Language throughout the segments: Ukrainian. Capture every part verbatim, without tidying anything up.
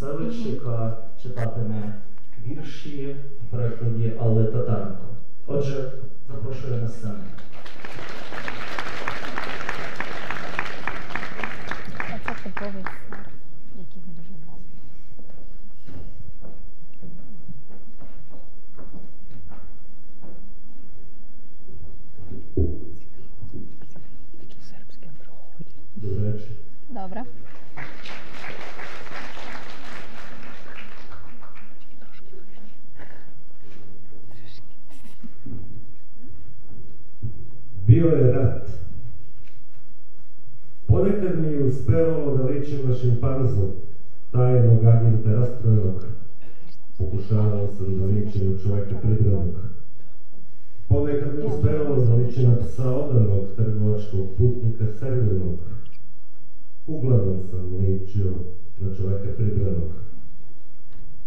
Седановича читатиме вірші в перекладі Алле Татарнко. Отже, запрошую на сцену. Це типовий сценар, який ми дуже мали. Такі сербські приходять. До речі. Добре. Bio je rat. Ponekad mi je uspevalo da ličim na šimpanzu, tajnog agenta rastrojenog. Pokušavao sam da ličim na čoveka pribranog. Ponekad mi je uspevalo da ličim na psa odanog trgovačkog putnika servinog. Uglavnom sam ličio na čoveka pribranog.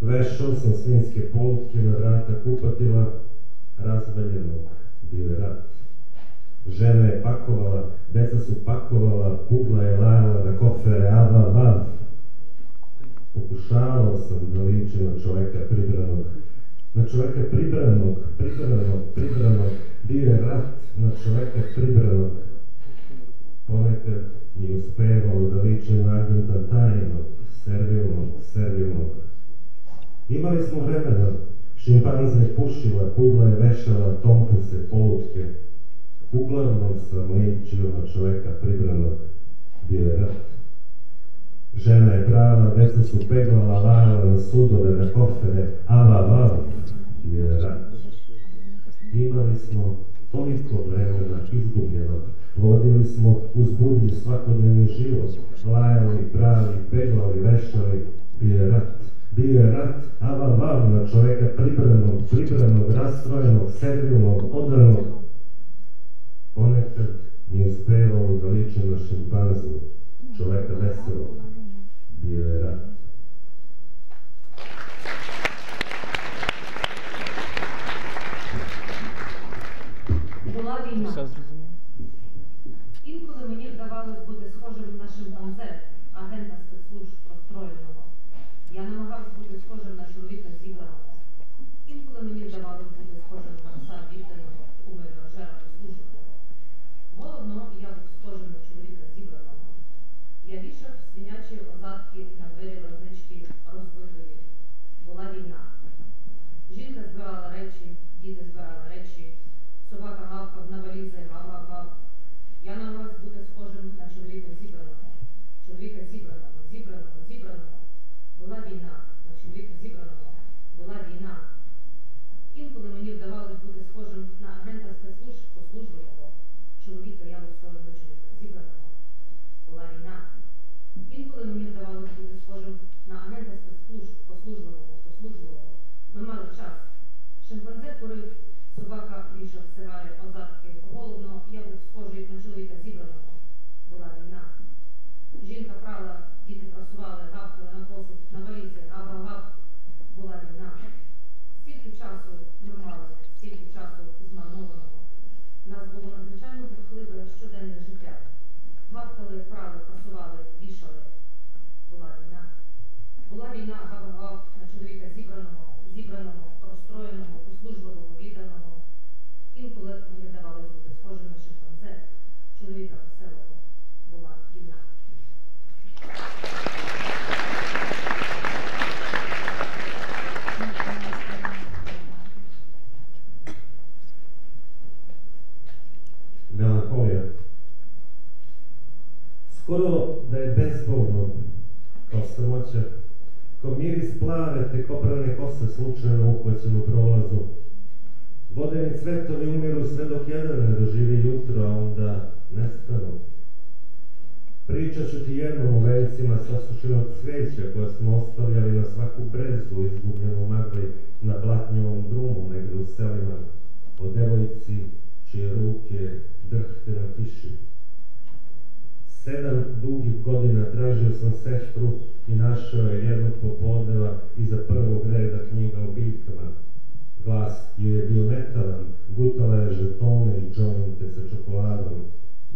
Vešao sam svinjske polutke na vrata kupatila, razvaljenog. Bio je rat. Žena je pakovala, deca su pakovala, pudla je lajala na kofere, ava, vav. Pokušavao sam da ličim na čoveka pribranog. Na čoveka pribranog, pribranog, pribranog, bio je rat na čoveka pribranog. Ponekad mi je uspevalo da ličim na agenta tajnog, servilnog, servilnog. Imali smo vremena, šimpanza je pušila, pudla je vešala, tompuse, polutke. Uglavnom sam ličio na čoveka pribranog. Bio je rat. Žena je prala, deca su peglala, lajala na sudove, na kofere, ava, ava. Bio je rat. Imali smo toliko vremena izgubljenog. Vodili smo uz bulju svakodnevni život. Lajali, brali, peglali, vešali. Bio je rat. Bio je rat, ava, ava, na čoveka pribranog, pribranog, rastrojenog, servilnog, odanog. Ponekad mi je uspevalo da ličim na šimpanzu, čoveka veselog. Bio je rat. Була війна. Інколи мені вдавалось бути схожим на шимпанзе, агента спецслужб розстроєного. Я намагався бути схожим на чоловіка зібраного. Інколи мені вдавалось бути схожим на пса відданого, умирного жертви. Головно, я був схожим на чоловіка зібраного. Я вішав свинячі озадки на двері лазнички розбитої. Була війна. Жінка збирала речі, діти збирали речі, собака гавкав на валізи, гав-гав-гав. Я намагався бути схожим на чоловіка зібраного. Чоловіка зібраного, зібраного, зібраного. Була війна. На чоловіка зібраного. Була війна. Інколи мені вдавалось бути схожим на агента спецслужб послужливого. Чоловіка я був схожим на чоловіка зібраного. Була війна. Інколи мені вдавалося бути схожим на агента спецслужб послужливого, послужливого. Ми мали час. Шимпанзе курив, собака вішав сигари, озадки. Головно, я був схожий на чоловіка зібраного. Була війна. Жінка прала, діти прасували, гавкали на посуд, на валізи, гав-гав-гав. Була війна. Стільки часу ми мали, стільки часу змарнованого. Нас було надзвичайно бурхливе щоденне життя. Гавкали, прали, прасували, вішали. Була війна. Була війна, гав-гав, на чоловіка зібраного, зібраного, розстроєного, послужливого, відданого. Інколи мені вдавалося бути схожим на шимпанзе, чоловіка веселого. Була війна. Melankolija. Skoro da je bezbogno, kao srmoća, kao miris plave te koprane kose slučajno uhvaćen u prolazu. Vodeni cvetovi umiru sve dok jedan ne doživi jutro, a onda nestanu. Pričat ću ti jednom o vencima sasušenog cveća koje smo ostavljali na svaku brezu izgubljenu magli na blatnjovom drumu negde u selima, o devojci čije ruke drhte na kiši. Sedam dugih godina tražio sam sestru i našao je jednog popodneva iza prvog reda knjiga o biljkama. Glas joj je bio metalan, gutala je žetone i džointe sa čokoladom.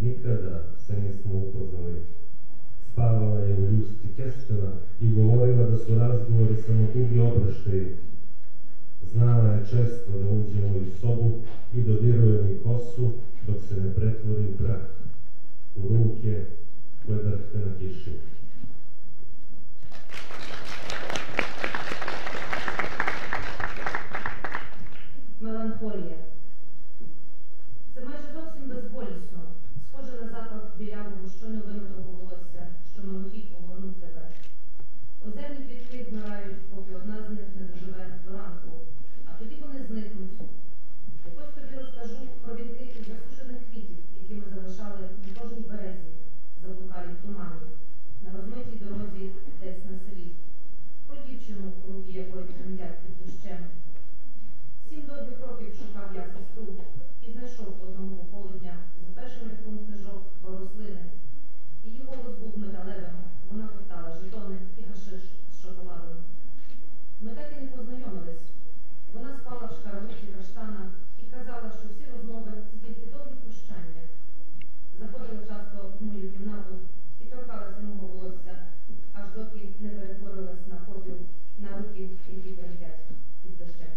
Nikada se nismo upoznali. ставила я у люсті Кестина і говорила до суразного самотугі опришки. Знала я чесно довжі мою собу і додирує мій косу, док се не претворив прах у руки ведерхте на тіші. Меланхолія. Це майже зовсім безболісно, схоже на запах білявого, щойно вимитого волосся, що мимохід огорнув тебе. Озерні квітки вмирають, поки одна з них не доживе до ранку, а тоді вони зникнуть. Якось тобі розкажу про вінки із засушених квітів, які ми залишали на кожній березі, заблукалі в тумані, на розмитій дорозі десь на селі, про дівчину, руки якої тремтять під дощем. Сім довгих років шукав я сестру і знайшов одного пополудня за першим рядком книжок про рослини. Її голос був металевим, вона ковтала жетони і гашиш з шоколадом. Ми так і не познайомились. Вона спала в шкаралупці каштана і казала, що всі розмови – це тільки довгі прощання. Заходила часто в мою кімнату і торкалася мого волосся, аж доки не перетворилась на попіл, на руки, які тремтять під дощем.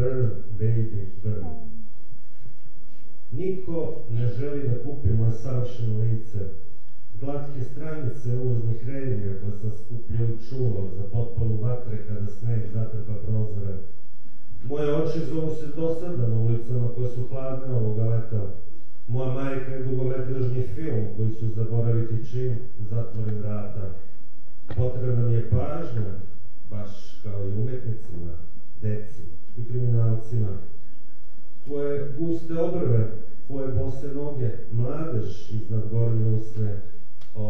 Burn, baby, burn. Niko ne želi da kupi moje savršeno lice. Glatke stranice uvoznih revija koje sam skupljao i čuvao za potpalu vatre kada sneg zatrpa prozore. Moje oči zovu se dosada na ulicama koje su hladne ovoga leta. Moja majka je dugometražni film koji ću zaboraviti čim zatvorim vrata. Potrebna mi je pažnja, baš kao i umetnicima, deci i kriminalcima. Tvoje guste obrve, tvoje bose noge, mladež iznad gornje usne. O,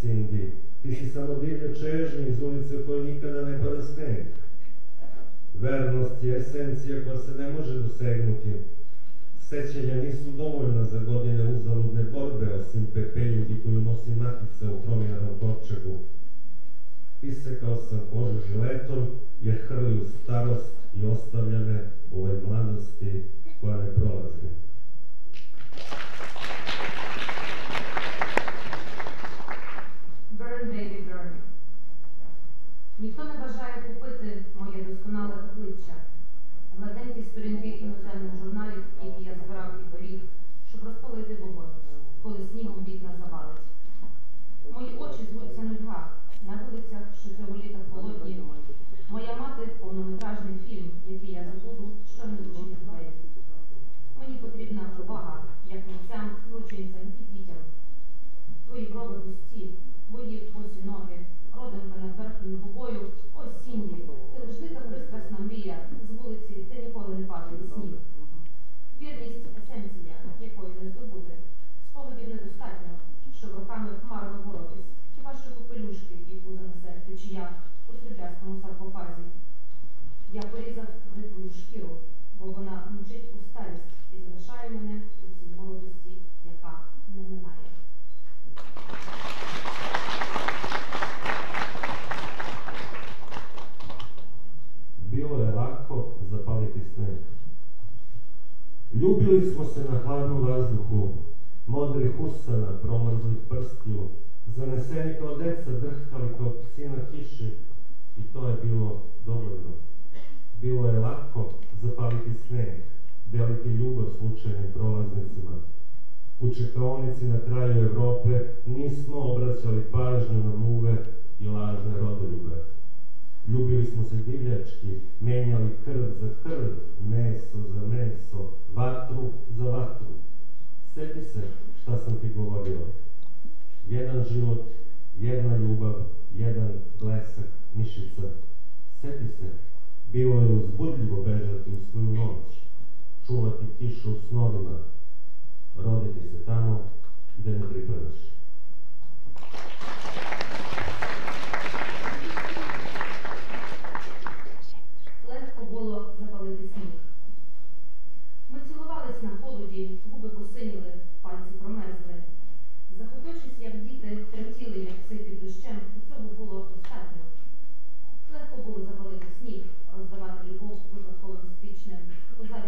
Cindy, ti si samo divlje čežnje iz ulice u kojoj nikada ne pada sneg. Vernost je esencija koja se ne može dosegnuti. Sećenja nisu dovoljna za godine uzaludne borbe, osim pepeljugi koju nosi matica u promjenom kopčegu. Isekao sam kožu žiletom, jer hrli u starost i ostavlja me u ovoj mladosti koja ne prolazi. Burn, baby, burn. Ніхто не бажає купити моє досконале обличчя. Гладенькі сторінки іноземних журналів, які я збирав і беріг, щоб розпалити вогонь, коли снігом вікна завалить. Мої очі звуться нудьга, на вулицях, що цього літа холодні. Моя мати – повнометражний фільм, який я забуду, що не звучить в двері. Мені потрібна увага, як митцям, злочинцям і дітям. Твої брови густі, твої босі ноги, родинка над верхньою губою, ось Сінді, ти лиш дика пристрасна мрія з вулиці, де ніколи не падає сніг. Вірність – есенція, якої не здобути. Спогадів недостатньо, щоб руками марно боротись, хіба що попелюшки, яку занесе течія у сріблястому саркофазі. Я порізав бритвою шкіру, бо вона мчить у старість і залишає мене у цій молодості, яка не минає. Bilo je lako zapaliti sneg. Ljubili smo se na hladnom vazduhu, modrih usana, promrzlih prstiju, zaneseni kao deca, drhtali kao psi na kiši, i to je bilo dovoljno. Bilo je lako zapaliti sneg, deliti ljubav slučajnim prolaznicima. U čekaonici na kraju Evrope nismo obraćali pažnju na muve i lažne rodoljube. Ljubili smo se divljački, menjali krv za krv, meso za meso, vatru za vatru. Sjeti se šta sam ti govorio. Jedan život, jedna ljubav, jedan blesak mišica. Sjeti se, bilo je uzbudljivo bežati u svoju noć, čuvati kišu u snovima, roditi se tamo gde ne pripadaš. Легко було запалити сніг. Ми цілувались на холоді, губи посиніли, пальці промерзли. Захопившись, як діти, тремтіли, як пси під дощем, і цього було достатньо. Легко було запалити сніг, роздавати любов випадковим стрічним, козацьким.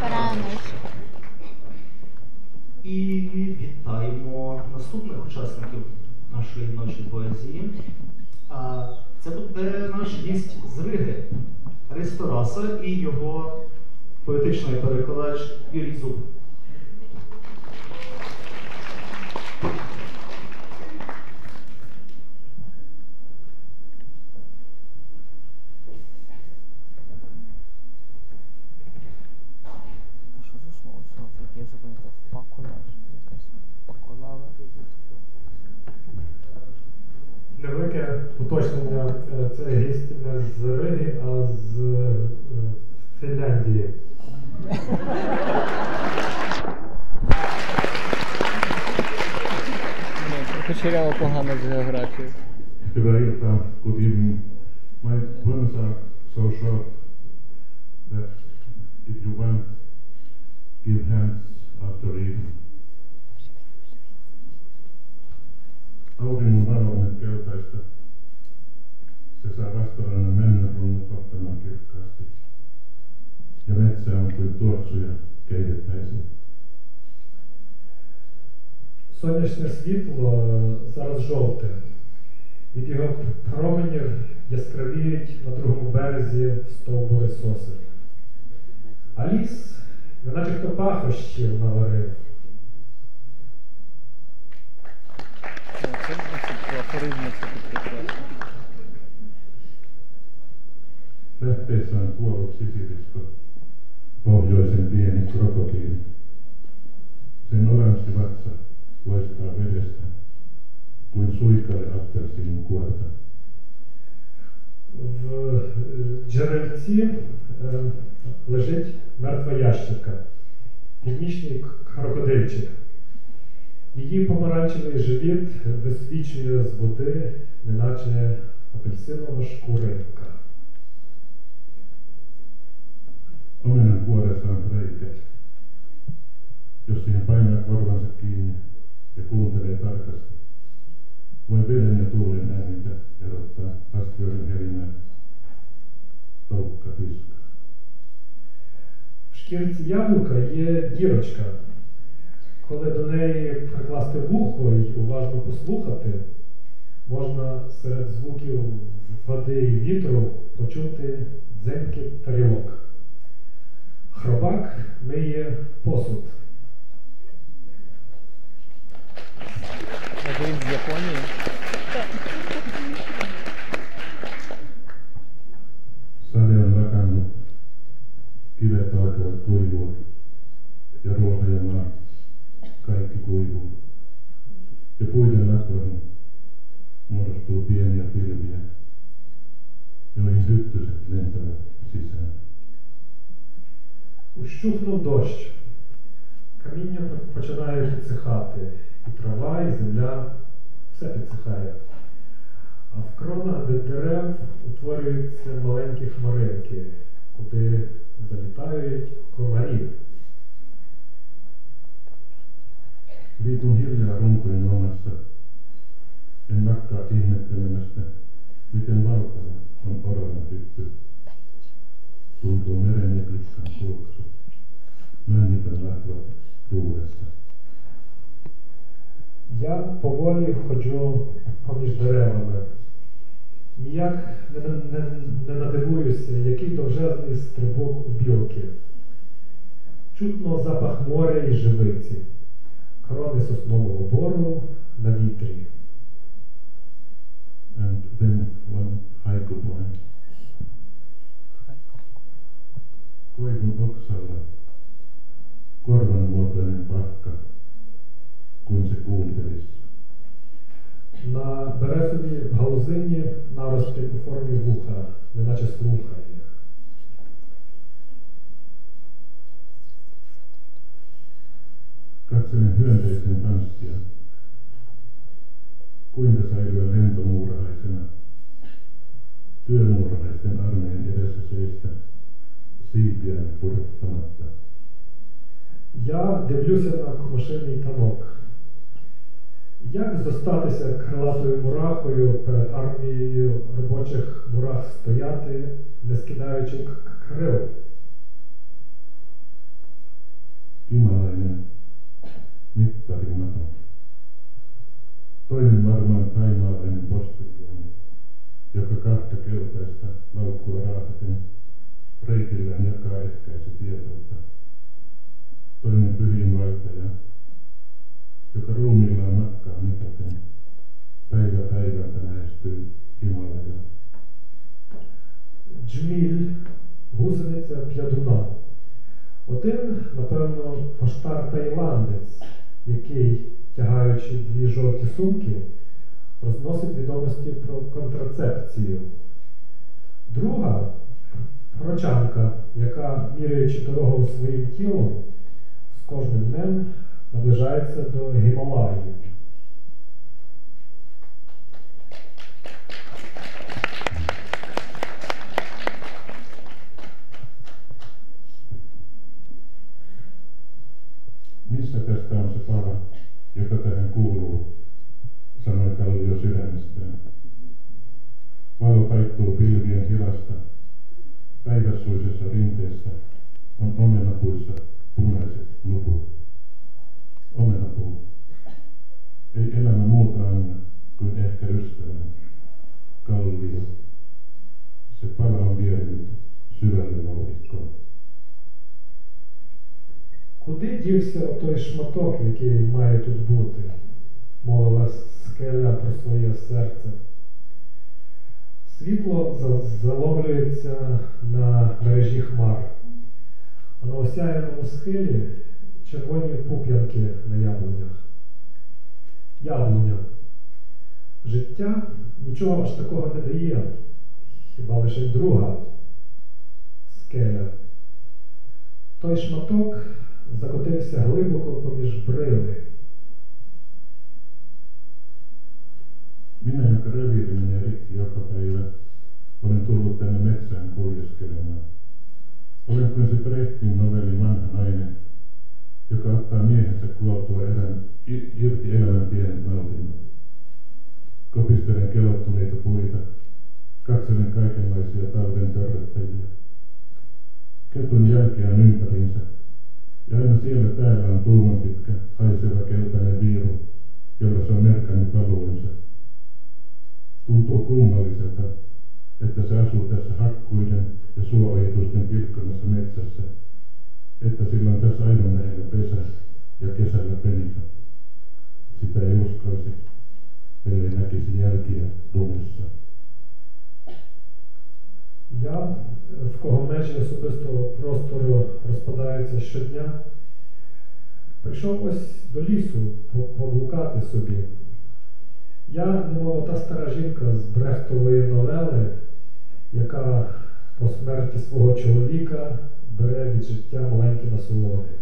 Параноч. І вітаємо наступних учасників нашої ночі поезії. Це буде наш гість з Риги, Рис Тараса і його поетичний перекладач Юрій Зуб. Уточнення, це гість не з Риги, а з Фінляндії. Почеряла погано з географією. Good evening. My poems are so short that if you want, give hands after reading. Auringon valoinen keltaista. Se saa vastarannan mennä runnokohtamaan kirkkaasti. Ja metsä on kuin tuoksuja keitettäisiin. Сонячне світло зараз жовте. Від його променів яскравіють на другому березі стовбури соси. А ліс, неначе хто пахощів наварив. Lähteessä on kuollut sisilisko, pohjoisen pieni krokotiili. Sen oranssi vatsa loistaa vedestä, kuin suikale appelsiinin kuorta. В джерельці лежить мертва ящерка, північний крокодильчик. Її помаранчевий живіт висвічує з води, неначе апельсинова шкуринка. Omenan kuoressa on reikä. Jos siihen painaa korvansa kiinni ja kuuntelee tarkasti, voi veden ja tuulen ääntä erottaa astioiden herinää. Toukka tiskaa. В шкірці яблука є дірочка. Коли до неї прикласти вухо і уважно послухати, можна серед звуків води і вітру почути дзенькіт тарілок. Хробак миє посуд. Це він з Японії? Салі on lakannut. Kivet alkavat kuivua. Ja ruoho ja maa. Kaikki kuivuu. Ja puiden latoihin muodostuu pieniä pilviä, joihin hyttyset lentävät sisään. Ущухнув дощ, каміння починає підсихати, і трава, і земля, все підсихає. А в кронах дерев утворюються маленькі хмаринки, куди залітають комарі. Liitun hiljaa runkojen lomassa. En makkaa ihmettelemästä, miten valtava on oravan hyppy. Tuntuu meren etikkaan tuoksu. Männipän lahvat tuulessa. Я поволі ходжу поміж деревами. Ніяк не, не, не надивуюся, який довжезний стрибок у білки. Чутно запах моря і живиці. Крони соснового бору на вітрі. And then one haiku poem. Koivun oksalla korvanmuotoinen pahka, kuin se kuuntelisi. На березовій галузині нарости у формі вуха, неначе слухає. Katselen hyönteisten tanssia. Kuinka säilyä lentomuurahaisena? Työmuurahaisten armeen edessä seistä siipiään pudottamatta. Я дивлюся на комашиний танок. Як зостатися крилатою мурахою перед армією робочих мурах стояти, не скидаючи крил? Джміль, гусениця, п'ядуна. Один, напевно, поштар-тайландець, який, тягаючи дві жовті сумки, розносить відомості про контрацепцію. Друга – грочанка, яка, міряючи дорогу своїм тілом, з кожним днем наближається до Гімалаїв. Missä tästä on se para, joka tähän kuuluu, sanoi Kallio sydämestään. Valo taittuu pilvien hilasta, päiväsuisessa rinteessä on omenapuissa punaiset nuput. Omenapuu. Ei elämä muuta anna kuin ehkä ystävän, Kallio. Se para on vienyt syvälle louhikkoon. Куди дівся той шматок, який має тут бути? Мовила скеля про своє серце. Світло заловлюється на мережі хмар, а на осяяному схилі червоні пуп'янки на яблунях. Яблуня. Життя нічого аж такого не дає, хіба лише друга скеля. Той шматок закотився глибоко поміж брили. Minä, joka reviirini ja rikki joka päivä, olen tullut tänne metsään kuljeskelemaan. Olen kuin se Brechtin novelli vanha nainen, joka ottaa miehensä kuoltua irti elämän pienet nautinnot. Kopistelen kelottuneita puita, katselen kaikenlaisia talven törröttäjiä. Ketun jälkeä on ympärinsä. Ja aina siellä täällä on tuuman pitkä, haiseva keltainen viiru, jolla se on merkannut paluunsa. Tuntuu kummalliselta, että se asuu tässä hakkuiden ja suo-ohitusten pilkkomassa metsässä, että sillä on tässä aidon lähellä pesä ja kesällä penika. Sitä ei uskoisi, ellei näkisi jälkiä lumessa. Я, в кого межі особистого простору розпадаються щодня, прийшов ось до лісу поблукати собі. Я, немов та стара жінка з Брехтової новели, яка по смерті свого чоловіка бере від життя маленькі насолоди.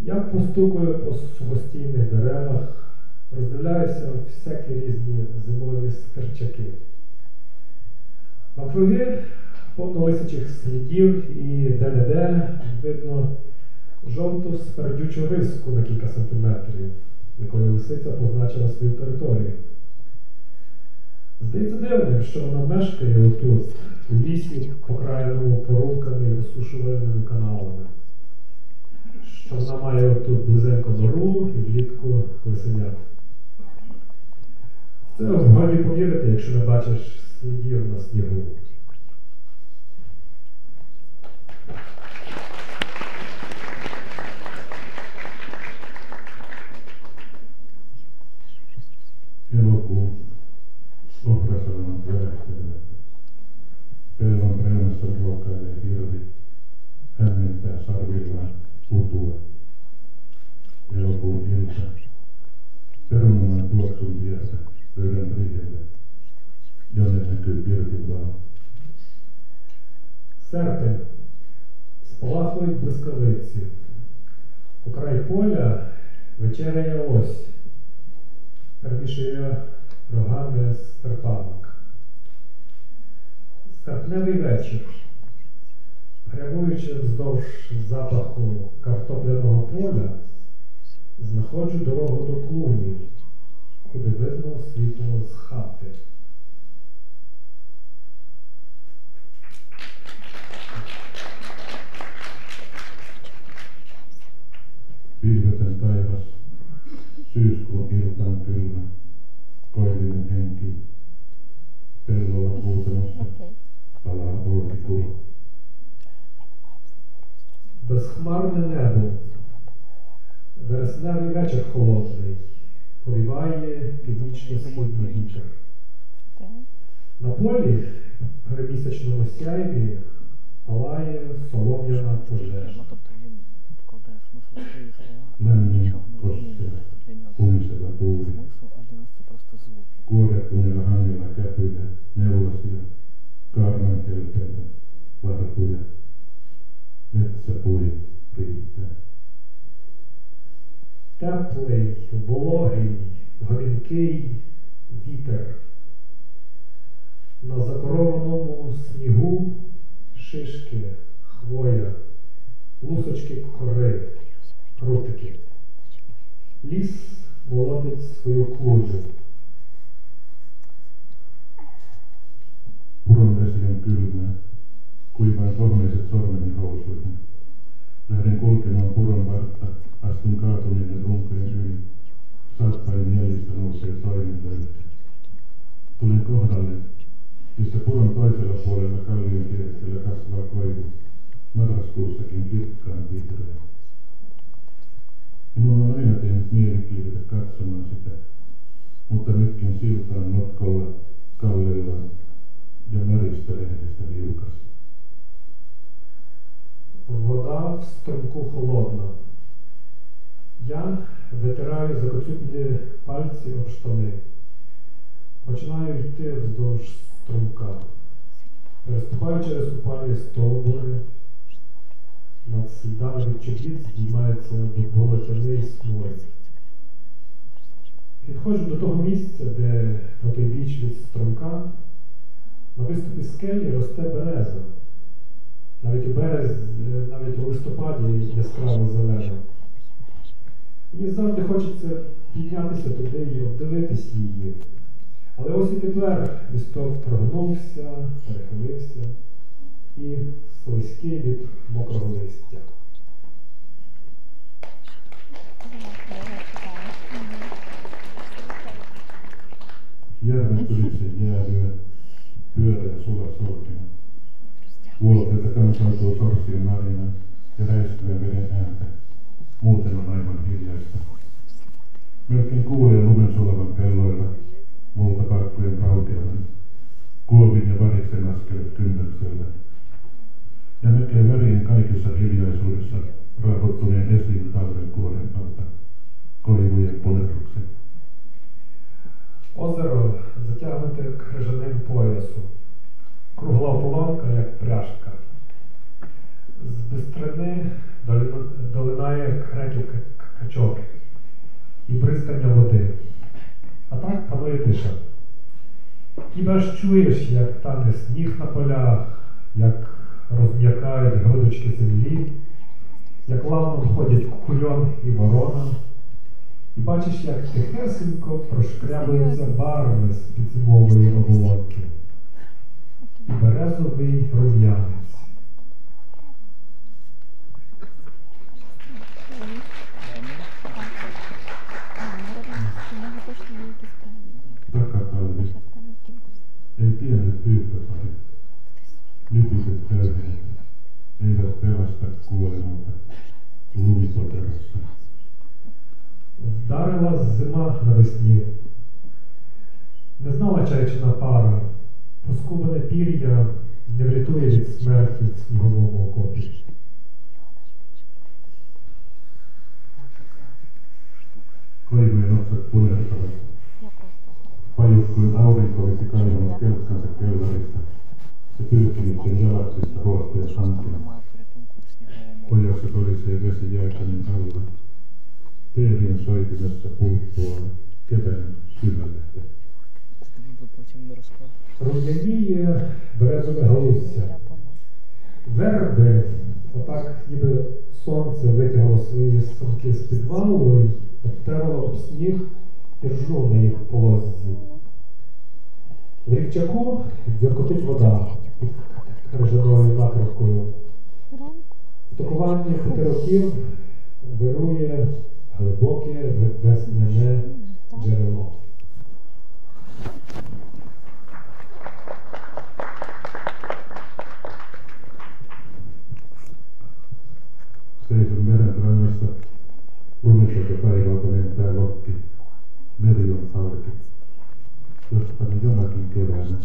Я постукую по сухостійних деревах, роздивляюся всякі різні зимові стерчаки. Навкруги повно лисячих слідів і де-не-де видно жовту спердючу риску на кілька сантиметрів, якою лисиця позначила свою територію. Здається дивним, що вона мешкає отут, у лісі, покраєному порубками і осушувальними каналами, що вона має отут близенько нору і влітку лисенят. Це годі повірити, якщо не бачиш слідів на снігу. Elokuu ohrasalman välähtelee. Pellon reunassa ruokailee hirvi. Hämmentää sarvillaan kutua. Elokuun ilta. Perunoman tuoksun viertä pöydän riihelle, jonne näkyy pirtin laava. Серпень. Спалахують блискавиці. У край поля вечеряє лось. Перемішує рогами стерпанок. Серпневий вечір. Прямуючи вздовж запаху картопляного поля, знаходжу дорогу до клуні, куди видно світло з хати. Pilvetön taivas, syyskuun iltaan kylmä, koillinen henki, pellolla kuutamassa palaa olkikulo. Безхмарне небо, вересневий вечір холодний, повіває північно-східний вітер. На полі, при місячному сяйві, палає солом'яна пожежа. Мені кості, поміся готові, коря тунелягами накапує, неволосія, карнам херпеда, варакуля. Від собою прийде. Теплий, вологий, горінкий вітер. На закорованому снігу шишки, хвоя, лусочки кори, крутики. Ліс володить свою кожу. Уронвесі ям кюльне. Kuivaan sormiset sormeni housuihin. Lähdin kulkemaan puron vartta, astun kaatuneiden runkojen yli. Saappaiden jäljistä nousee soinin löytö. Tulin kohdalle, missä puron toisella puolella kallion kierrellä kasvaa koivu, marraskuussakin kirkkaan vihreä. Minun on aina tehnyt mielenkiirte katsomaan sitä, mutta nytkin siltaan notkolla, kallellaan ja märistä lehdestä liukas. Вода в струмку холодна. Я витираю закоцюплі пальці об штани. Починаю йти вздовж струмка. Переступаю через упалі стовбури. Над слідами від чобіт здіймається болотяний слой. Підходжу до того місця, де по той біч від струмка на виступі скелі росте береза. Навіть у березні, навіть у листопаді яскраво зелена. Мені завжди хочеться піднятися туди і обдивитись її. Але ось і тепер місток прогнувся, перехилився і слизький від мокрого листя. Järven ylitse jäävyä, pyörä ja sula sorkina. Vuolteelta kansautuu sorsien narina ja räiskyä veden ääntä. Muuten on aivan hiljaista. Melkein kuulee lumen sulavan pelloilla, multaparkkujen rautialla, kuovin ja variksen askelet kynnyksellä. Ja näkee värien kaikessa hiljaisuudessa raapottuneen esiin talven kuoren alta, koivujen ponerruksen. Озеро затягнуте крижаним поясом. Кругла ополонка, як пряжка. З бистрини долинає крекіт качок і бризкання води. А так панує тиша. Хіба ж чуєш, як тане сніг на полях, як розм'якають грудочки землі, як лавном ходять кукульон і ворона, і бачиш, як тихесенько прошкрябуються барви з-під зимової оболонки. І березовий рум'янець. Така talvi. Ei tiennyt hyyppöpari. Nykyiset perheet eivät pelasta kuolemalta lumikoterossa. Вдарила зима навесні. Не знала чайчина пара. Поскубане пір'я не врятує від смерті в сніговому окопі. Koivujen otsat punertavat. Pajut kuin aurinko olisi kaivanut kelkkansa kellarista ja pyyhkinyt sen jalaksista ruosteja santia. Ojassa kolisee vesi jääkänin alla. Teerien soitimessa puuttua kevään syvälehde. Рум'яніє березове галуззя. Верби, отак ніби сонце витягало свої сумки з підвалу і обтерло об сніг і ржу на їх полозці. В рівчаку дзюркотить вода під крижаною накривкою. В токуванні хатироків вирує глибоке весняне джерело. Seisonberg attraversa l'unico paivamento all'occhi, merion falchi, lo spanigliona tinkerana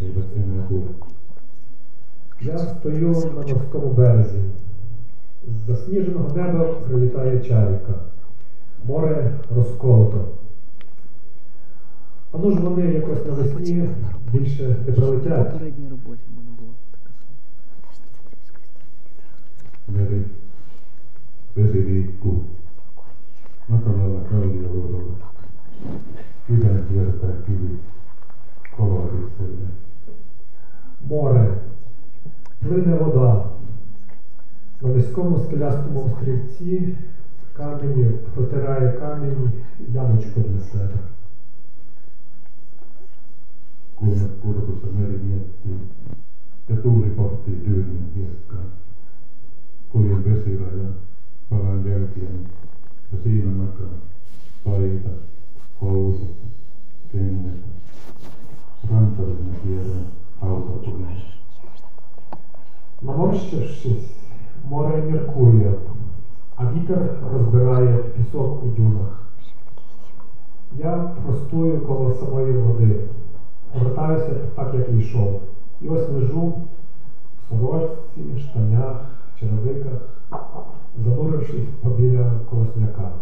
e la tenera. Я стою на морському березі. З засніженого неба прилітає чайка. Море розколото. А ну ж вони якось навесні більше не пролетять. Бери, бери рідку, наталала каві ворога, кидай дверта киві, колори сильне. Море, плине вода, на низькому скелястому острівці камені протирає камінь ямочку для себе. Kun kurtussa meri miettii ja tuuli pohtii dyynien hiekkaa. Kuljen vesirajan, palaan jälkeen ja siinä makaan paita, housut, kengät, rantarina kierrän hautatuleen. Наморщившись, море міркує, а вітер розбирає пісок у дюнах. Я простую коло самої води. Повертаюся так, як і йшов. І ось лежу в сорочці, штанях, черевиках, занурившись побіля колосняка.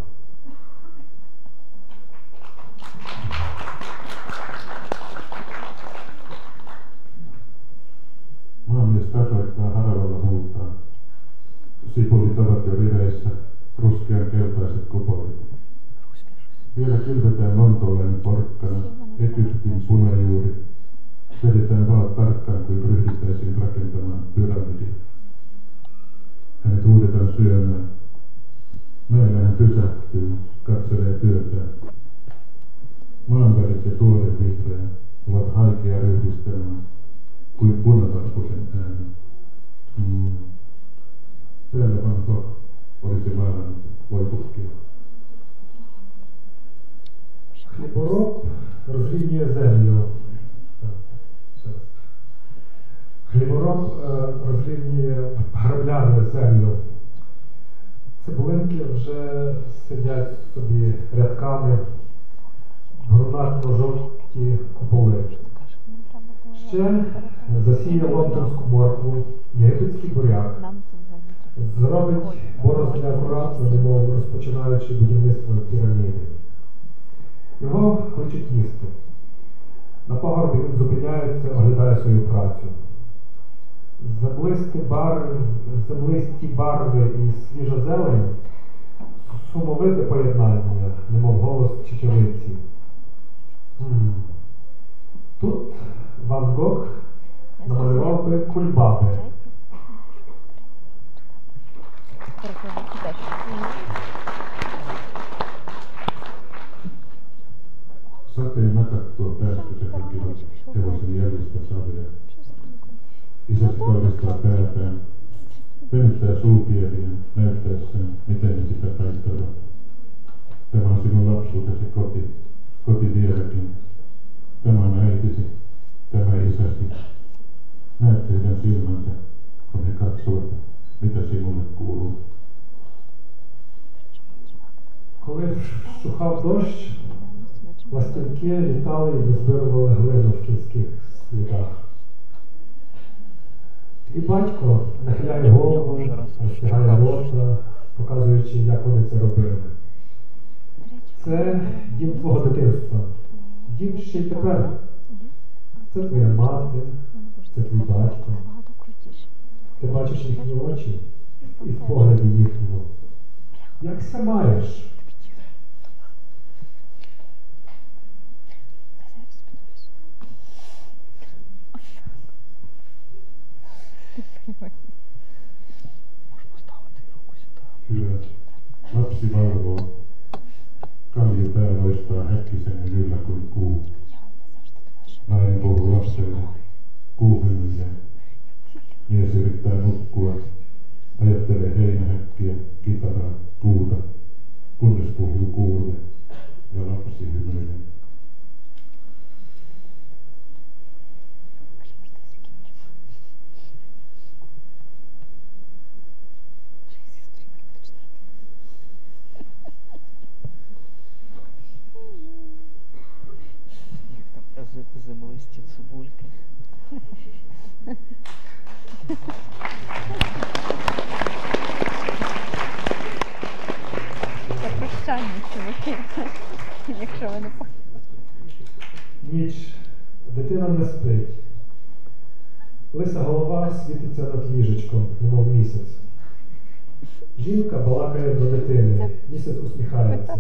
Maamies tasoittaa haravalla multaa. Sipulit ovat jo riveissä, ruskean keltaiset kupolit. Vielä kylvetään Lontoollinen porkkana, Egyptin punajuuri. Vedetään vaat tarkkaan, kuin ryhdyttäisiin rakentamaan pyramidia. Hänet huudetaan syömään. Näillä hän pysähtyy, katselee työtään. Maanvärit ja tuore vihreä ovat haikea yhdistelmä, kuin punavarpusen ääni. Mm. Täällä Vanko olisi vaarannut, voi tutkia. Хлібороб розрівнює землю. Хлібороб розрівнює грабляне землю. Цибулинки вже сидять собі рядками, брунатно-жовті куполи. Ще засіє лондонську моркву, єгипетський буряк. Зробить борозня акуратно, немов розпочинаючи будівництво піраміди. Його хочуть їсти. На пагорбі він зупиняється, оглядає свою працю. Землисті барви, землисті барви і свіжа зелень – сумовите поєднання, немов голос чечевиці. М-м. Тут Ван Гог намалював би кульбаби. Sateen nakattua päästösekin hevosen jäljistä savea. Isäsi kohdistaa päätään, venyttää suupieliään, näyttäessään, miten ne sitä taittavat. Tämä on sinun lapsuutesi koti, koti vieläkin. Tämä on äitisi, tämä isäsi. Näet heidän silmänsä, kun he katsovat, mitä sinulle kuuluu. Коли сухав дощ, пластинки літали і розбирували глину в кінських слідах. І батько нахиляє голову, розтягає рота, показуючи, як вони це робили. Це дім твого дитинства. Дім ще й тепер. Це твоя мати, це твій батько. Ти бачиш їхні очі і в погляді їхньому. Як це маєш? Hyvät lapsi valvoo. Kalju pää loistaa häkkisen yllä kuin kuu. Nainen puhuu lapselle. Kuu hymyilee. Mies yrittää nukkua. Ajattelee heinähäkkiä, kitaraa, kuuta. Kunnes puhuu kuulle. Ja lapsi hymyilee. ті цибульки. Це прощання, чуваки, якщо ви не помните. Ніч. Дитина не спить. Лиса голова світиться над ліжечком, немов місяць. Жінка балакає до дитини. Місяць усміхається.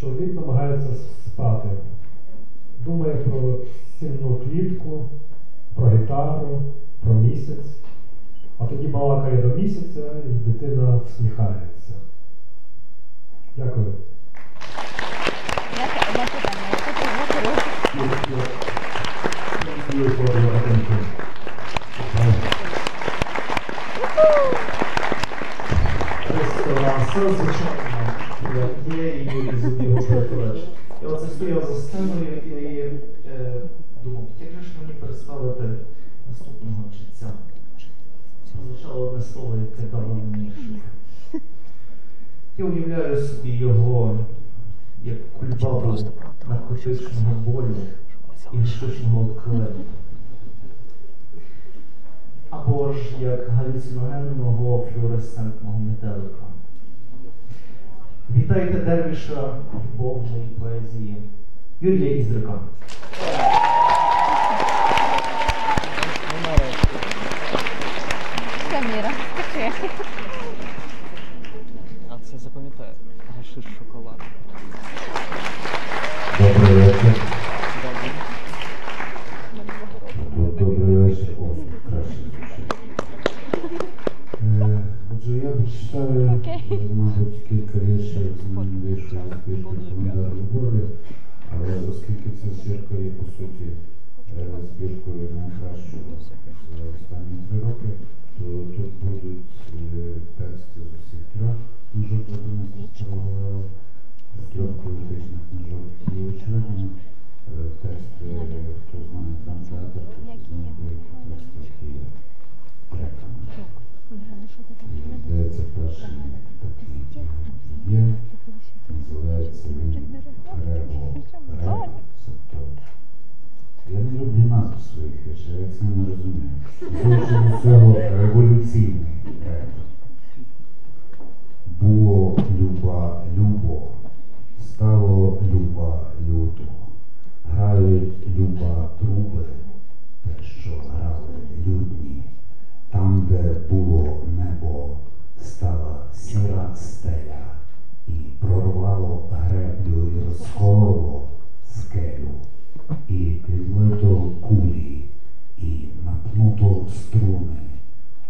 Чоловік намагається спати. Думає про сінну клітку, про гітару, про місяць. А тоді балакає до місяця, і дитина всміхається. Дякую. Дякую за увагу. Є і Юрій Андрукович. Я оце стояв за сценою і думав, як же ж мені представити наступного читця? Прозвучало одне слово, яке дало мені шок. Я уявляю собі його як кульбабу наркотичного болю і штучного обкладу. Або ж як галюциногенного флюоресцентного метелика. Вітайте дервіша Божої поезії Юрія Ізрика. Саміра, скажи. А це запам'ятає. Гашиш шоколад. Добрий вечір. Добрий вечір. О, краще. Отже, я прочитаю, мабуть, кілька віршів з віршої збірки «Календарні болі», але оскільки ця збірка є, по суті, збіркою найкращою останні три роки, то тут будуть тексти з усіх трьох книжок одинадцятого лева, з трьох політичних книжок, і очевидно тексти, хто знає драмтеатр, хто знає тексти, які є треками. Здається, перший такий є, називається він «Ребо Реб», тобто я не люблю назв своїх речей, я це не розумію. Зовсім цього революційний реб. Було люба любо, стало люба люто, грають люба труби, те, що грали людні. Там, де було небо, стала сіра стеля і прорвало греблю й розкололо скелю, і відлито кулі, і напнуто струни,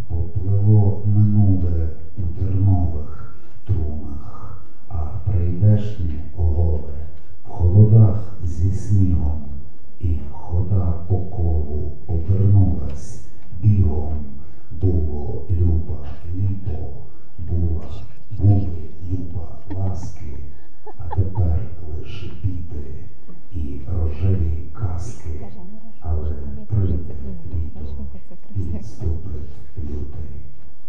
попливло минуле у тернових трунах, а прийдешні оголе в холодах зі снігом, і хода по колу обернулась бігом. Було люба ліпо, була, були люба ласки, а тепер лише біди і рожеві казки, але прийде літо, відступить лютий,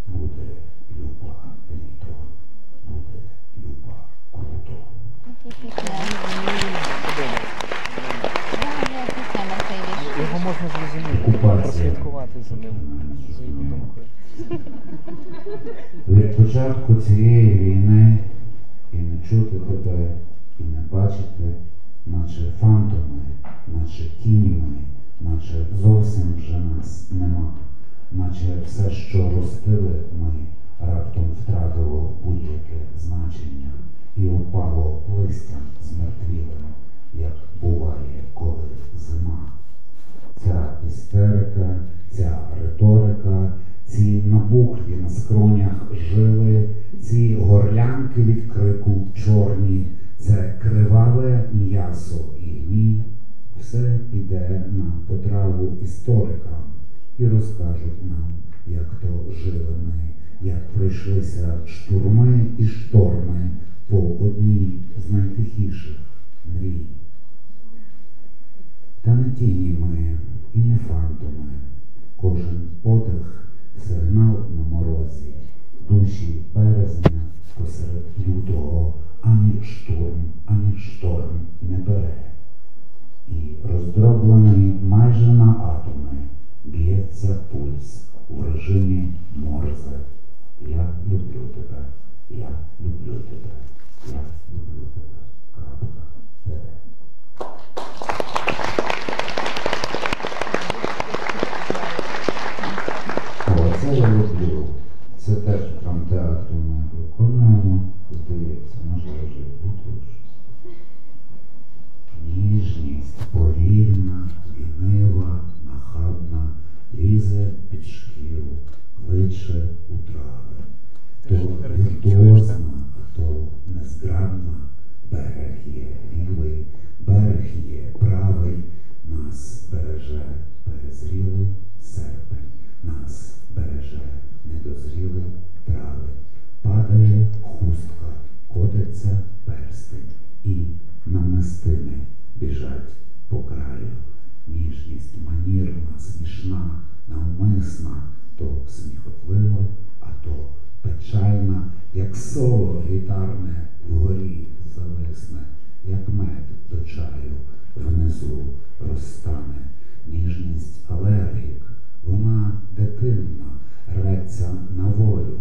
буде люба літо, буде люба круто. Його можна зрозуміти, прослідкувати за ним, за його думкою. Від початку цієї війни і не чути тебе, і не бачити, наче фантоми, наче тініми, наче зовсім вже нас нема, наче все, що ростили ми, раптом втратило будь-яке значення і упало листям змертвілим, як буває, коли зима. Ця істерика, ця риторика, ці набухлі на скронях жили, ці горлянки від крику чорні, це криваве м'ясо і гній. Все йде на потраву історикам і розкажуть нам, як то жили ми, як пройшлися штурми і шторми по одній з найтихіших мрій. Та не тіні ми, і не фантоми, кожен подих – сигнал на морозі, душі березня посеред лютого, ані штурм, ані шторм не бере. І роздробла Морзе, я люблю тебе, я люблю тебе, я люблю тебе, крапка, тебе. Оце я люблю. Це теж драмтеатру ми виконуємо, здається, можливо вже бути щось. Ніжність, повільна, лінива, нахабна, лізе під шкіру, кличе у трави. То віртуозна, то незграбна, берег є лівий, берег є правий, нас береже перезрілий серпень, нас береже недозріли трави, падає хустка, котиться перстень, і намистини біжать по краю. Ніжність манірна, смішна, навмисна, то сміхотлива, а то печальна, як соло гітарне вгорі зависне, як мед до чаю внизу розтане. Ніжність алергік, вона дитинна, реться на волю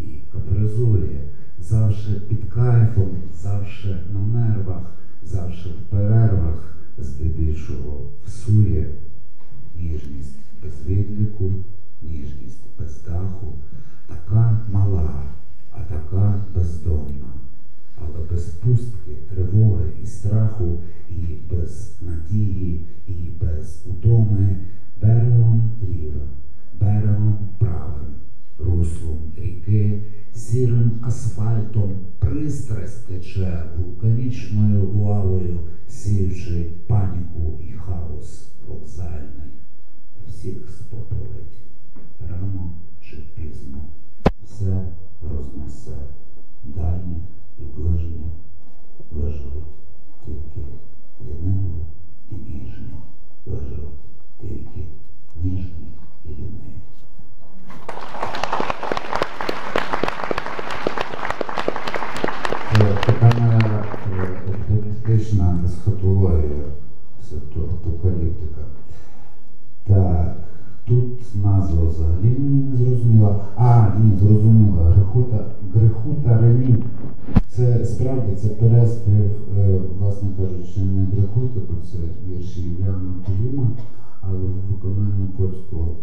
і капризує, завше під кайфом, завше на нервах, завше в перервах, здебільшого всує. Ніжність без відліку, ніжність без даху, така мала, а така бездомна, але без пустки, тривоги і страху, і без надії, і без утоми, берегом лівим, берегом правим, руслом ріки, сірим асфальтом пристрасть тече вулканічною лавою, сіючи паніку і хаос вокзальний. Всіх спопилить, рано чи пізно, все рознесе, дальніх і ближніх, виживуть тільки ліниві і ніжні, виживуть тільки ніжні і ліниві. Така моя оптимістична есхатологія, псевдоапокаліптика. Так, тут назва взагалі мені не зрозуміла. А, ні, зрозуміла. Грехута, Грехута Ремі. Це справді, це переспів, власне кажучи, не Грехута, бо це вірші Івана Небесного, але в виконанні польського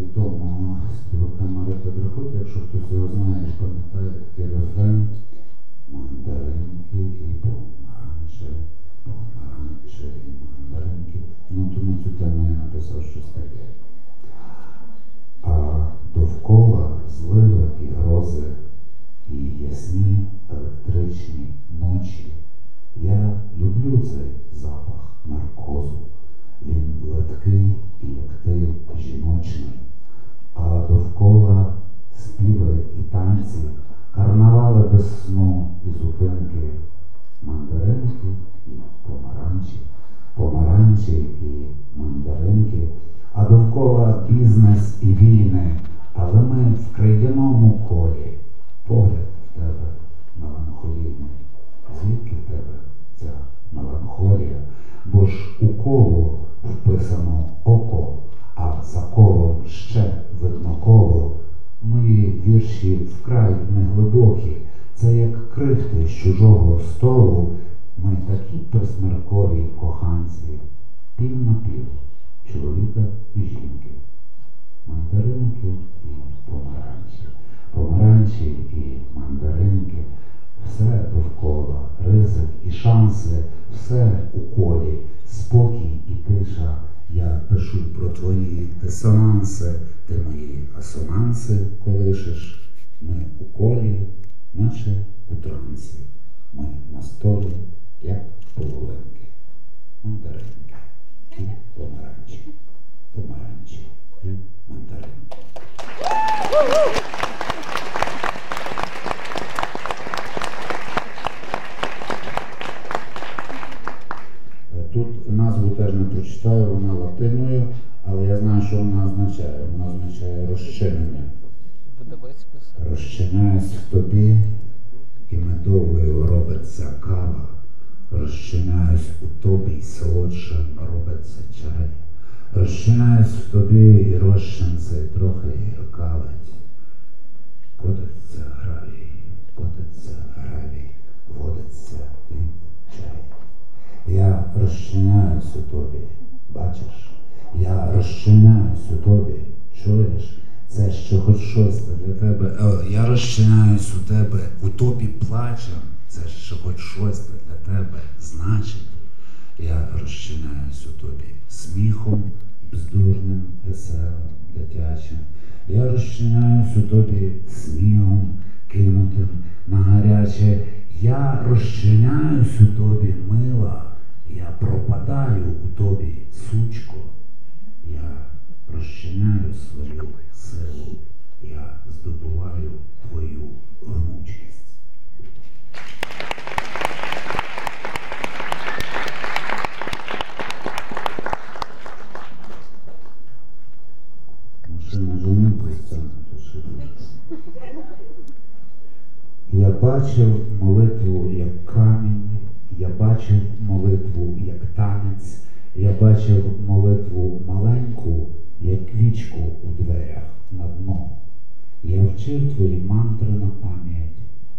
відомого співака Мар'яна Кіяновська. Якщо хтось його знає і пам'ятає, такий рефрен. Мандаринки і помаранче, помаранче і мандаринки. Ну, тому цю тему я написав щось таке. А довкола зливи і грози, і ясні електричні ночі. Я люблю цей запах наркозу. Він легкий і як ти жіночний. А довкола співи і танці, карнавали без сну і зупинки, мандаринки і помаранчі, помаранчі і мандаринки, а довкола бізнес і війни, але ми в крейдяному колі, погляд в тебе меланхолійний. Звідки в тебе ця меланхолія? Бо ж у коло вписано око, а за колом ще видно коло. Мої вірші вкрай неглибокі, це як крихти з чужого столу. Ми такі присмеркові коханці, пів на пів, чоловіка і жінки. Мандаринки і помаранчі, помаранчі і мандаринки. Все довкола, ризик і шанси, все у колі, спокій і тиша. Я пишу про твої дисонанси, ти мої асонанси колишиш. Ми у колі, наче у трансі. Ми на столі, як половинки. Мандаринки і помаранчі. Помаранчі і мандаринки. Тут назву теж не прочитаю, вона латиною, але я знаю, що вона означає. Вона означає розчинення. Розчиняюсь в тобі, і медовою робиться кава. Розчиняюсь у тобі, і солодшим робиться чай. Прощаюсь тобі і розчин цей трохи і рукавить. Котиться гравій, котиться гравій, водиться від чай. Я розчиняюсь у тобі, бачиш? Я розчиняюсь у тобі, чуєш? Це ще хоч щось для тебе. Я розчиняюсь у тебе, у тобі плачем. Це ще хоч щось для тебе значить. Я розчиняюсь у тобі сміхом, бездурним, веселим, дитячим. Я розчиняюсь у тобі сміхом, кинутим на гаряче. Я розчиняюсь у тобі, мила. Я пропадаю у тобі, сучко. Я розчиняю свою силу. Я здобуваю твою гнучкість. Я бачив молитву як камінь, я бачив молитву як танець, я бачив молитву маленьку, як квічку у дверях на дно. Я вчив твої мантри на пам'ять,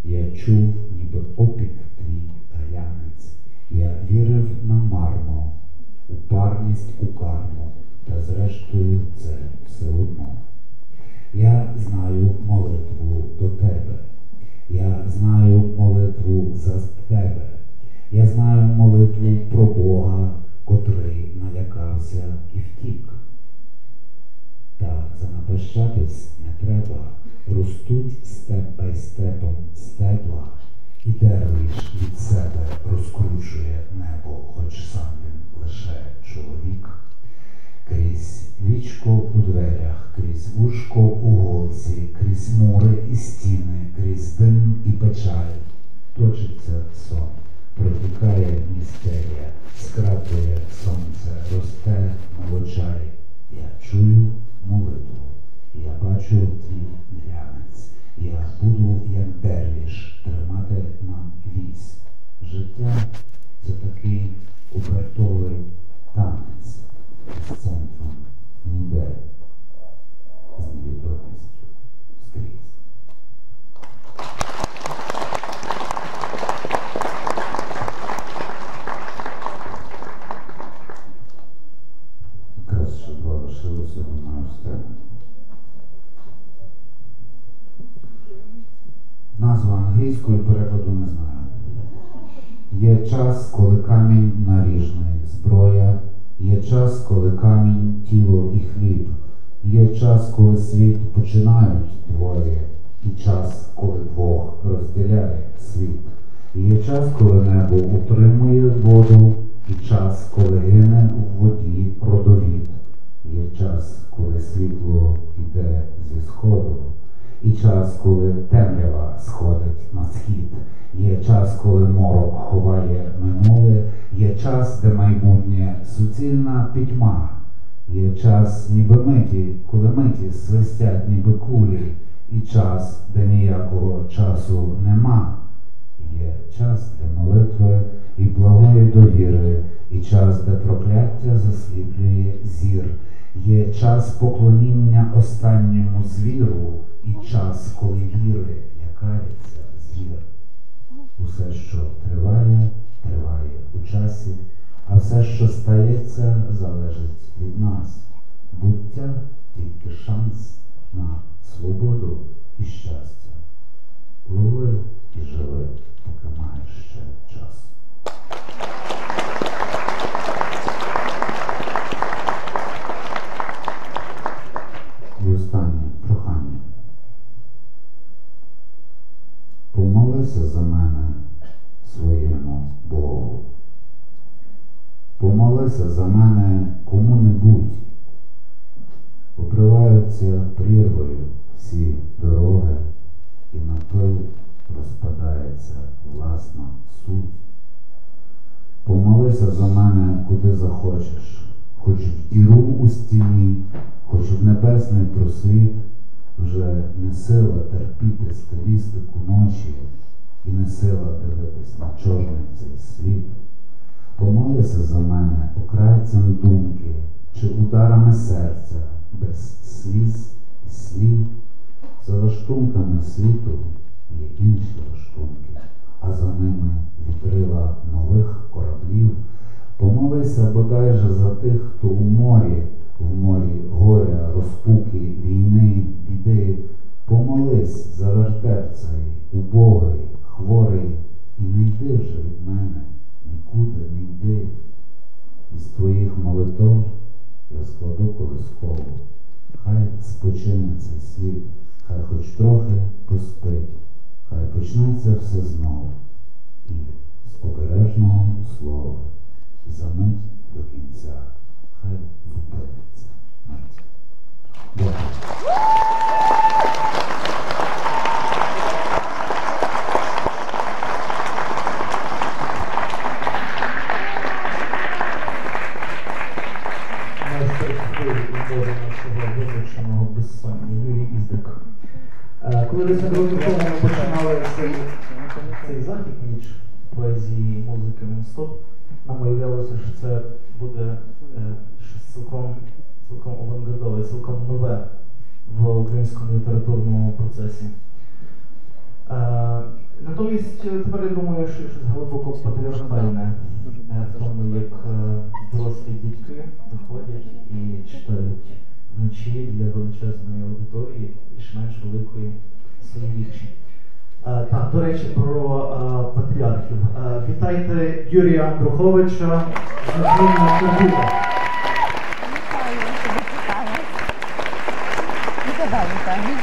я чув, ніби опік твій глянець, я вірив намарно у парність, у карму, та зрештою це все одно. Я знаю молитву до тебе. Я знаю молитву за тебе. Я знаю молитву про Бога, котрий налякався і втік. Та занапащатись не треба. Ростуть степ бай степом стебла, і деревіш від себе розкручує небо, хоч сам він лише чоловік. Крізь вічко у дверях, крізь вушко у голці, крізь море і стіни, крізь дим і печаль. Точиться сон, протікає містерія, скрапує сонце, росте молочай. Я чую молитву, я бачу твій глянець, я буду, як дервіш, тримати нам вісь. Життя – це такий обертовий танець. З центром, ніде, з невідомістю, скрізь. Якраз ще два лишилися, думаю, з теми. Назва англійською перекладу не знаю. Є час, коли камінь наріжний, зброя. Є час, коли камінь, тіло і хліб. Є час, коли світ починають двоє. І час, коли двох розділяє світ. Є час, коли небо утримує воду. І час, коли гине в воді родовід. Є час, коли світло йде зі сходу. І час, коли темрява сходить на схід. Є час, коли морок ховає минуле. Є час, де майбутнє суцільна пітьма. Є час, ніби миті, коли миті свистять, ніби кулі. І час, де ніякого часу нема. Є час для молитви і благої довіри. І час, де прокляття засліплює зір. Є час поклоніння останньому звіру. І час, коли віри лякається звір. Усе, що триває, триває у часі, а все, що стається, залежить від нас. Буття – тільки шанс на свободу і щастя. Лови і живи, поки маєш ще час. І останнє прохання. Помолися за мене своєму Богу. Помолися за мене кому-небудь. Покриваються прірвою всі дороги, і на пил розпадається власна суть. Помолися за мене куди захочеш, хоч в діру у стіні, хоч в небесний просвіт. Вже не сила терпіти стилістику ночі і не сила дивитись на чорний цей світ. Помолися за мене окрайцем думки, чи ударами серця, без сліз і слів. За лаштунками світу є інші лаштунки, а за ними вітрила нових кораблів. Помолися бодайже за тих, хто у морі, в морі горя, розпуки, війни, біди. Помолись за вертеп цей, убогий, хворий, і не йди вже від мене, нікуди не йди. Із твоїх молитов я складу колискову. Хай спочине цей світ, хай хоч трохи поспить, хай почнеться все знову. І з обережного слова, і за мить до кінця, хай зупиниться мить. Дякую. Юрій Ізрик. Коли десять років тому ми починали цей, цей захід, ніч поезії, музики, нон-стоп, нам уявлялося, що це буде щось цілком, цілком авангардове, цілком нове в українському літературному процесі. Натомість, тепер я думаю, що щось глибоко патріархальне в тому, як дорослі дітки виходять і читають вночі для величезної аудиторії, більш-менш великої сім'ї. Так, до речі, про а, патріархів. А, вітайте Юрія Андруковича з Національного Культуру. Вітаю, вітаю. Вітаю, вітаю.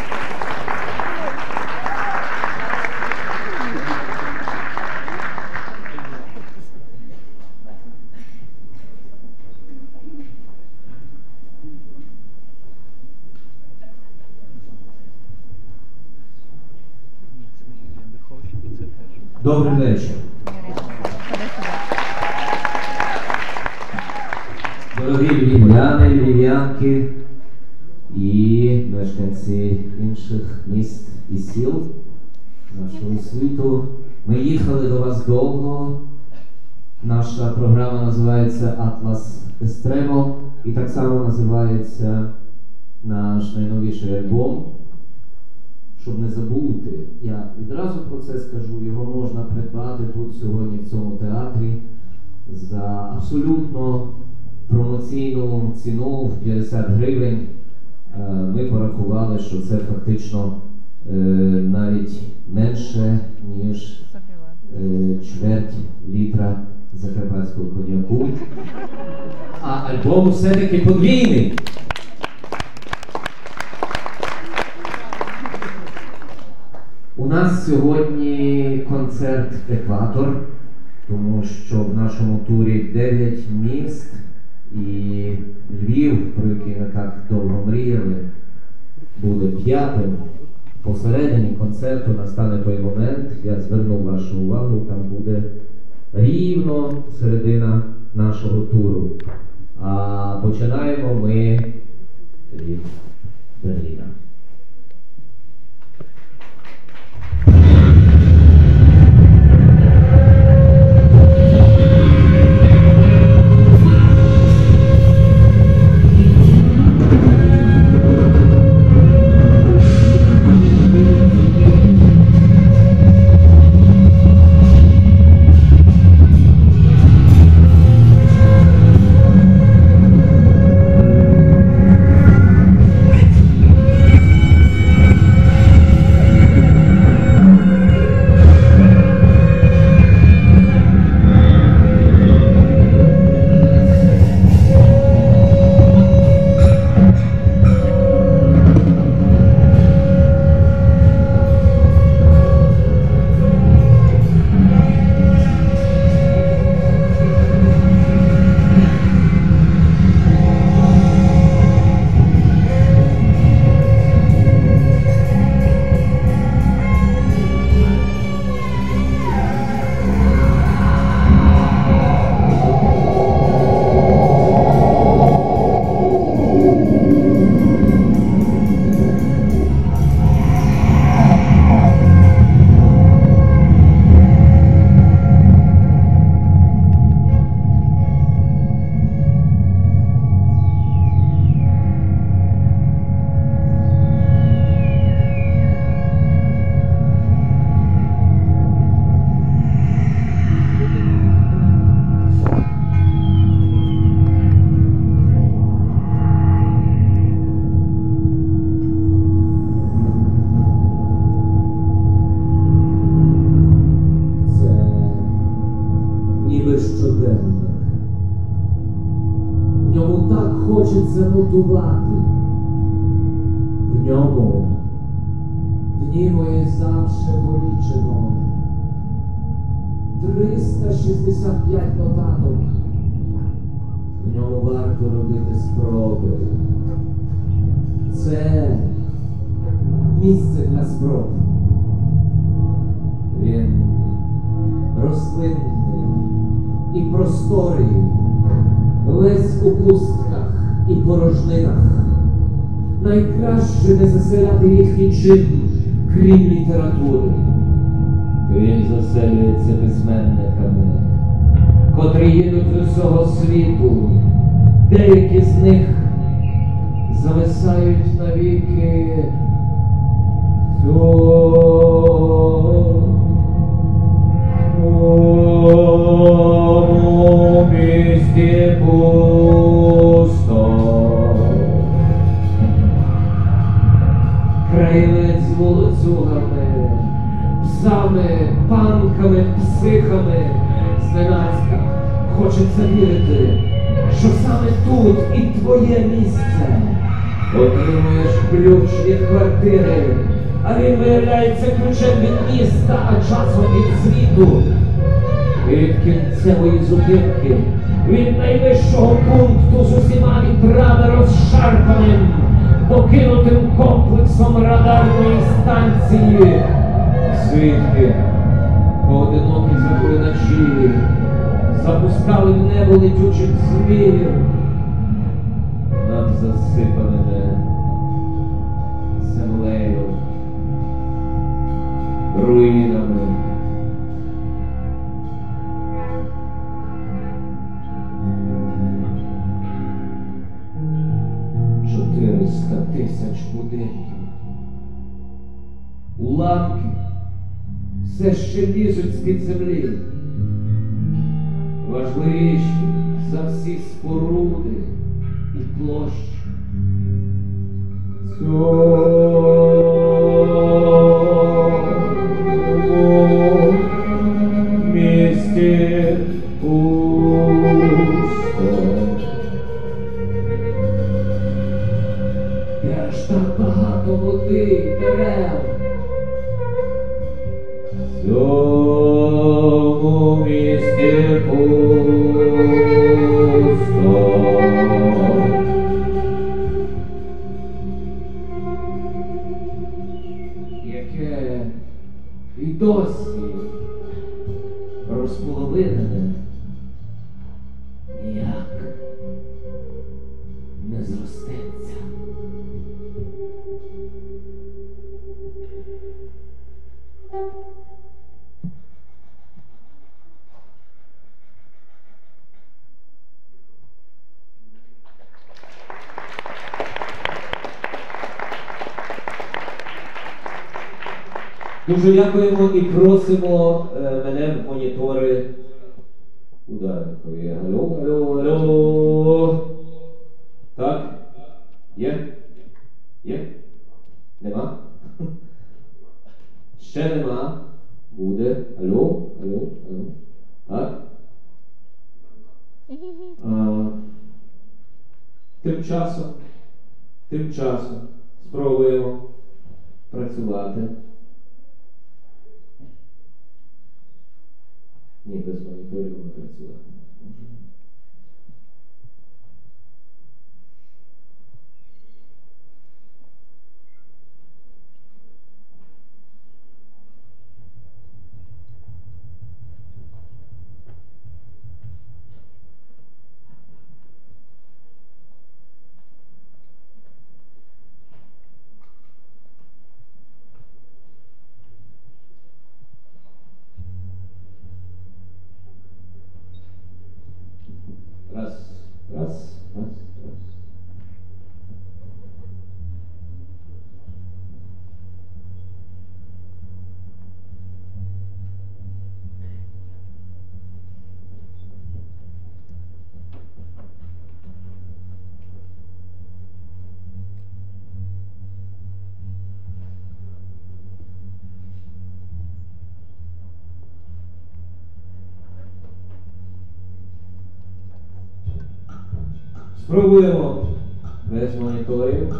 Добрий вечір. Дорогі львів'яни, львів'янки і мешканці інших міст і сіл нашого світу. Ми їхали до вас довго. Наша програма називається «Атлас Естремо» і так само називається наш найновіший альбом. Щоб не забути, я відразу про це скажу, його можна придбати тут сьогодні в цьому театрі за абсолютно промоційну ціну в п'ятдесят гривень. Ми порахували, що це фактично навіть менше, ніж чверть літра закарпатського коньяку. А альбом все-таки подвійний. У нас сьогодні концерт «Екватор», тому що в нашому турі дев'ять міст і Львів, про який ми так довго мріяли, буде п'ятим. Посередині концерту настане той момент, я звернув вашу увагу, там буде рівно середина нашого туру. А починаємо ми від Берліна. Ні моє завше полічено. триста шістдесят п'ять нотаток. В ньому варто робити спроби. Це місце для спроб. Він рослинний і просторий, весь у пустках і порожнинах. Найкраще не заселяти їх нічим, крім літератури. Він заселюється письменниками, котрі їдуть з усього світу. Деякі з них зависають навіки цьому місті пусто. Краєвець вулицюгами, псами, панками, психами зненацька хочеться вірити, що саме тут і твоє місце. Отримуєш ключ від квартири, а він виявляється ключем від міста, а часом від світу. Від кінцевої зупинки, від найвищого пункту з усіма вітрами розшарпаним, покинутим комплексом радарної станції, звідки поодинокі заклиначі запускали в небо летючих звірів над засипаними землею, руїнами. Тисяч будинків. Уламки все ще лізуть з-під землі. Важливіші за всі споруди і площі. Цьому місті пусто. Аж так багато води, дерев. В цьому місті пусто. Яке і досі розполовинене ніяк не зростеться. Дуже дякуємо і просимо мене в монітори Ударенкові. Алло, алло, алло. Так? Є? Є? Нема? Ще нема. Буде. Алло, алло, алло. Так? А, тим часом, тим часом спробуємо працювати. Ні, без моніторів не працювати. Спробуємо без моніторів.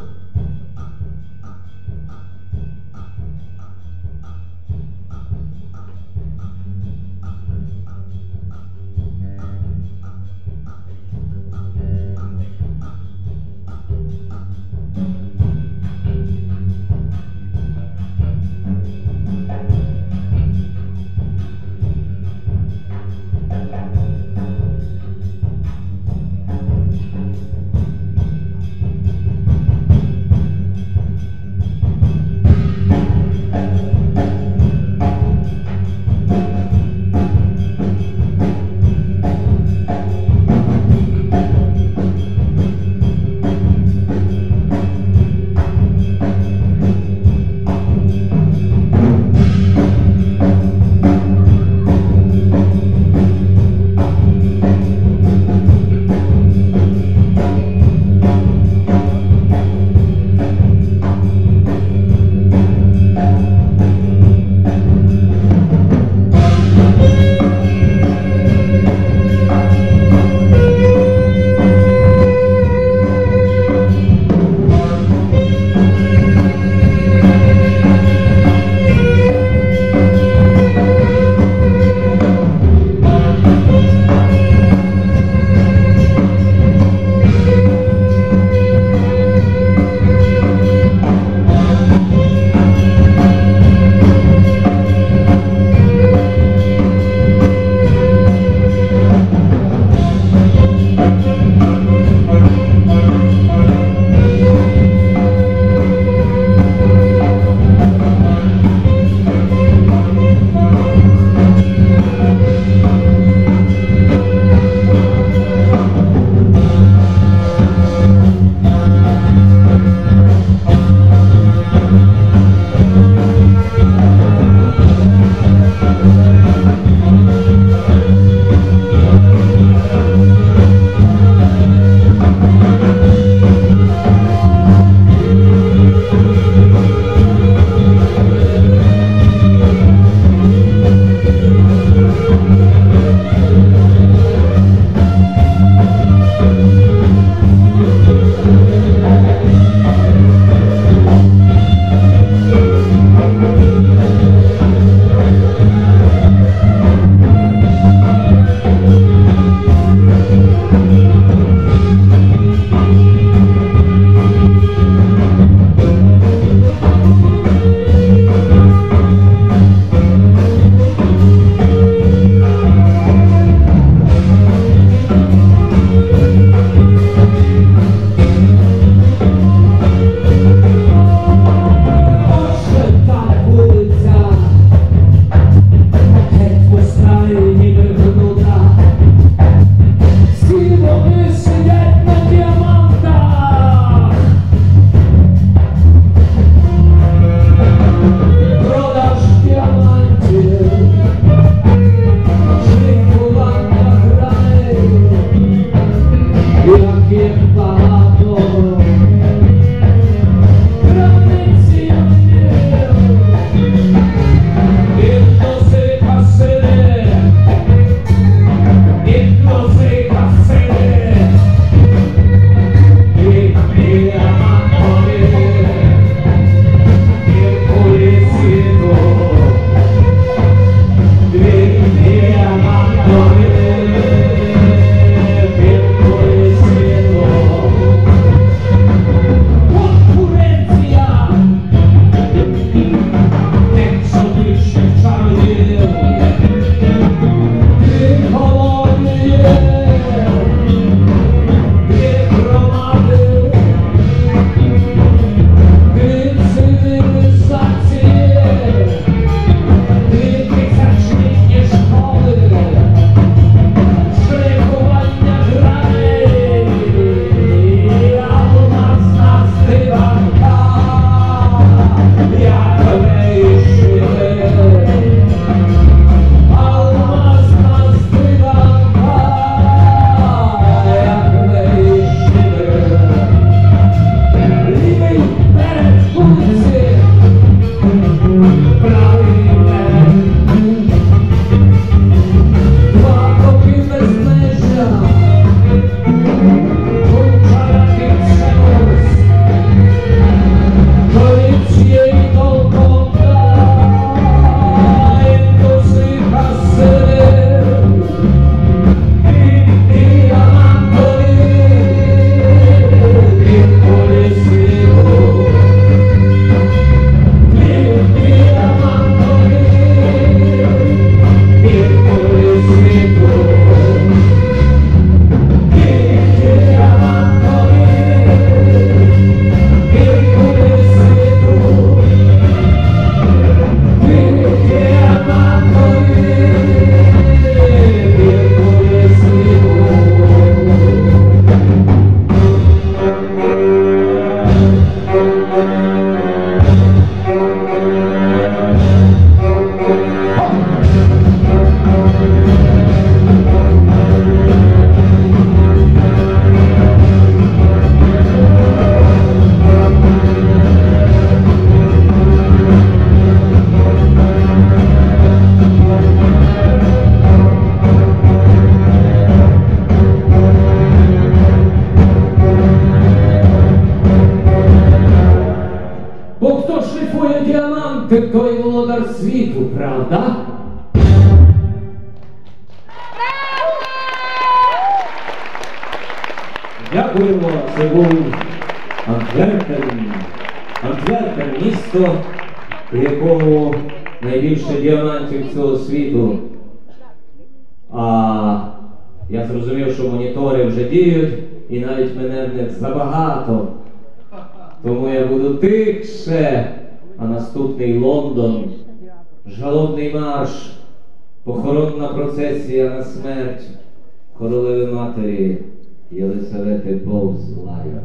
володар світу, правда? Дякуємо, це був Антверпен. Антверпен – місто, в якому найбільше діамантів цього світу. А я зрозумів, що монітори вже діють, і навіть мене в них забагато. Тому я буду тихше, а наступний Лондон, жалобний марш, похоронна процесія на смерть королеви матері Єлисавети Бовзлая.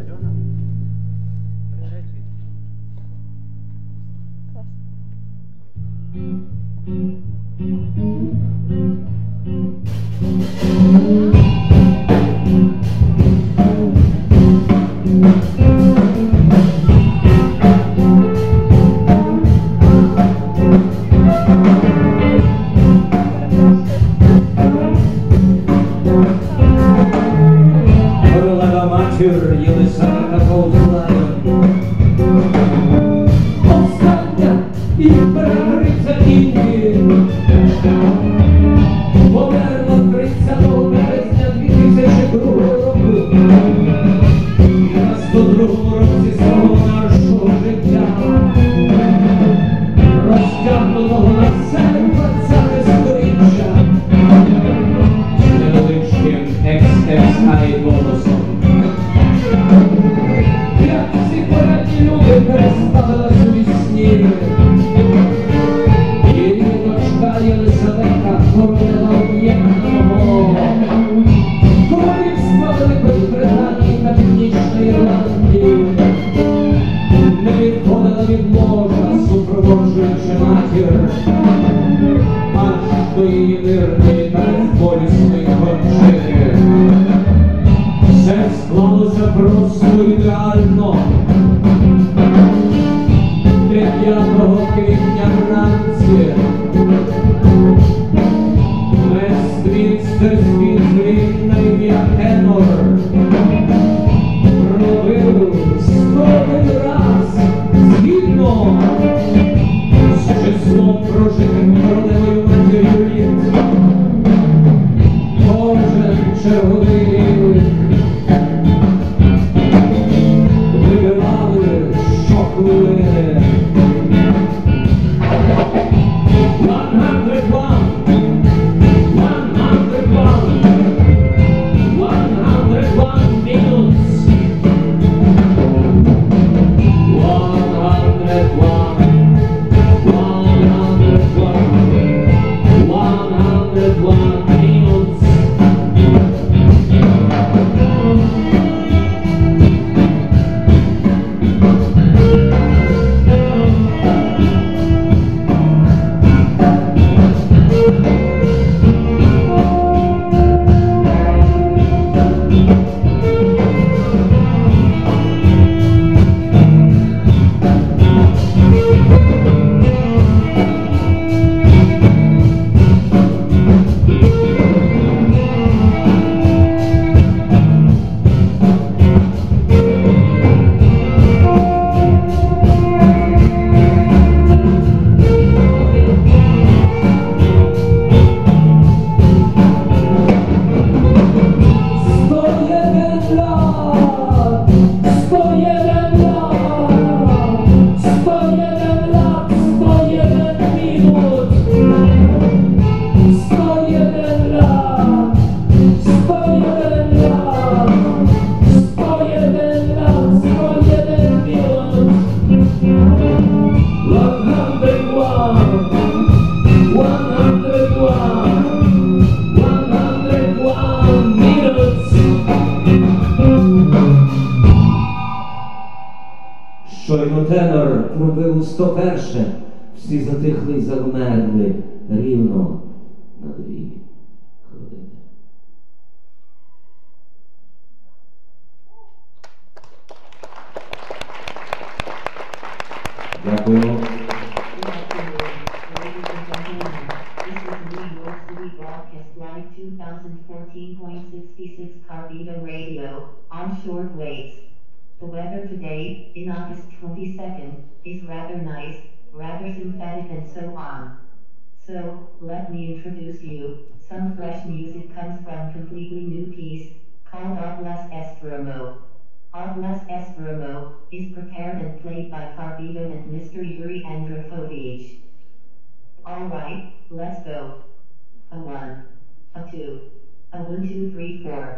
Short waves. The weather today, in August twenty-second, is rather nice, rather synthetic and so on. So, let me introduce you, some fresh music comes from completely new piece, called Atlas Espremo. Atlas Espremo is prepared and played by Carpino and Mister Yuri Andrukovich. Alright, let's go. A one, a two, a one, two, three, four.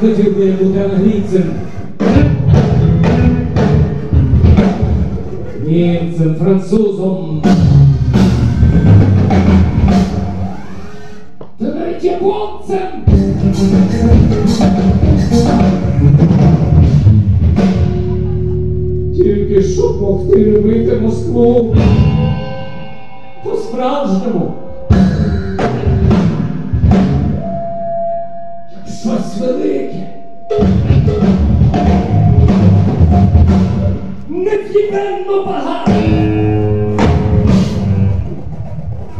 Хотів би бути англійцем, німцем, французом. Та навіть японцем. Тільки щоб могти любити Москву по-справжньому. Щось велике, невдівенно багато,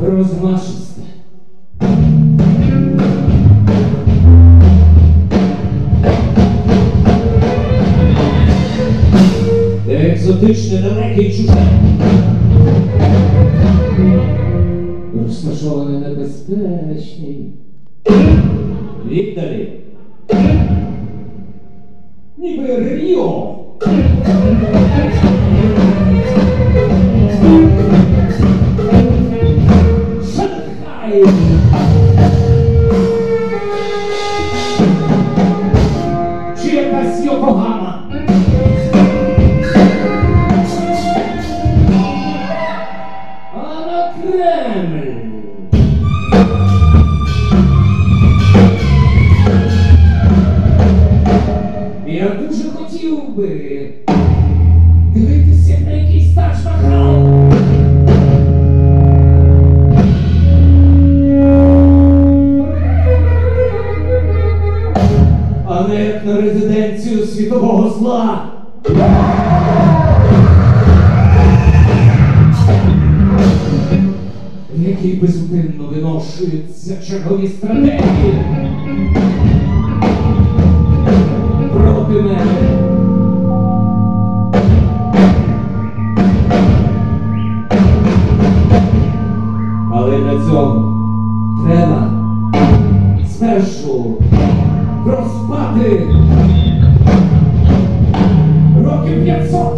розмашисте. Екзотичне, далеке й чуже, розташоване небезпечній віддалі. Ніби Ріо. Шанхай. Чи якась Йокогама. А на Кремль. Я дуже хотів би дивитися який безупинно виношується чергові стратегії проти мене. Але на цьому треба спершу проспати років п'ятсот.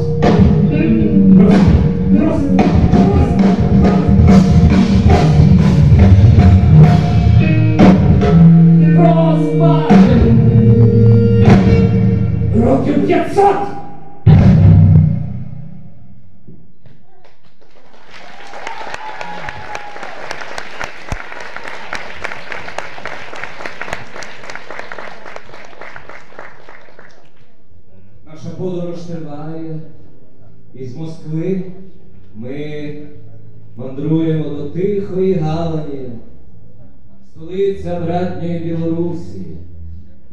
Братньої Білорусі,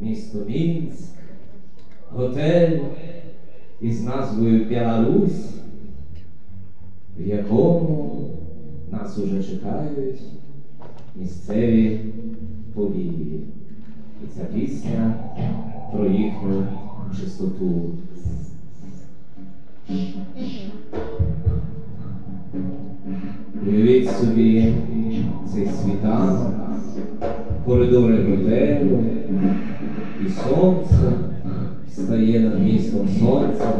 місто Мінськ, готель із назвою Білорусь, в якому нас уже чекають місцеві події. І ця пісня про їхню чистоту. Уявіть собі цей світанок, коридори готелю, і сонце стає над містом сонця.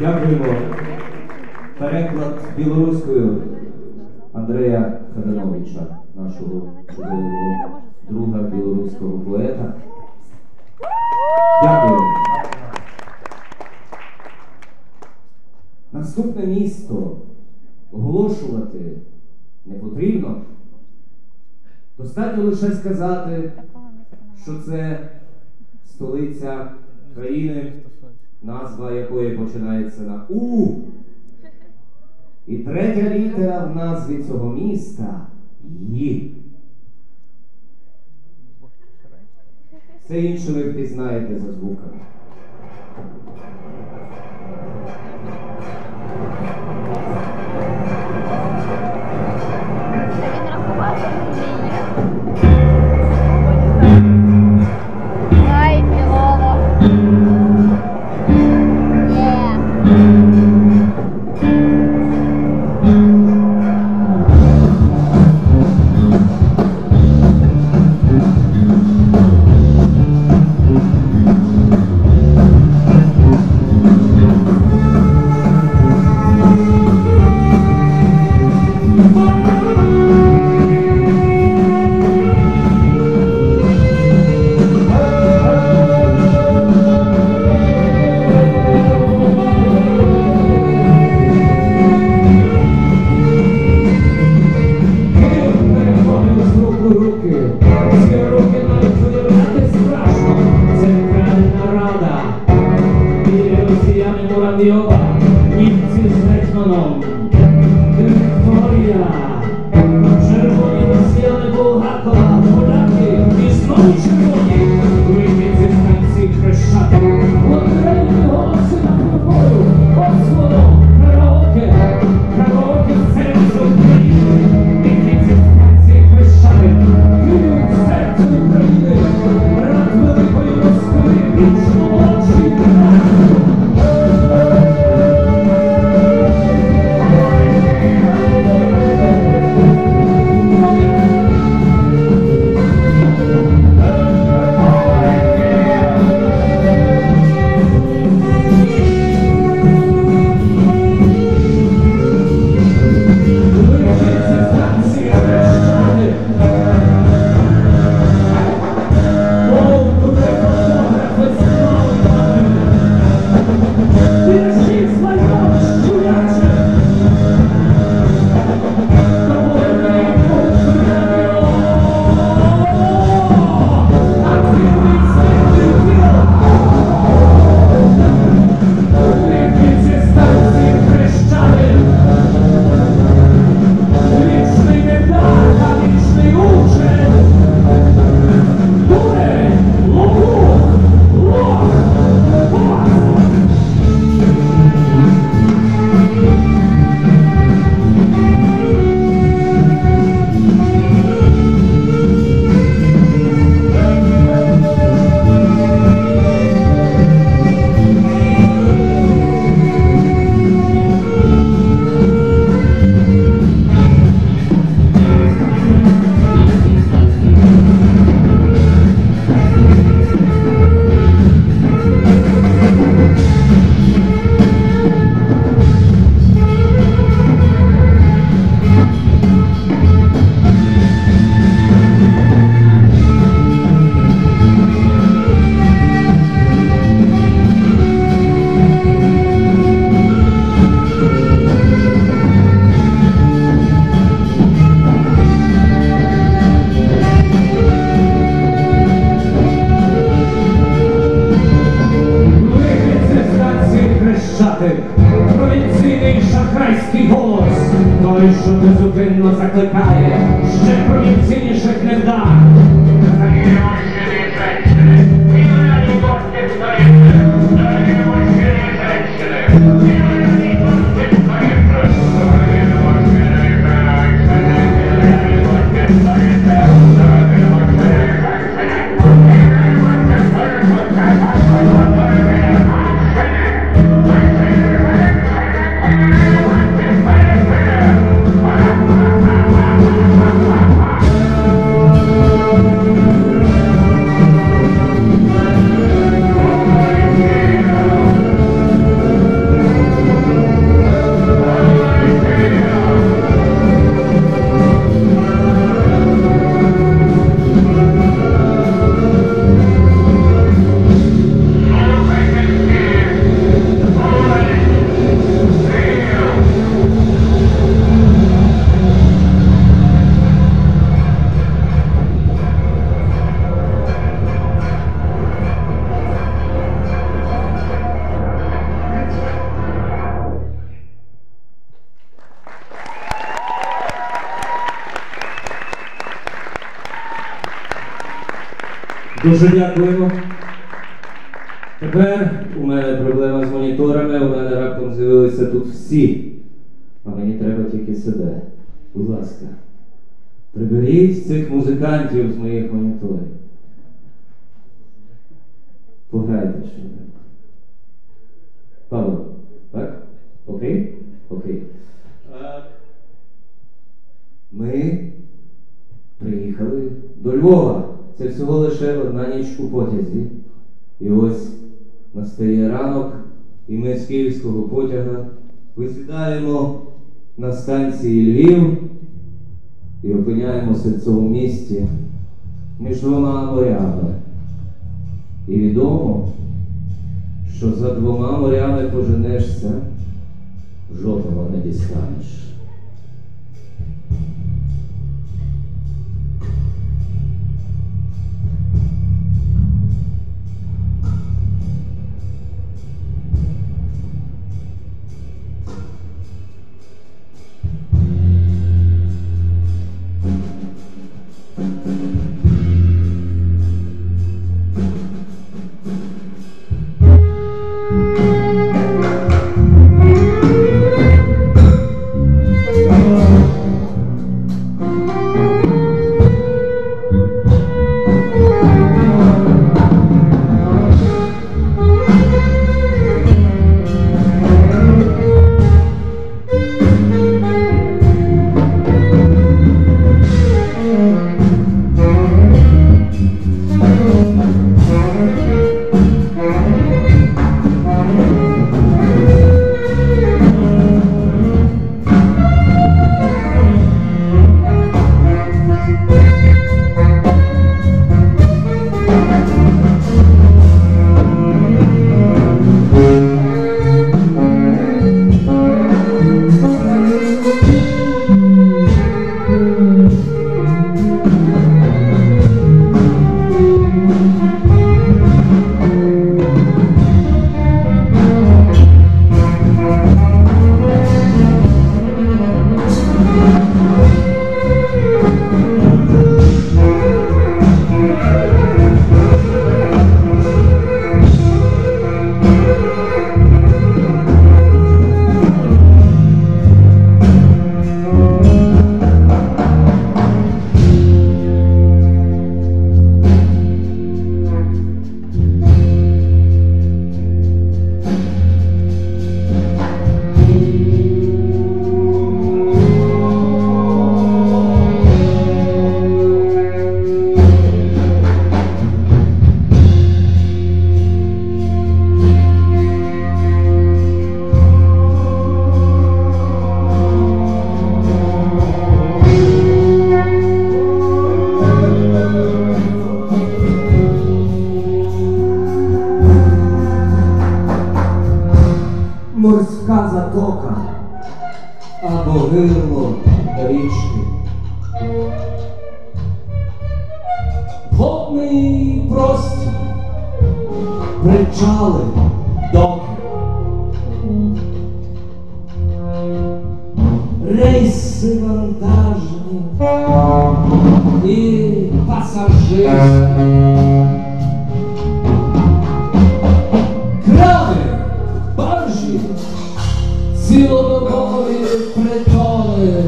Дякуємо. Переклад білоруською Андрія Седановича, нашого чудового друга білоруського поета. Дякую. Наступне місто оголошувати не потрібно. Достатньо лише сказати, що це столиця країни, назва якої починається на «У». І третя літера в назві цього міста – «Ї». Все інше ви впізнаєте за звуками. Щепелів синіших не дам. Дуже дякую. Тепер у мене проблема з моніторами, у мене раптом з'явилися тут всі. А мені треба тільки себе. Будь ласка, приберіть цих музикантів з моїх моніторів. Пограйте щось. Павло, так? Окей? Окей. Ми приїхали до Львова. Це всього лише одна ніч у потязі. І ось настає ранок, і ми з київського потяга висідаємо на станції Львів і опиняємося в цьому місті між двома морями. І відомо, що за двома морями поженешся, жодного не дістанеш. Рейси вантажні. наша жизнь. Крани, баржі, цілодобові притони.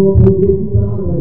Води стіксу,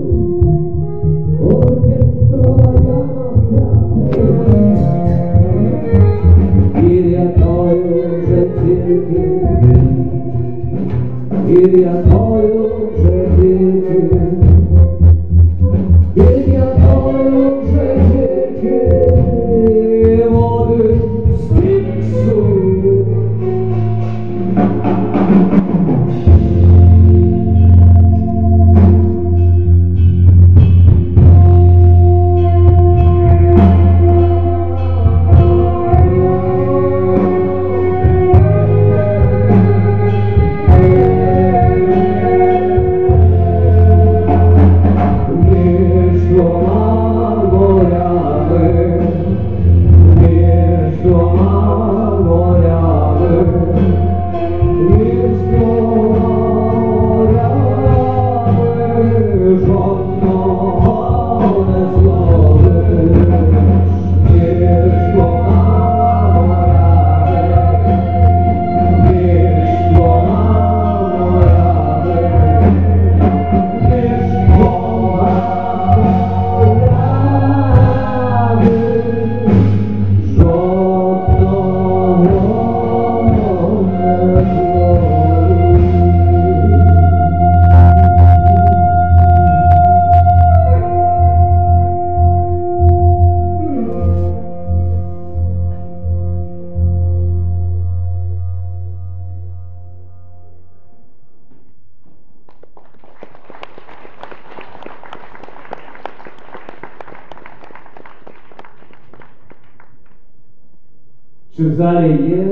Чи в залі є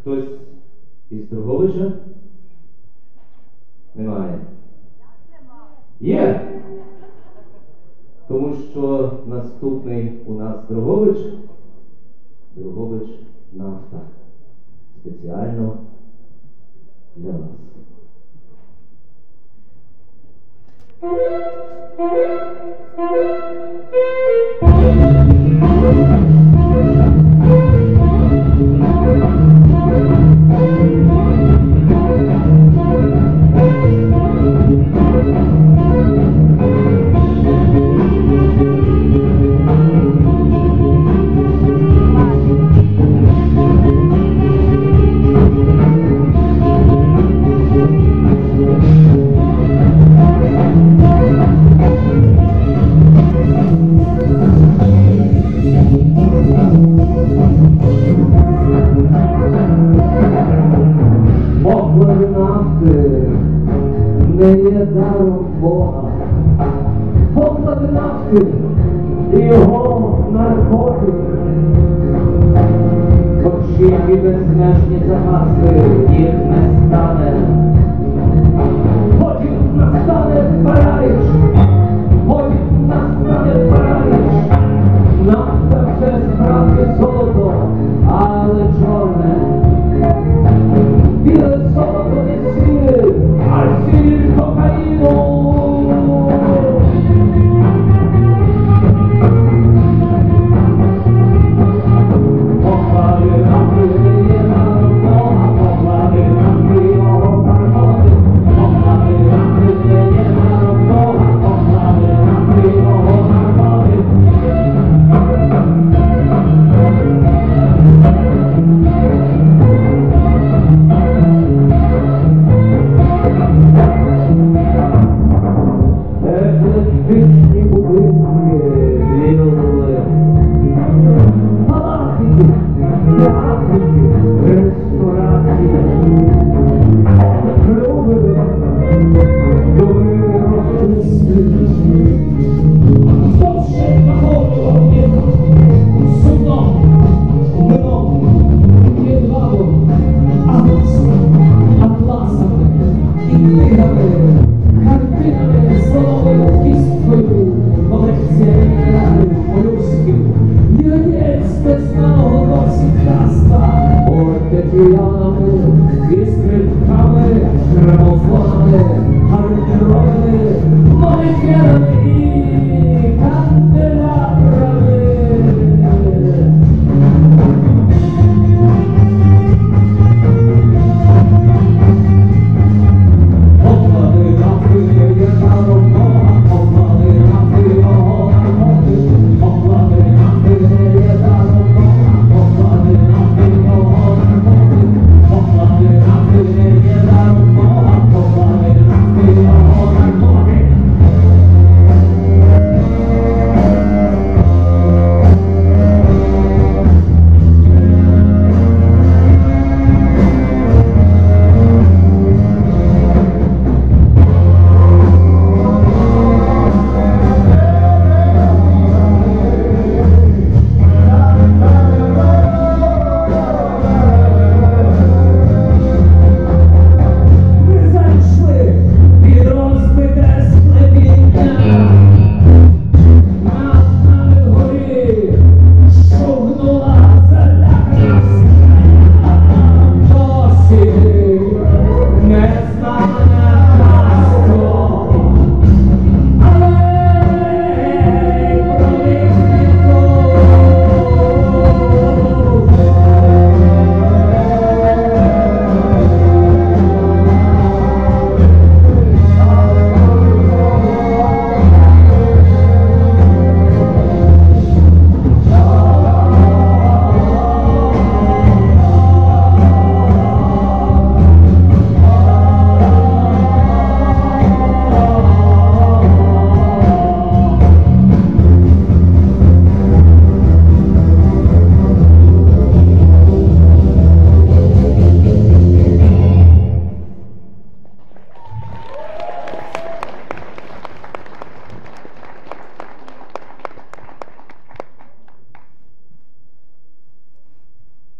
хтось із Торговища? Немає. Є! Тому що наступний у нас Торгович, Торгович нафта. Спеціально для вас. О,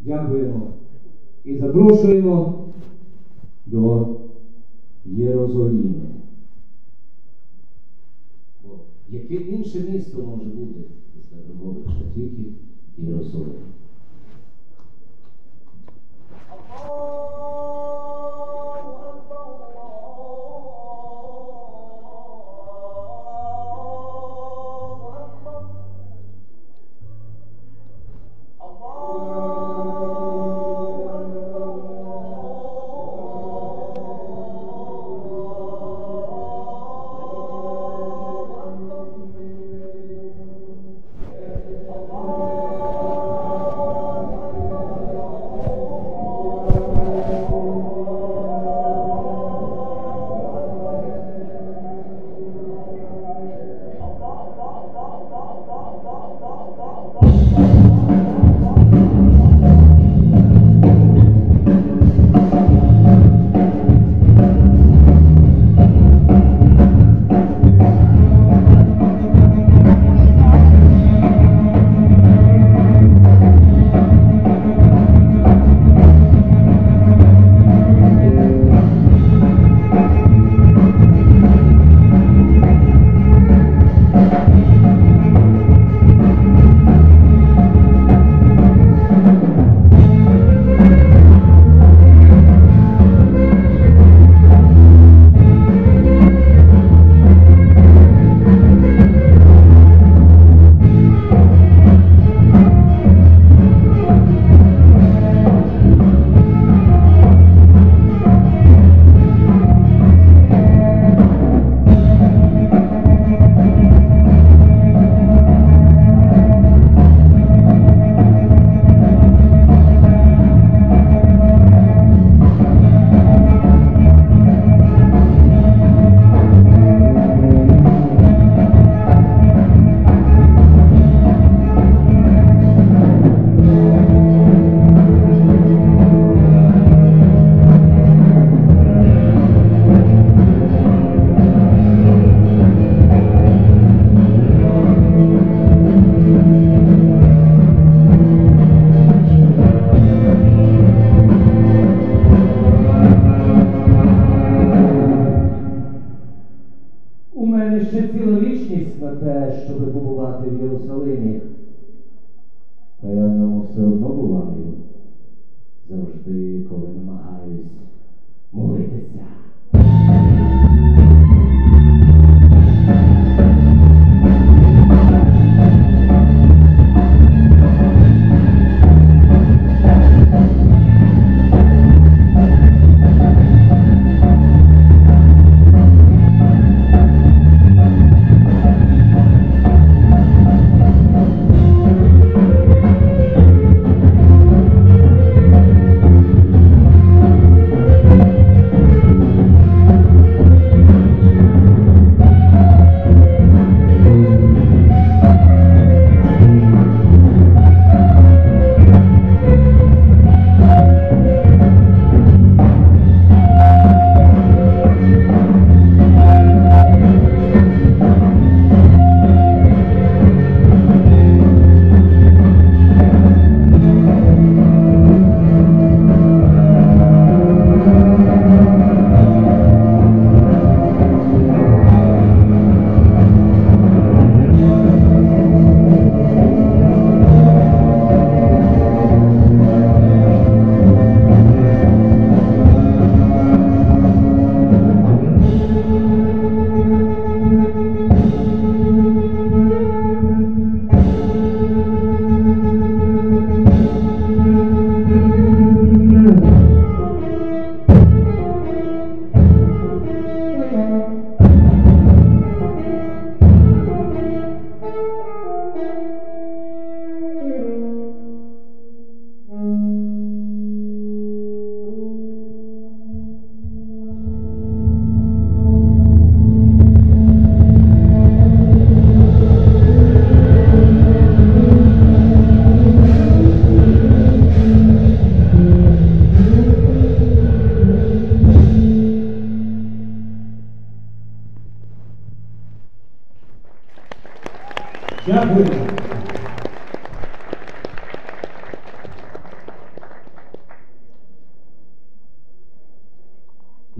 Дякуємо і запрошуємо до Єрозоліми. Бо яке інше місто може бути після другого, що тільки Єрозолим.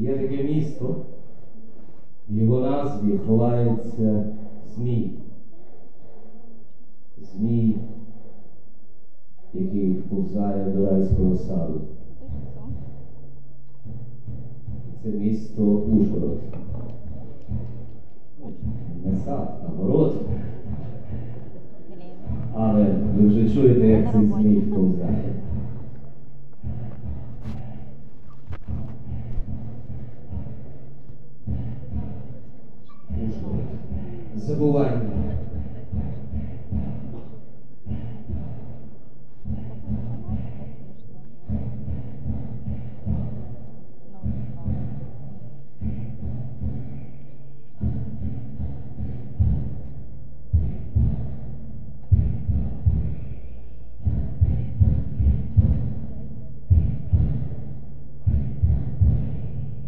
Є таке місто, в його назві ховається змій. Змій, який вповзає до райського саду. Це місто Ужгород. Не сад, а город. Але ви вже чуєте, як цей змій вповзає. Забування.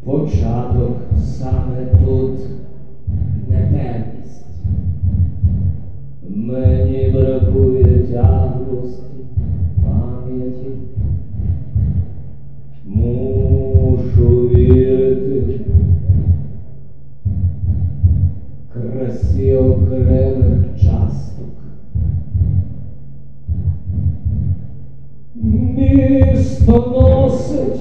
Початок саме тут. Непевність. Мені бракує тяглості, пам'яті. Мушу вірити. Красі окремих часток. Місто носить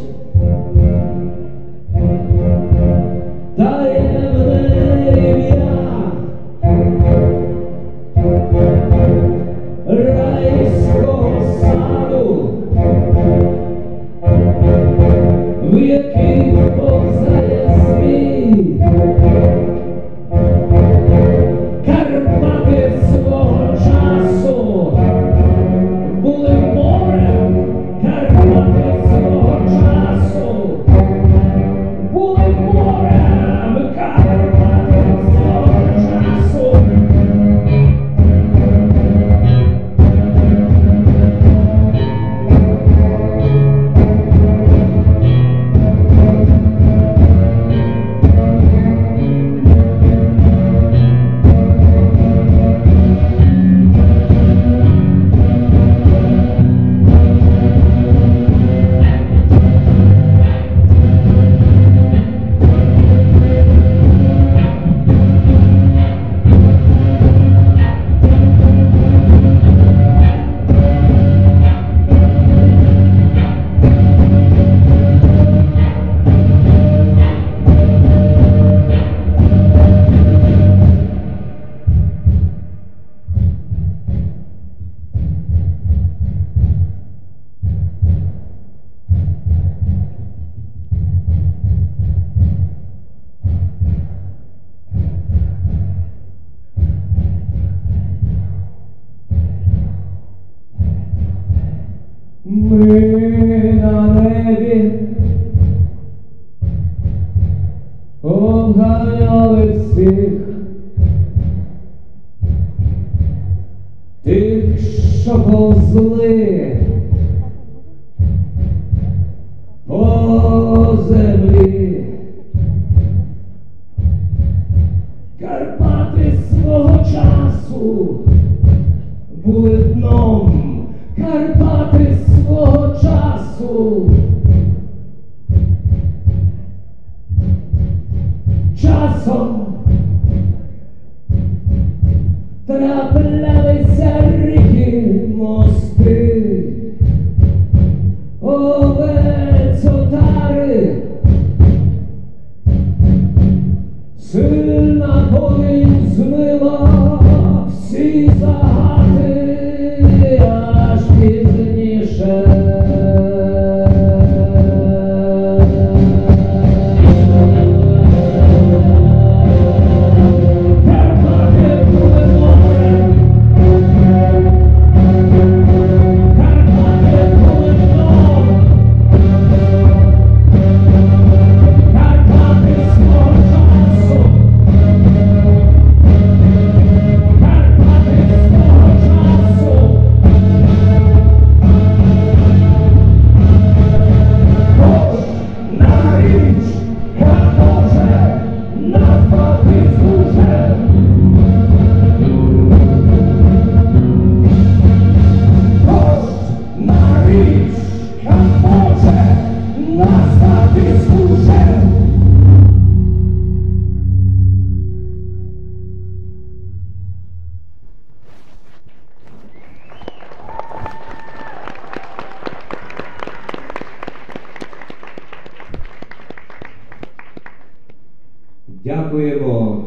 Дякуємо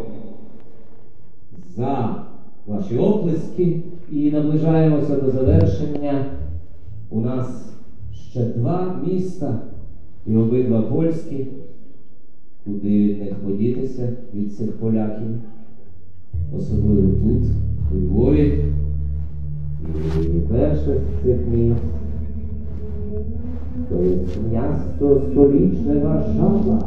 за ваші оплески і наближаємося до завершення. У нас ще два міста і обидва польські, куди не ходітися від цих поляків, особливо тут, у Львові, і перше з цих міст. То є місто столічне Варшава.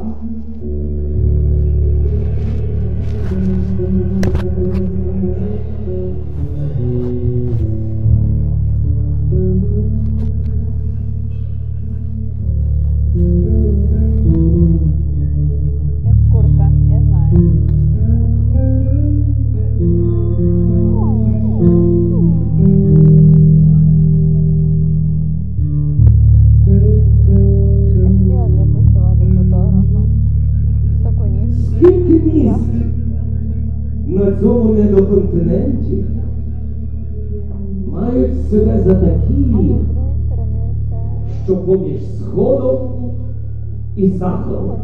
Цьому недоконтиненті мають себе за такі, що поміж сходом і заходом.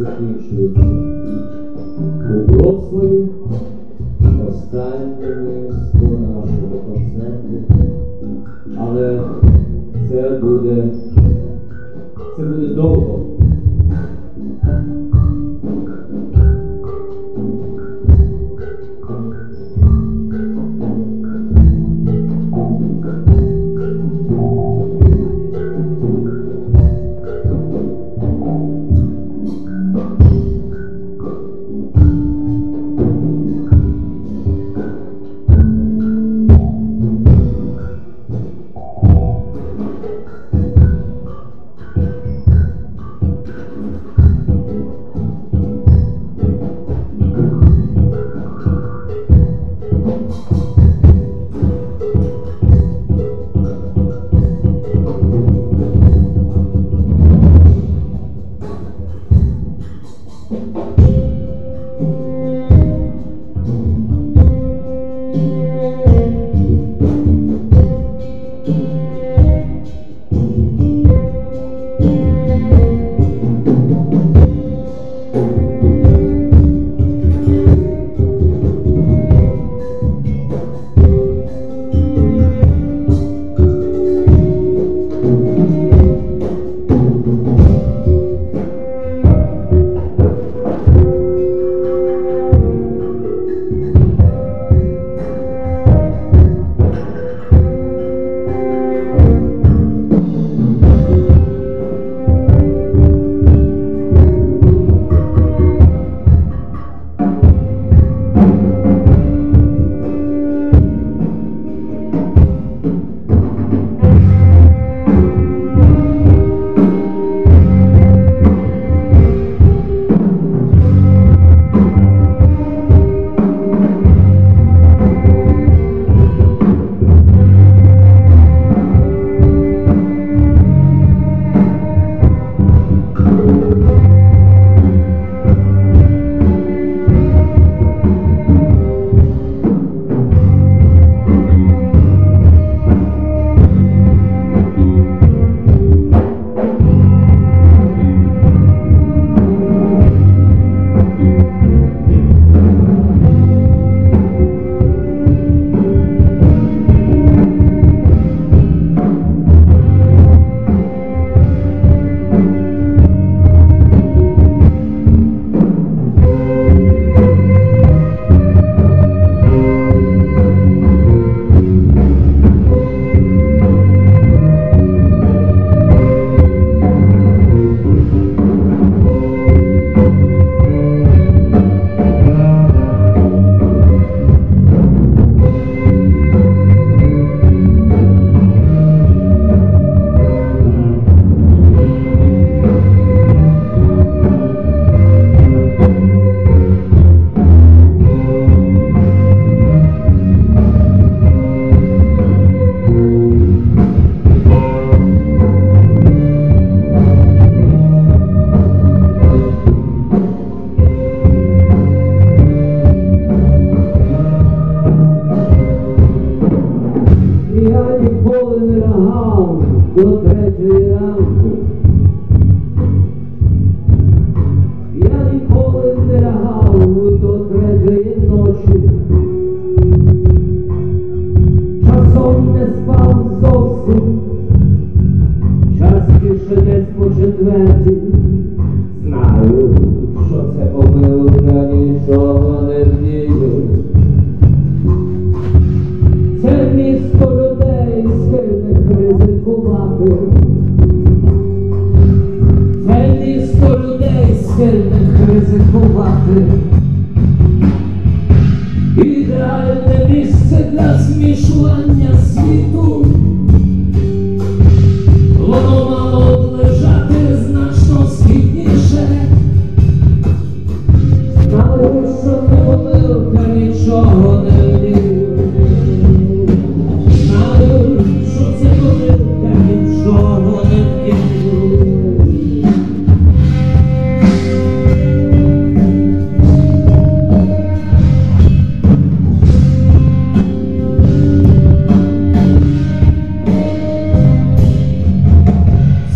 закінчується у Вроцлаві останнє місто нашого концерту. Але це буде, це буде довго.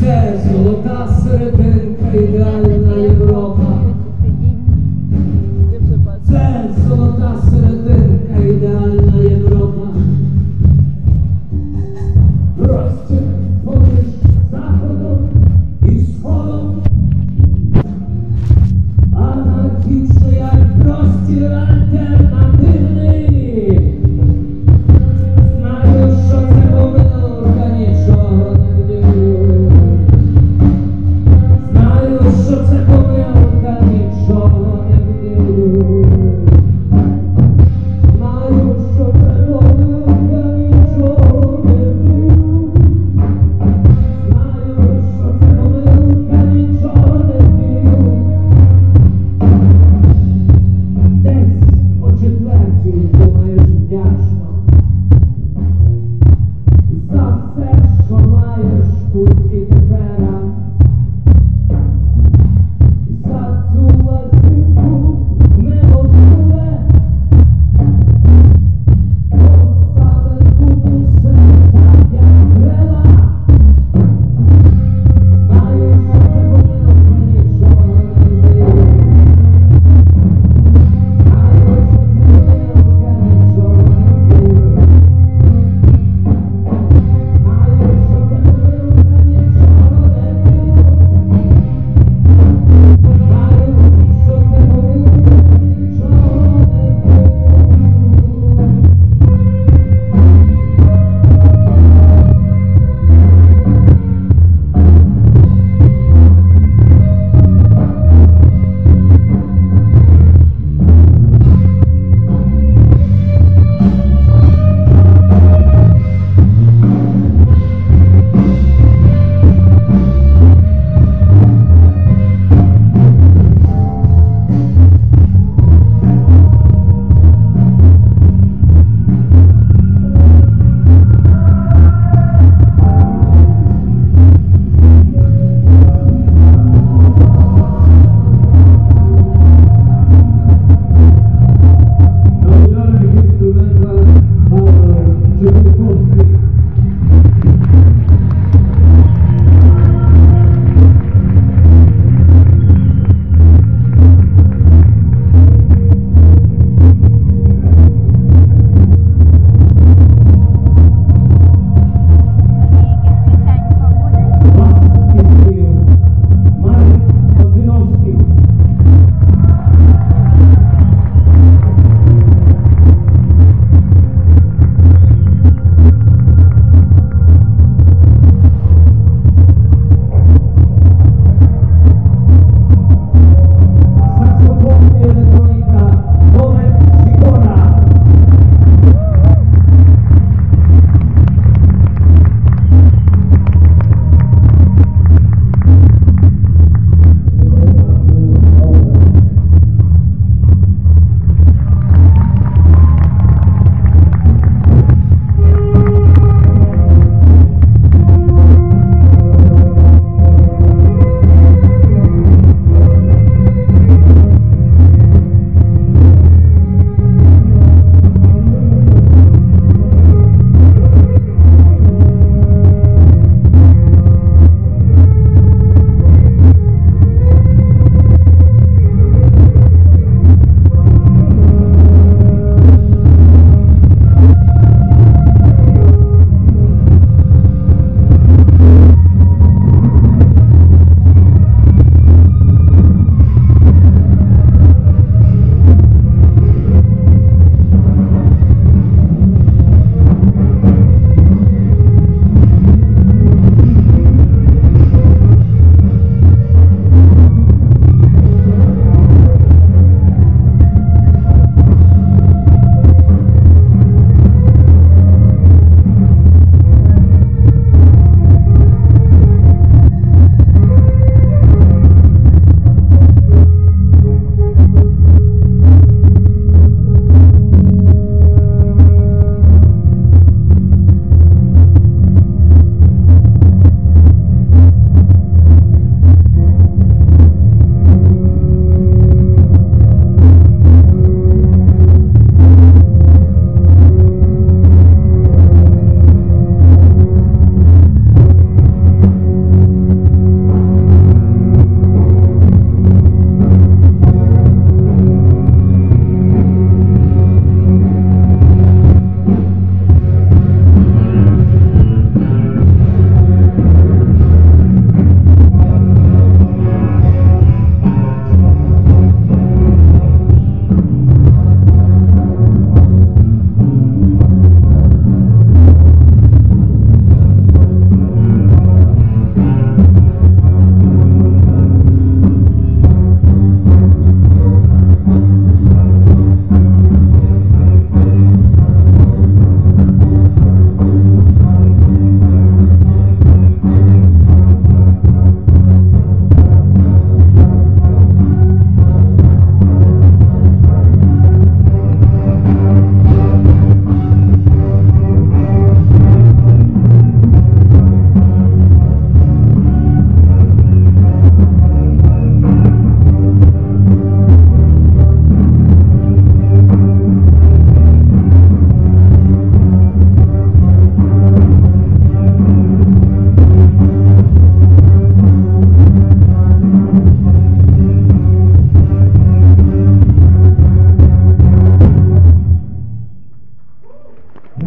Золота серединка, ідеальна Європа. Знаю, що це помилка нічого не вділю. Знаю, що це помилка.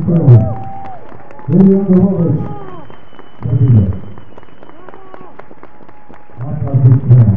справи. Юрій Андрукович. Вадим. Атлас Естремо.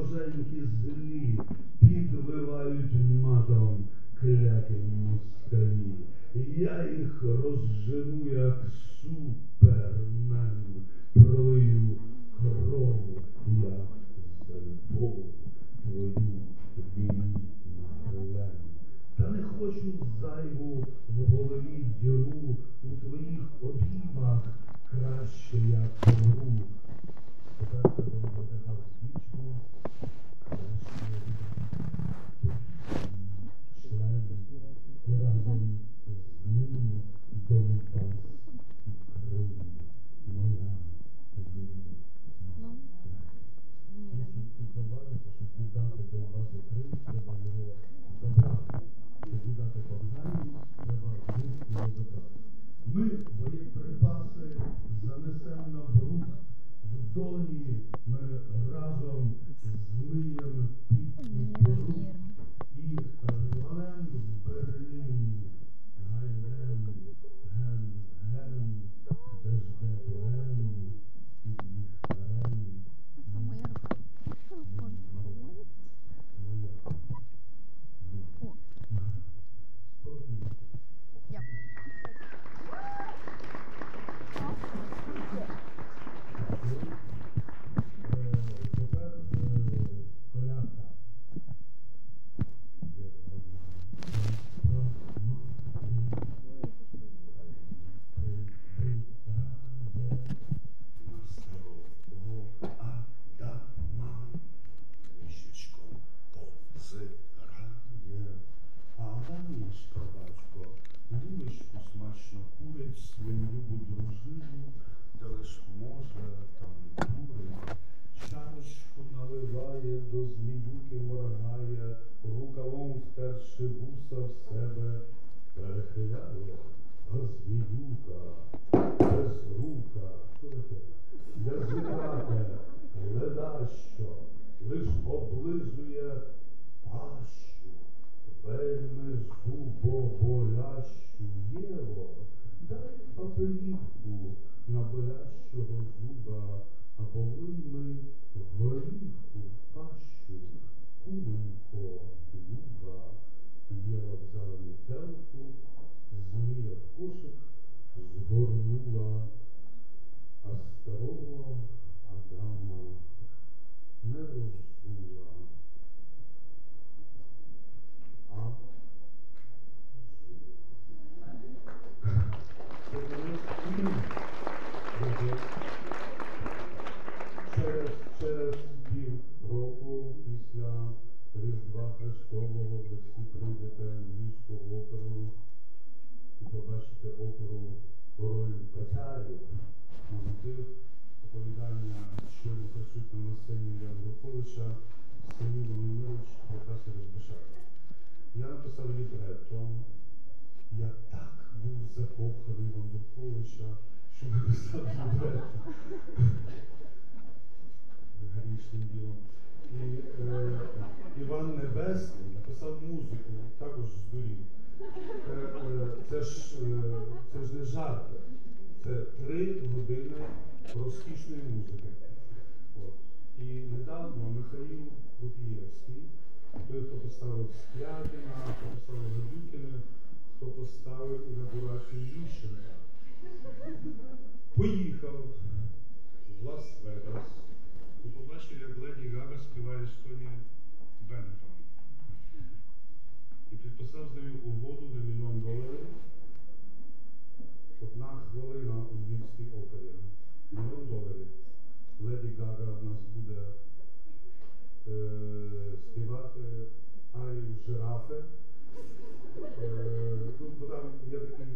Вороженькі злі підвивають матом кляті москалі. розжену, як супермен, пролию кров я за любов твою вільну Марлен. Та не хочу зайву в голові діру, у твоїх обіймах краще я помру. Спитався до Ледега свічку, краще я помру. Член разом з ним Донбас і Крим, моя земля. Якщо ти заважився, щоб віддати Донбас і Крим, треба його забрати. Щоб віддати Богдані, треба Крим його забрати. Ми боєприпаси занесемо на бруд, в долі ми разом змиємо під і бруд, і рвалем в Берлін, гайдем, ген, ген, де ж де поем, під ліхтарем, моя любов. Спокійно. Тепер колядка. Є одна казка матері, прибирає на старого Адама, ліжечком позирає. А Адам наш кабачко вуличку смачно курить свою любу дружину, та лиш може там дурить. Чарочку наливає, до зміюки моргає, рукавом втерши вуса в себе перехиляє. А зміюка без рука, що таке? Язикате, ледащо, лиш облизує пащу, вельми зубоболящу. Єво, дай папелівку на болящого зуба, або вийми горівку в пащу, куменько, люба. Єва взяла мітелку, змія в кошик згорнула, а старого Адама не роззула, а зула. Через, через півроку після Різдва Христового ви всі прийдете в Львівську оперу і побачите оперу «Король Батярів» на мотив оповідання, що ви присутні на сцені Юрія Андруковича, Сергій Володимирович, Прекрасний Розбишак. Я написав лібретто. Я так був закоханий в Андруковича, що написав лібретто. Грішним ділом. І е, Іван Небесний написав музику, також здурів. Е, е, це, ж, е, це ж не жарти. Це три години розкішної музики. От. І недавно Михаїл Купієвський, той, хто поставив Сп'ятіна, хто поставив Гадюкіна, хто поставив інаугурацію Ющенка, поїхав в Лас-Вегас і побачив, як Леді Гага співає з Тоні Бентом. І підписав з нею угоду на мільйон доларів. Одна хвилина у Львівській опері. Мільйон доларів. Леді Гага в нас буде е, співати «Ай, жирафи». Е, ну, там є такий,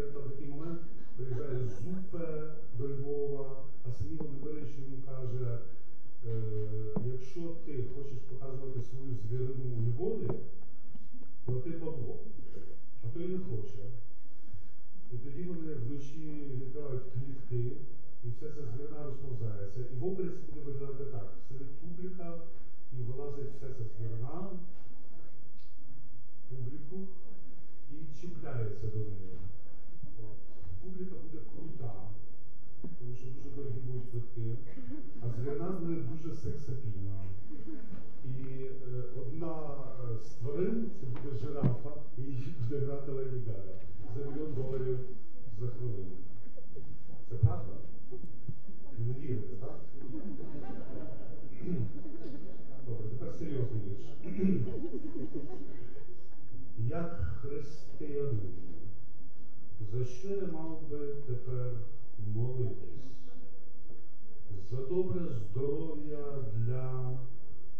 там такий момент. Приїжджає Зупе до Львова, а Сергій Володимирович йому каже, е, якщо ти хочеш показувати свою звірину у Львові, плати бабло, а то й не хоче. І тоді вони вночі відкривають клітки, і вся ця звірина розповзається. І в опері це буде виглядати так. Сидить публіка, і вилазить вся ця звірина в публіку і чіпляється до неї. Публіка буде крута, тому що дуже дорогі будуть квитки, а звірина з нею дуже сексапільна. І е, одна з тварин, це буде жирафа, і її буде грати Леді Гага за мільйон доларів. як християнин, за що я мав би тепер молитись? За добре здоров'я для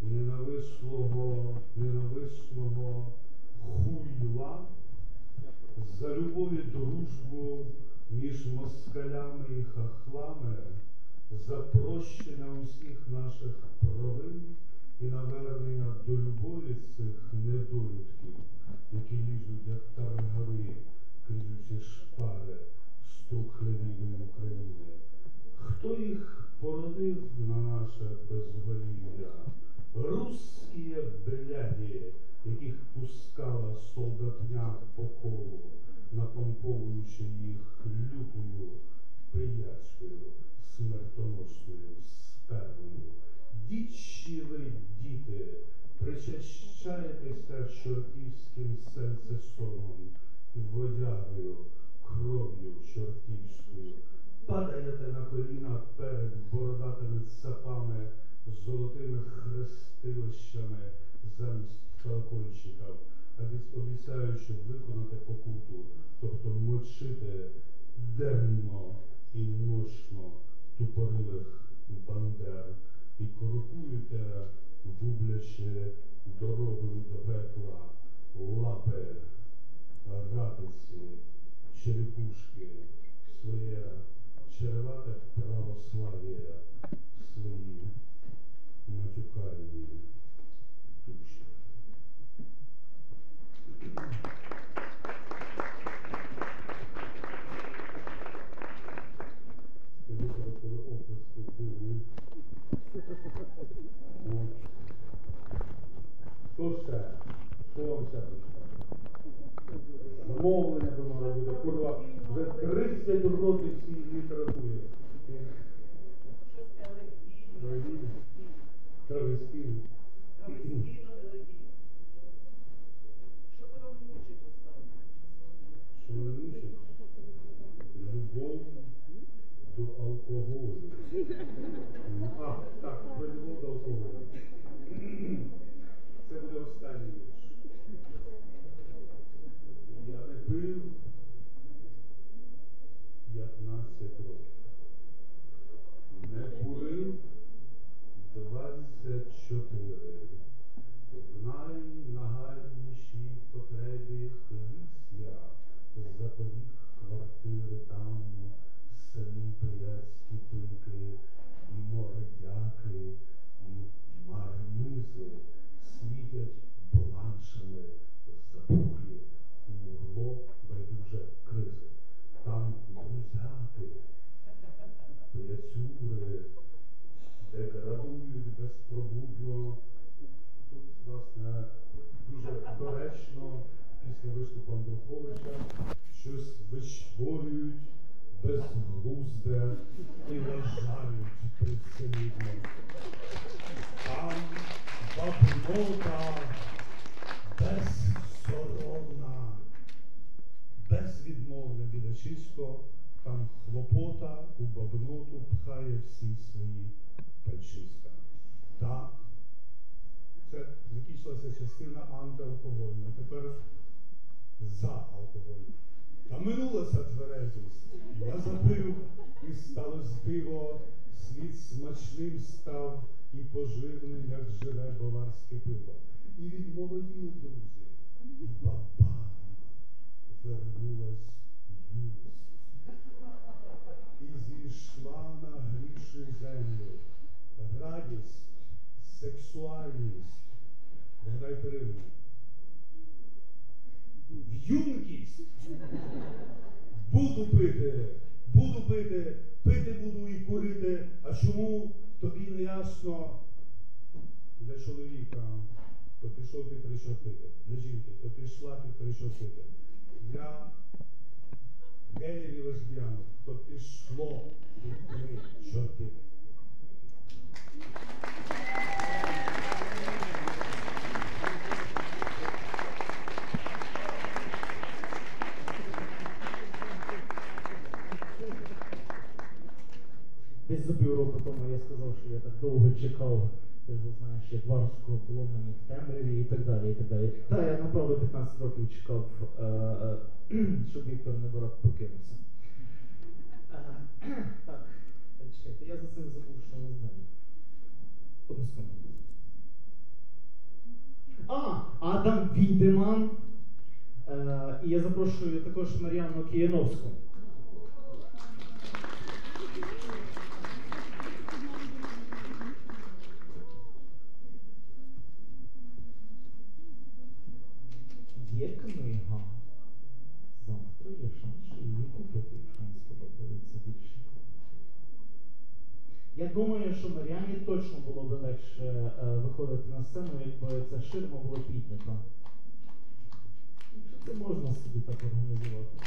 ненависного, ненависного хуйла, за любов і дружбу між москалями і хахлами, за прощення усіх наших провин і навернення до любові цих недолюдків, які лізуть як таргави крізь усі шпали стухлевіної України. Хто їх породив на наше безголів'я? Русські бляді, яких пускала солдатня по колу, напомповуючи їх лютою пиячкою, смертоносною спермою. Дічі ви, діти, причащаєтеся чортівським сенсесоном і водягою, кров'ю чортівською, падаєте на коліна перед бородатими цапами, золотими хрестилищами замість колокольчиків, обіцяючи виконати покуту, тобто мочити денно і ночно тупорилих бандер, і крокуєте, гублячи дорогою до пекла, лапи, ратиці, черепушки, своє черевате православ'я, свої матюкальні душі. Що ще? Що вам ще прочитати? Замовлення би мало буде, курва, вже тридцять років всі літератури. Травіскін. Травіскін. Травіскін. Що вона мучить останнім часом? Що вона мучить? Любов до алкоголю. А, так, про любов до алкоголю. Це буде останній вірш. Я не пив п'ятнадцять років. Не курив двадцять чотири. В найнагальнішій потребі колись я запоріг квартири там, самі пияцькі пики, і мордяки, і мармизи світять бланшами запухлі мурло байдуже кризи. Там друзяки, п'яцюри, деградують безпробудно. Тут, власне, дуже доречно після виступу Андруховича щось вичворюють безглузде і вражають прицелідно. Там бабнота безсоромна, безвідмовне бідачисько, там хлопота у бабноту пхає всі свої пальчиська. Та це закінчилася частина антиалкогольна, тепер заалкогольна. Та минулася тверезість, я запив і сталося диво, світ смачним став і поживним, як живе баварське пиво. І відмолоділи друзі, і бабам вернулась юність. І зійшла на грішну землю радість, сексуальність, вгадай перемогу, юнкість. Буду пити, буду пити, пити буду і курити, а чому тобі не ясно? Для чоловіка то пішов ти три чортити, для жінки то пішла ти три чортити, для геїв і лесбіянок то пішло ти три чортити. Десь за півроку тому я сказав, що я так довго чекав ти його знаєш, як Варського полонені в темряві і так далі, і так далі. Та, я, направду, п'ятнадцять років чекав, щоб Віктор Невора покинувся. Так, чекайте, я за цим забув, що не знаю. Одну секунду. А, Адам Відеман. І я запрошую також Мар'яну Кіяновську. Є книга. Завтра є шанс, що її купити, якщо вам сподобається більше. Я думаю, що Мар'яні точно було б легше виходити на сцену, якби ця ширма була піднята. Якщо це можна собі так організувати.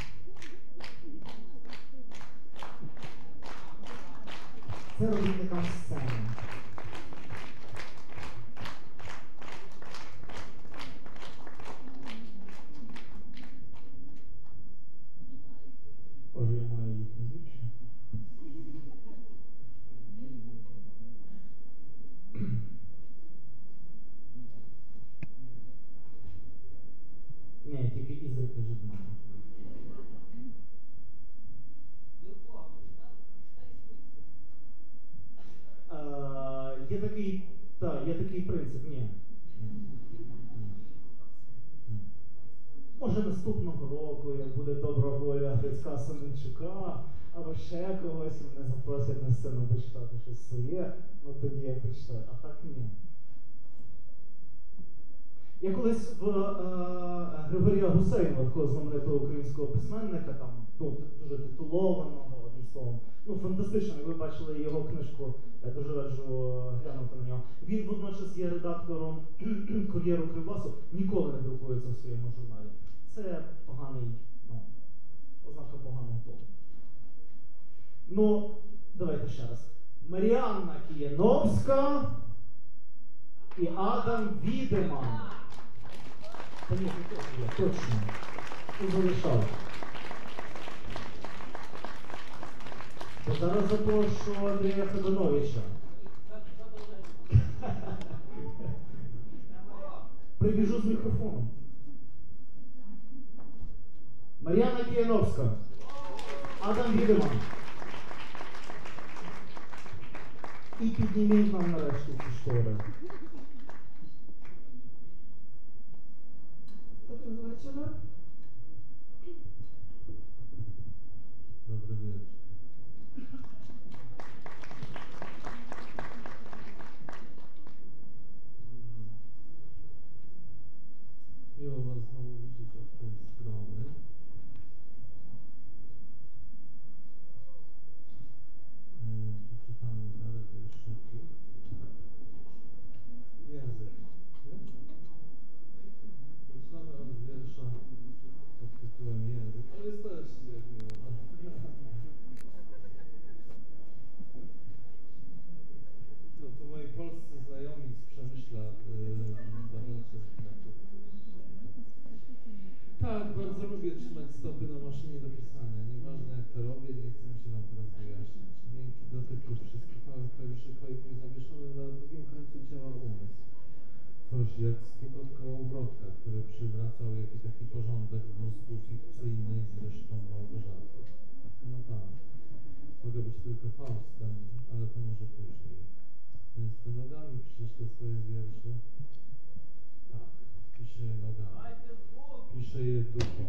Це робітникам сцени. Боже, я маю їх не більше. Ні, тільки Ізрик і жодна. Є такий, так, є такий принцип, ні. Може, наступного року, як буде добра воля Грицька Семенчука, або ще когось, мене запросять на сцену почитати щось своє, ну тоді я почитаю, а так ні. Я колись в Григорія Гусейнова, такого знаменитого українського письменника, там, ну, дуже титулованого, одним словом, ну, фантастично, ви бачили його книжку, я дуже раджу глянути на нього. Він водночас є редактором «Кор'єру Кривасу», ніколи не друкується в своєму журналі. Це поганий, ну, ознака поганого тону. Ну, давайте ще раз. Мар'яна Кіяновська і Адам Відеман. Та ні, це теж я, точно. І залишав. Бо зараз запрошую Андрія Седановича. Прибіжу з мікрофоном. Мар'яна Кіяновська. Адам Відеман. І підніміть нам нарешті ці штори. Доброго вечора. Добрий вечір. Я вас знову бачу з тієї сторони. Читаємо далі штуки. Язик. Почнемо розглядати, що підкупуємо язик. Представиш собі, як його. Тобто мої польські знайомі з Przemyśla багато. Tak, bardzo lubię trzymać stopy na maszynie do pisania. Nieważne jak to robię, nie chcę mi się nam teraz wyjaśniać. Miękki dotyk już wszystkich małych klawiszy i zawieszony na drugim końcu ciała umysł. Coś jak stukot kołowrotka, który przywracał jakiś taki porządek w mózgu fikcyjnej zresztą Małgorzaty. No tak, mogę być tylko Faustem, ale to może później. Więc ty nogami piszesz te swoje wiersze. Tak, piszę je nogami. Piszę je dupą.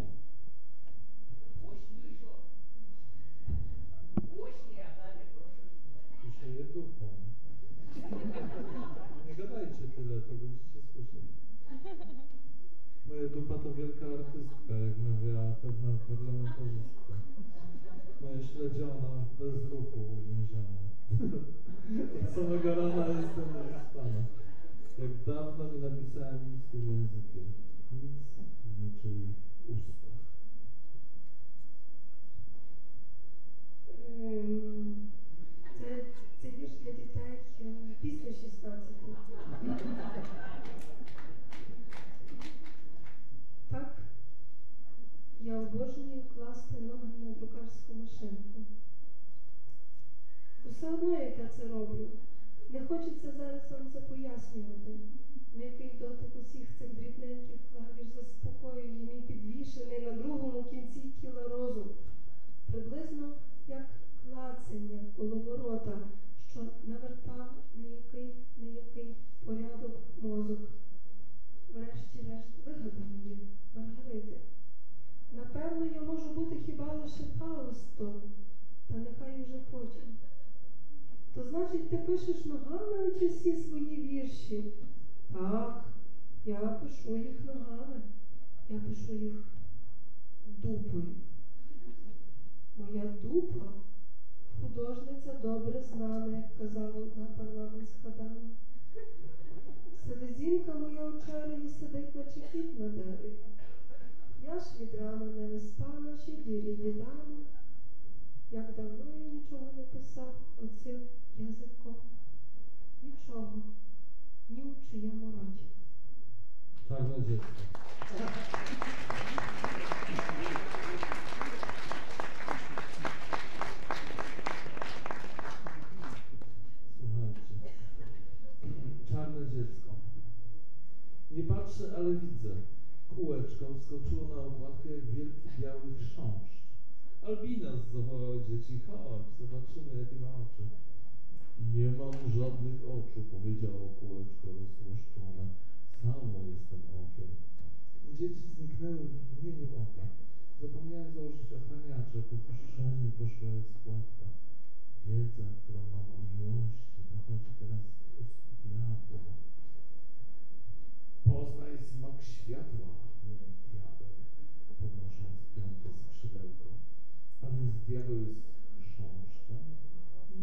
Piszę je dupą. Nie gadajcie tyle, to będziecie słyszeli. Moja dupa to wielka artystka, jak mówiła pewna parlamentarzystka. Moja śledziona, bez ruchu uwięziona. Od samego rana jestem nieustana. Jak dawno nie napisałem nic tym językiem. Nic. Czyli w ustach. Це вірш для дітей після шістнадцяти. Так, я обожнюю класти ноги на друкарську машинку. Усе одно, як я це роблю, Не хочеться зараз вам це пояснювати. М'який дотик усіх цих дрібненьких клавіш заспокоює мій підвішений на другому кінці тіла розум. Приблизно як клацання коловорота, що навертав неякий-неякий порядок мозок. Врешті-решт вигадано їх, Маргарити. Напевно, я можу бути хіба лише Фаустом, та нехай уже потім. То значить, ти пишеш ногами у часі свої вірші? Так, я пишу їх ногами, я пишу їх дупою. Моя дупа, художниця добре знана, як казала одна парламентська дама. Селезінка моя у череві сидить на чекіт на дереві. Я ж від рана не виспана, ще дірі дідами. Як давно я нічого не писав оцим язиком. Нічого. Ні в чиєму роді. Гарно дійсно. Czarne dziecko. Nie patrzę, ale widzę. Kółeczko wskoczyło na okładkę jak wielki biały chrząszcz. Albinas zawołał dzieci. Chodź, zobaczymy, jakie ma oczy. Nie mam żadnych oczu, powiedziało kółeczko rozłuszczone. Samo jestem okiem. Dzieci zniknęły w mgnieniu oka. Zapomniałem założyć ochraniacze. Puszczenie poszła jak składka. Wiedza, którą mam o miłości, pochodzi teraz diabła. Poznaj smak światła, mówi diabeł, podnosząc piąte skrzydełko. A więc diabeł jest chrząszczem?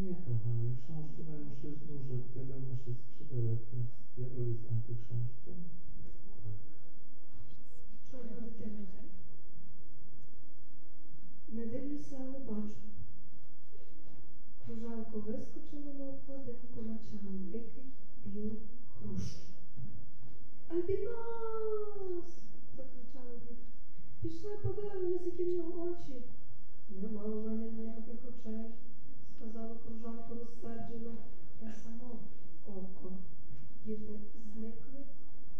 Nie, kochanie, chrząszcze mają sześć nóżek, diabeł ma sześć skrzydełek, więc diabeł jest antychrząszczem? Tak. Не дивлюся, але бачу. Кружалко вискочило на обкладинку, наче великий білий хрущ. «Альбінос!» – закричала дітка. «Пішли подивимось, які в нього очі!» «Нема у мене ніяких очей!» – сказала кружалко розсерджено. «Я само око!» Діти зникли,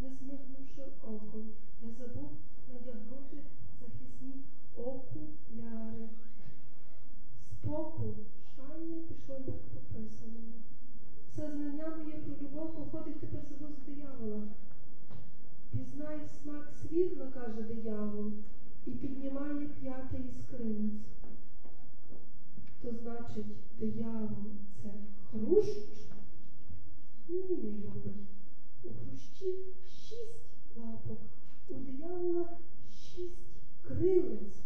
не змигнувши оком. Я забув надягнути захисні окуляри. Споку шання пішло, як пописано. Все знання моє про любов походить тепер з вуст диявола. Пізнай смак світла, каже диявол, і піднімає п'ятий іскринець. То значить, диявол – це хрущ? Ні, не любить. У хрущі шість лапок, у диявола шість крилець.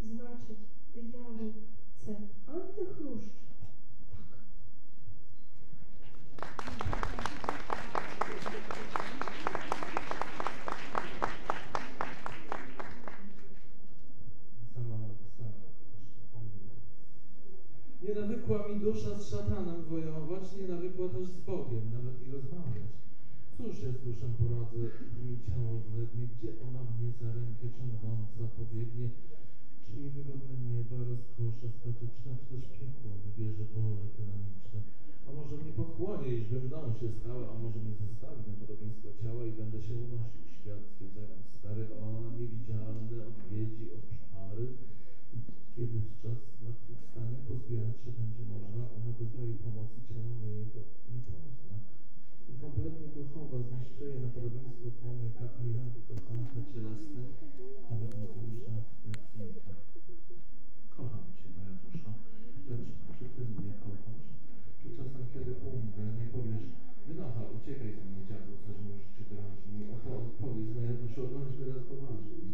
Значить, диявол – це антихрущ? Так. Nie nawykła mi dusza z szatanem wojować, nie nawykła też z Bogiem, nawet i rozmawiać. Cóż ja z duszą poradzę, gdy mi ciało wlegnie, gdzie ona mnie za rękę ciągnąca pobiegnie? Czy mi wygodne nieba, rozkosze statyczne, czy też piekło wybierze pole dynamiczne? A może mnie pochłonie, iżby mną się stała, a może mnie zostawi na podobieństwo ciała i będę się unosił w świat, stwierdzając stary, ona niewidzialny odwiedzi obszary. I kiedy w czas zmartwychwstania pozbierać się będzie można, ona bez mojej pomocy ciało moje to nie pozna. I kompletnie duchowa zniszczyje na podobieństwo człowieka, a ja to anty cielesny, nawet nie dusza. Kocham Cię, moja dusza, lecz czy Ty mnie kochasz? Czy czasem, kiedy umrę, nie powiesz, wynocha, uciekaj z mnie, dziadu, coś mi już Ci drażni. Oto odpowiedź, moja duszo, bądźmy raz poważni.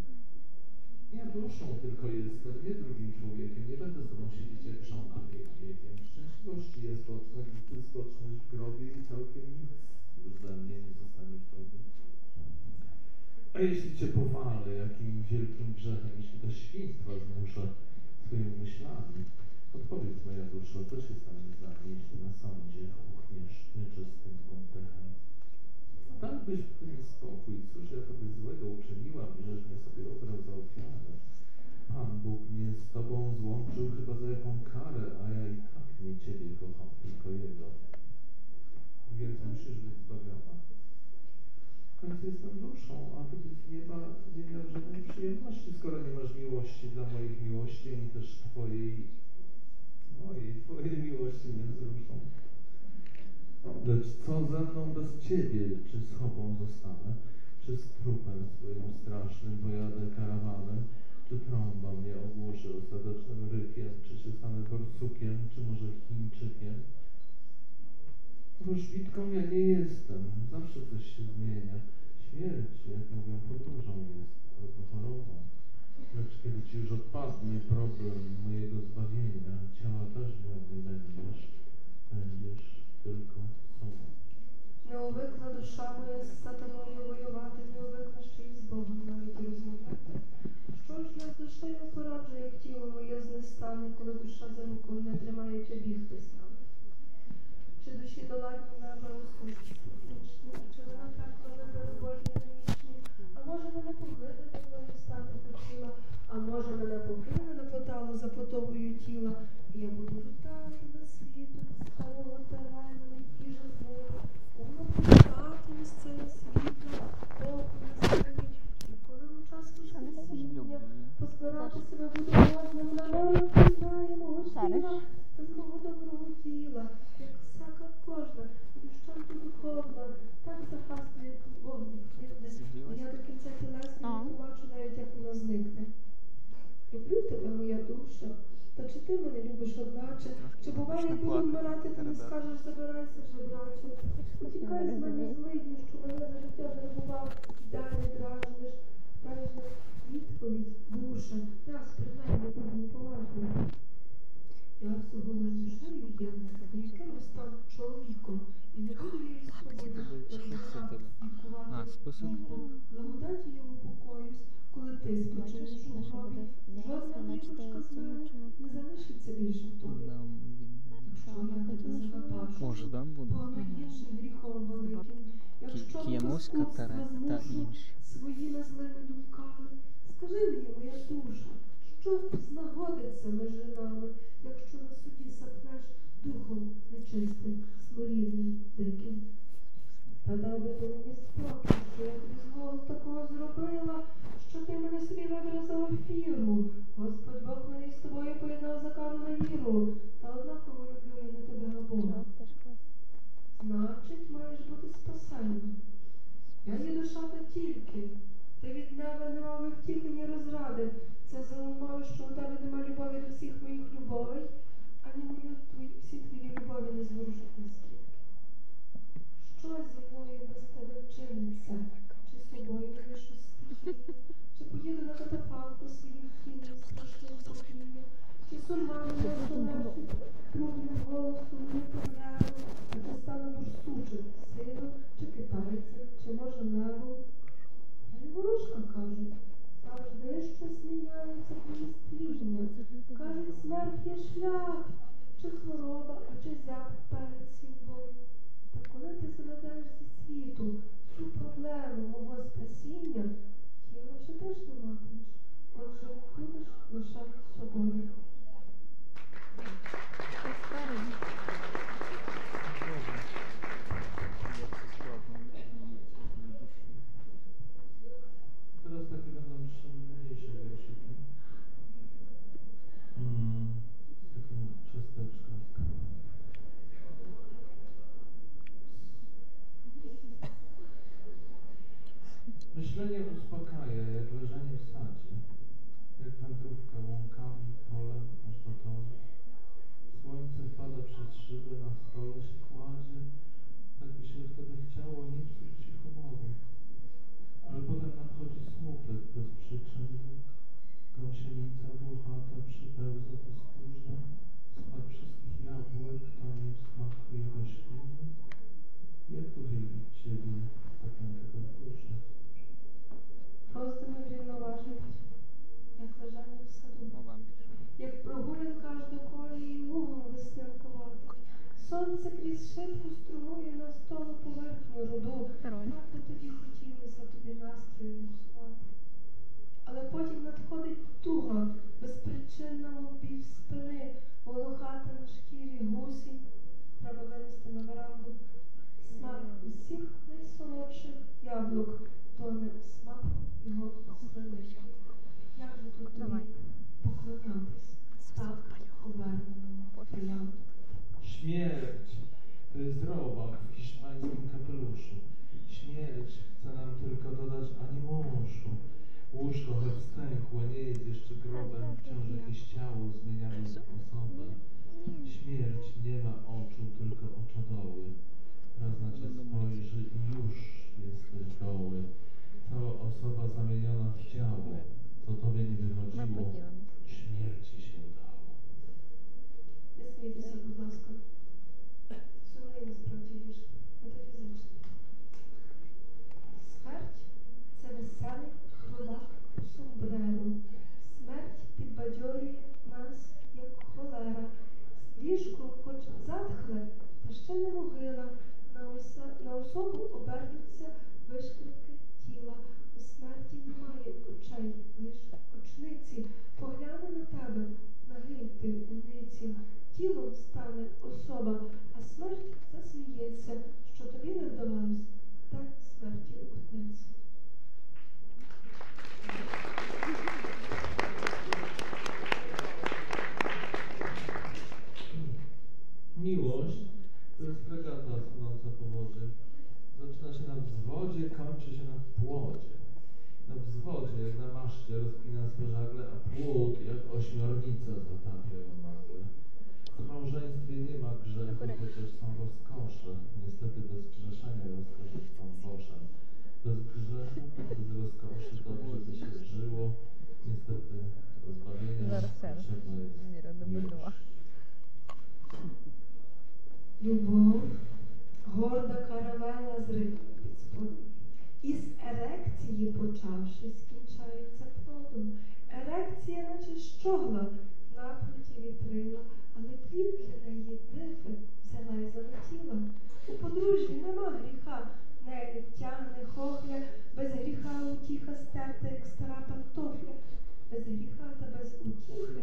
Ja duszą tylko jestem, nie drugim człowiekiem, nie będę z Tobą siedzieć jak żona wiek wiekiem. Szczęśliwości jest boczność, Ty zboczność w grobie i całkiem nic już ze mnie nie zostanie w Tobie. A jeśli Cię powalę jakim wielkim grzechem, jeśli do świństwa zmuszę swoimi myślami, odpowiedz moja dusza, co się stanie z nami, jeśli na sądzie huchniesz nieczystym oddechem? Dałbyś w tym spokój, cóż ja Tobie złego uczyniłam i żeś mnie sobie obrał za ofiarę. Pan Bóg mnie z Tobą złączył chyba za jaką karę, a ja i tak nie Ciebie kocham, tylko Jego. przyjemności, skoro nie masz miłości dla moich miłości, ani też twojej, mojej, twojej miłości nie wzruszą. Lecz co ze mną bez ciebie, czy z chobą zostanę, czy z trupem swoim strasznym pojadę karawanem, czy trąba mnie ogłuszy ostatecznym rykiem, czy się stanę borsukiem, czy może Chińczykiem. Wróżbitką ja nie jestem, zawsze coś się zmienia. Śmierć, jak mówią, podróżą jest, albo chorobą. Lecz kiedy ci już odpadnie problem mojego zbawienia, ciała też nie będziesz, będziesz tylko sobą. Nieobykła dusza moja z satanою воювати, nieobykła ще й з Богом навіть розмовляти. Що ж я з душею пораджу, як тіло моє знестане, коли душа за руку не тримає, чи бігти стане? Чи душі доладні неба ускочні? Чи вона пекло неперебольні немічні? А може мене поглине на мною стати почіла? А може мене поглине нападало за подобою тіла? І я буду літати на світу, старого терена і живого. Повно прилітати на сцені світу, повно на сцені. І коли у часу життя позбирати себе буде важним на морю, пізнає мого тіла, такого доброго тіла, як всяка кожна, дівчанка духовна, так захаслює вогні. Я до кінця тілесного не побачу навіть, як воно зникне. Люблю тебе, моя душа, та чи ти мене любиш одначе? Чи буває, як буду вмирати, ти не скажеш, забирайся вже, браче. Утікай з мене злидню, що мене за життя грабував, далі дражнеш. Майже відповідь, душа, я спринаймні буду поважною. Я всього на душею є, якимось там чоловіком, і не буду я із тобою розмагати, вікувати. Тому благодаті йому покоюсь, коли ти спочинеш у гробі, жодна дівчинка з мене не залишиться більше в тобі. Якщо я тебе завантажу, то воно є ще гріхом великим. Якщо ти розкусна змушу своїми злими думками, скажи мені, моя душа, що знагодиться межи нами, якщо на суді сапнеш духом нечистим, сморідним, диким? Та дав би ти мені спокій, що я тобі злого такого зробила, що ти мене собі вибрав за офіру. Господь Бог мене з тобою поєднав за кару на віру, та однаково люблю я не тебе, а Бога. Значить, маєш бути спасенним. Я є душа та тільки. Ти від неба не мав втіхи, ні розради. Це за умови, що у тебе нема любові до всіх моїх любовей, ані мою твої, всі твої любові не зворушать наскільки. Що зі мною без тебе вчиниться? Чи з собою мені щось спіхне? Чи поїду на катафалку своїм хідом, страшним спокійним? Чи сурмами не залежить трудним голосом, не померу? А ти стану бурсучим, сином, чи китайцем, чи може небом? Я не ворожка, кажуть. Завжди щось міняється через стріння. Кажуть, смерть є шлях, чи хвороба, а чи зяб перед сім'єю. Та коли ти заведеш зі світу цю проблему мого спасіння, тіло вже теж не матимеш. Отже, будеш лише собою. Myślenie uspokaja, jak leżenie w sadzie, jak wędrówka łąkami, polem, aż do toru. Słońce wpada przez szyby, na stole się kładzie, tak by się wtedy chciało nie psuć cicho mowy. Ale potem nadchodzi smutek bez przyczyny, gąsienica włochata przypełza po skórze, smak wszystkich jabłek, to nie w smaku jego śliny. Jak tu wielbić ciebie, tak na tego wkurze? Роздуми врівноважують, як лежання в саду, як прогулянка аж до колії лугом веснянкувати. Сонце крізь шибку струмує на столу поверхню руду, як би тоді хотілося тобі настрою носувати. Але потім надходить туга, безпричинна, мов біль спини, волохата на шкірі гусінь. Треба винести на веранду смак усіх найсолодших яблук, тоне в смаку його злиничок. kłaniając jeszcze grobem, wciąż jakieś ciało zmieniamy sposobem. Śmierć nie ma oczu, tylko oczodoły. Raz na cię spojrzy i już jesteś goły. Cała osoba zamieniona w ciało, co tobie nie wychodziło, śmierci się udało. Wysmiejcie się, будь ласка. Сумне насправді більш метафізичне. Смерть – це веселий хлопак у сумбреро. Смерть підбадьорює нас, як холера. Ліжко, хоч затхле, та ще не могила. На особу обернуться вишкірки тіла. У смерті немає очей, ніж очниці. Погляне на тебе, нагий ти у ниці. Тілом стане особа, а смерть засміється, що тобі не вдавалось, та смерті утнеться. Miłość to jest fregata sunąca po wodzie. Zaczyna się na wzwodzie, kończy się na płodzie. Na wzwodzie, jak na maszcie, rozpina swe żagle, a płód jak ośmiornica zatapia ją nagle. W małżeństwie nie ma grzechu, chociaż są rozkosze. Niestety bez grzeszenia rozkoszy są boszem. Bez grzechu, bez rozkoszy dobrze by się żyło. Niestety rozbawienia potrzebne jest miłość. Любов, горда каравела з риб під сподом. Із ерекції почавши, скінчається плодом. Ерекція наче щогла, напруті вітрила, але плід для неї дифи взяла й залетіла. У подружжі нема гріха, нелі тягне хохля, без гріха утіха стерта, як стара пантофля. Без гріха та без утіхи,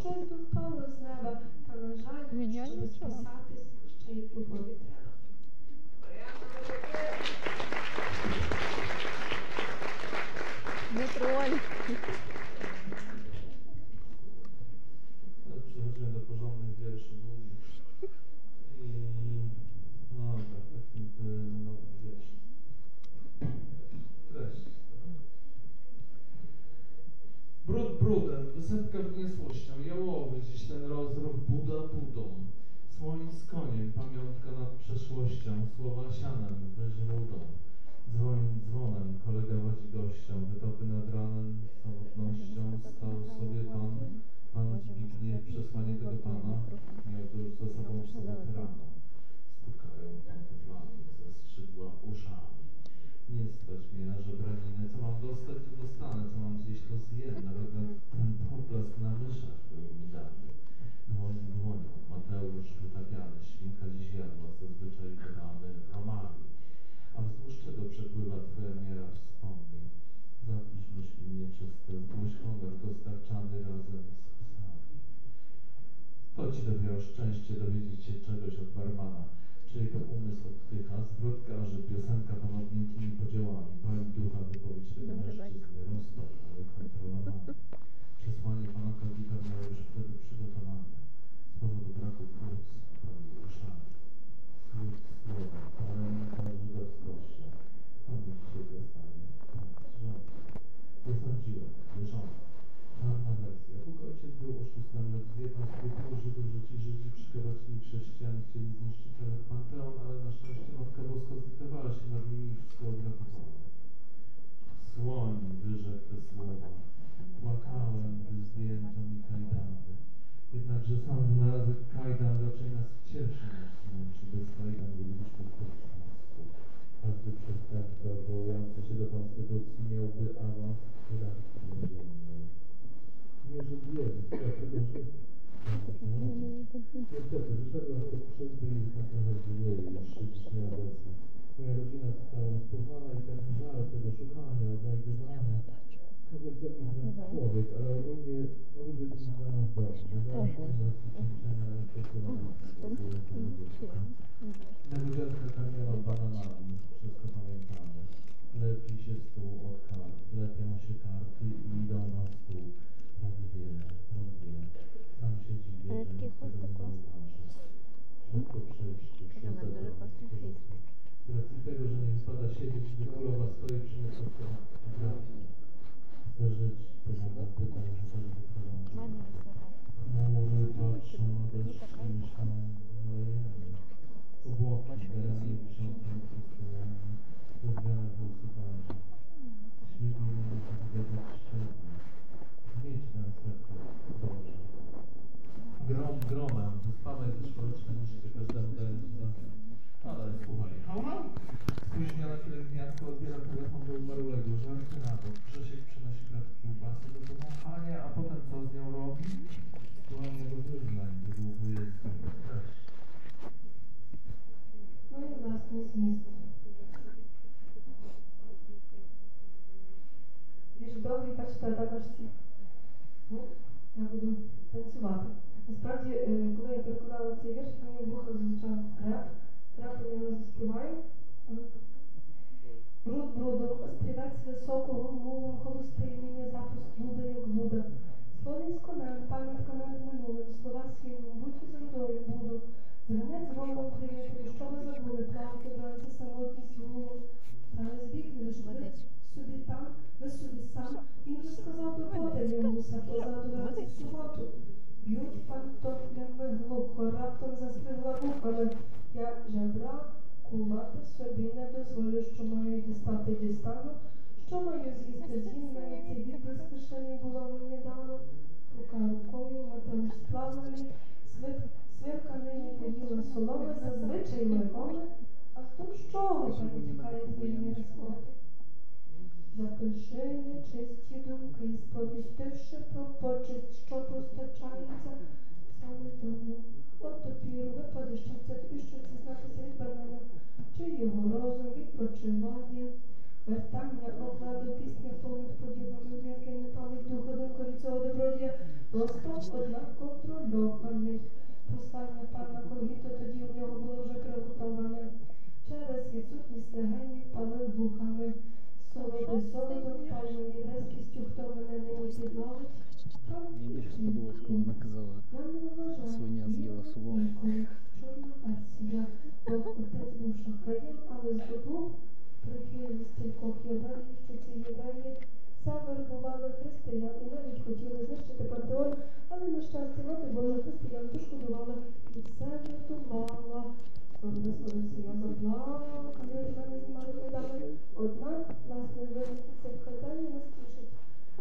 щось би впало з неба, та, на жаль, щоб розписатись, ще й любові треба. Не троль! Przechodzimy do porządnych wierszy długich i no tak, takich nowych wierszy. Treść. Brud brudem, wysepka wniosłością, jałowy dziś ten rozruch buda budą. Słoń z koniem, pamiątka nad przeszłością, słowa sianem, wyż rudą. Dzwoń dzwonem, kolega wadzi gością, wytopy nad ranem, samotnością, stał sobie pan. Pan Zbigniew, przesłanie tego pana, miał to już za sobą cztery rano. Stukają pantoflami ze skrzydła uszami. Nie stać mnie na żebraninę, co mam dostać, to dostanę, co mam zjeść, to zjem. Nawet ten poplask na myszach był mi dany. Dłoń dłonią, Mateusz wytapiany, świnka dziś jadła, zazwyczaj podany ramami. A wzdłuż czego przepływa twoja miara wspomnień. Zapisz myśli nieczyste, zdłoś honor dostarczany razem z psami. To ci dopiero szczęście dowiedzieć się czegoś od barmana, czy jego umysł oddycha, zwrotkarzy, piosenka pomodniętymi podziałami, pali ducha wypowiedź tego mężczyzny, rozpad, ale kontrolowany. Przesłanie pana Kowika miało już wtedy przygotowane, z powodu braku płuc, prawie uszami. Słów słowa, palenka żydowskością, pamięć się zastanie, pamięć żony. Zasądziłem, wierzono. Czarna wersja. Bóg ojciec był oszustem, lecz z jedną z tych Żydów, że ci Żydzi przykawacili chrześcijan, chcieli zniszczyć nawet Panteon, ale na szczęście Matka Boska zlikwidowała się nad nimi i wszystko odratowała. Słoń wyrzekł te słowa. Płakałem, gdy zdjęto mi kajdany. Jednakże sam wynalazek kajdan raczej nas cieszy, niż męczy. Bez kajdan byliśmy w końcu. Każdy przestępca odwołujący się do konstytucji miałby awans w racji więziennej. Nie żyjemy, dlatego że... Niestety, wyszedłem od przezby i naprawdę żyjeli, już szybciej nieobecny. Moja rodzina została rozpoznana i ten żal tego szukania, odnajdywania. Kogoś zabił nas człowiek, ale ogólnie ludzie byli dla nas dobrzy. Znałem się nas i ciężenia, ale to co nam jest. Nebudziatka karmiała bananami, wszystko pamiętamy. Lepi się stół od kart, lepią się karty i idą na stół. Odwie, odwie, sam się dziwię, że tego nie zauważy. Szybko przejście, przeze dwa, korzystnie. Z racji tego, że nie wypada siedzieć, gdy królowa stoi przy nieco w grafie. Chcę żyć, to mogę працювати. Насправді, коли я перекладала цей вірш, мені в вухах звучав реп. Реп я не заспіваю. Бруд брудом, острівець високого, мулом, холостий, мені запуск буде, як буде. Словень з конем, пам'ятка над минулим, слова свіжим, будь з родою буду. Дзвінець дзвоном приятелю, що ви забули, плавки вранці, самотність гулу. Та розбіг не жди, собі там, ви собі сам. Він вже сказав би потім йомуся, позаду разі в суботу. Б'ють пантофлями глухо, раптом застригла руками. Я жебра, кулати собі не дозволю, що маю дістати, дістану. Що маю з'їсти, з'їм навіть цей відблиск лишені було мені дано. Рука рукою, металу сплавлений, свирка нині поїла соломи, зазвичай лихоми. А хто б з чого перетікає твої розходи? Запиши нечисті думки, сповістивши про почесть, що постачається саме тому. От топір, випаде щастя, тобі що дізнатися від бармена, чи його розум, відпочивання, вертання, окладу, пісня, повнить подібами, м'яке не палить духа, думка від цього добродія, лосток, однак контрольований. Послання пана Когіто тоді у нього було вже приготоване. Через відсутність легенів палив вухами. Солоди солодом, пальмою єврейськістю, хто мене не усідловить. Мені більше сподобалось, коли вона казала, свиня з'їла солому. Чорна версія, бо отець був шахраєм, але здобув прихильність стількох євреїв, що ці євреї завербували християн і навіть хотіли знищити пантеон, але на щастя мати Божа християн пошкодувала і все врятувала. Висловився я заплавала, коли в мене знімали кайдани. Однак, власне, виноситься в кайдані нас тішить.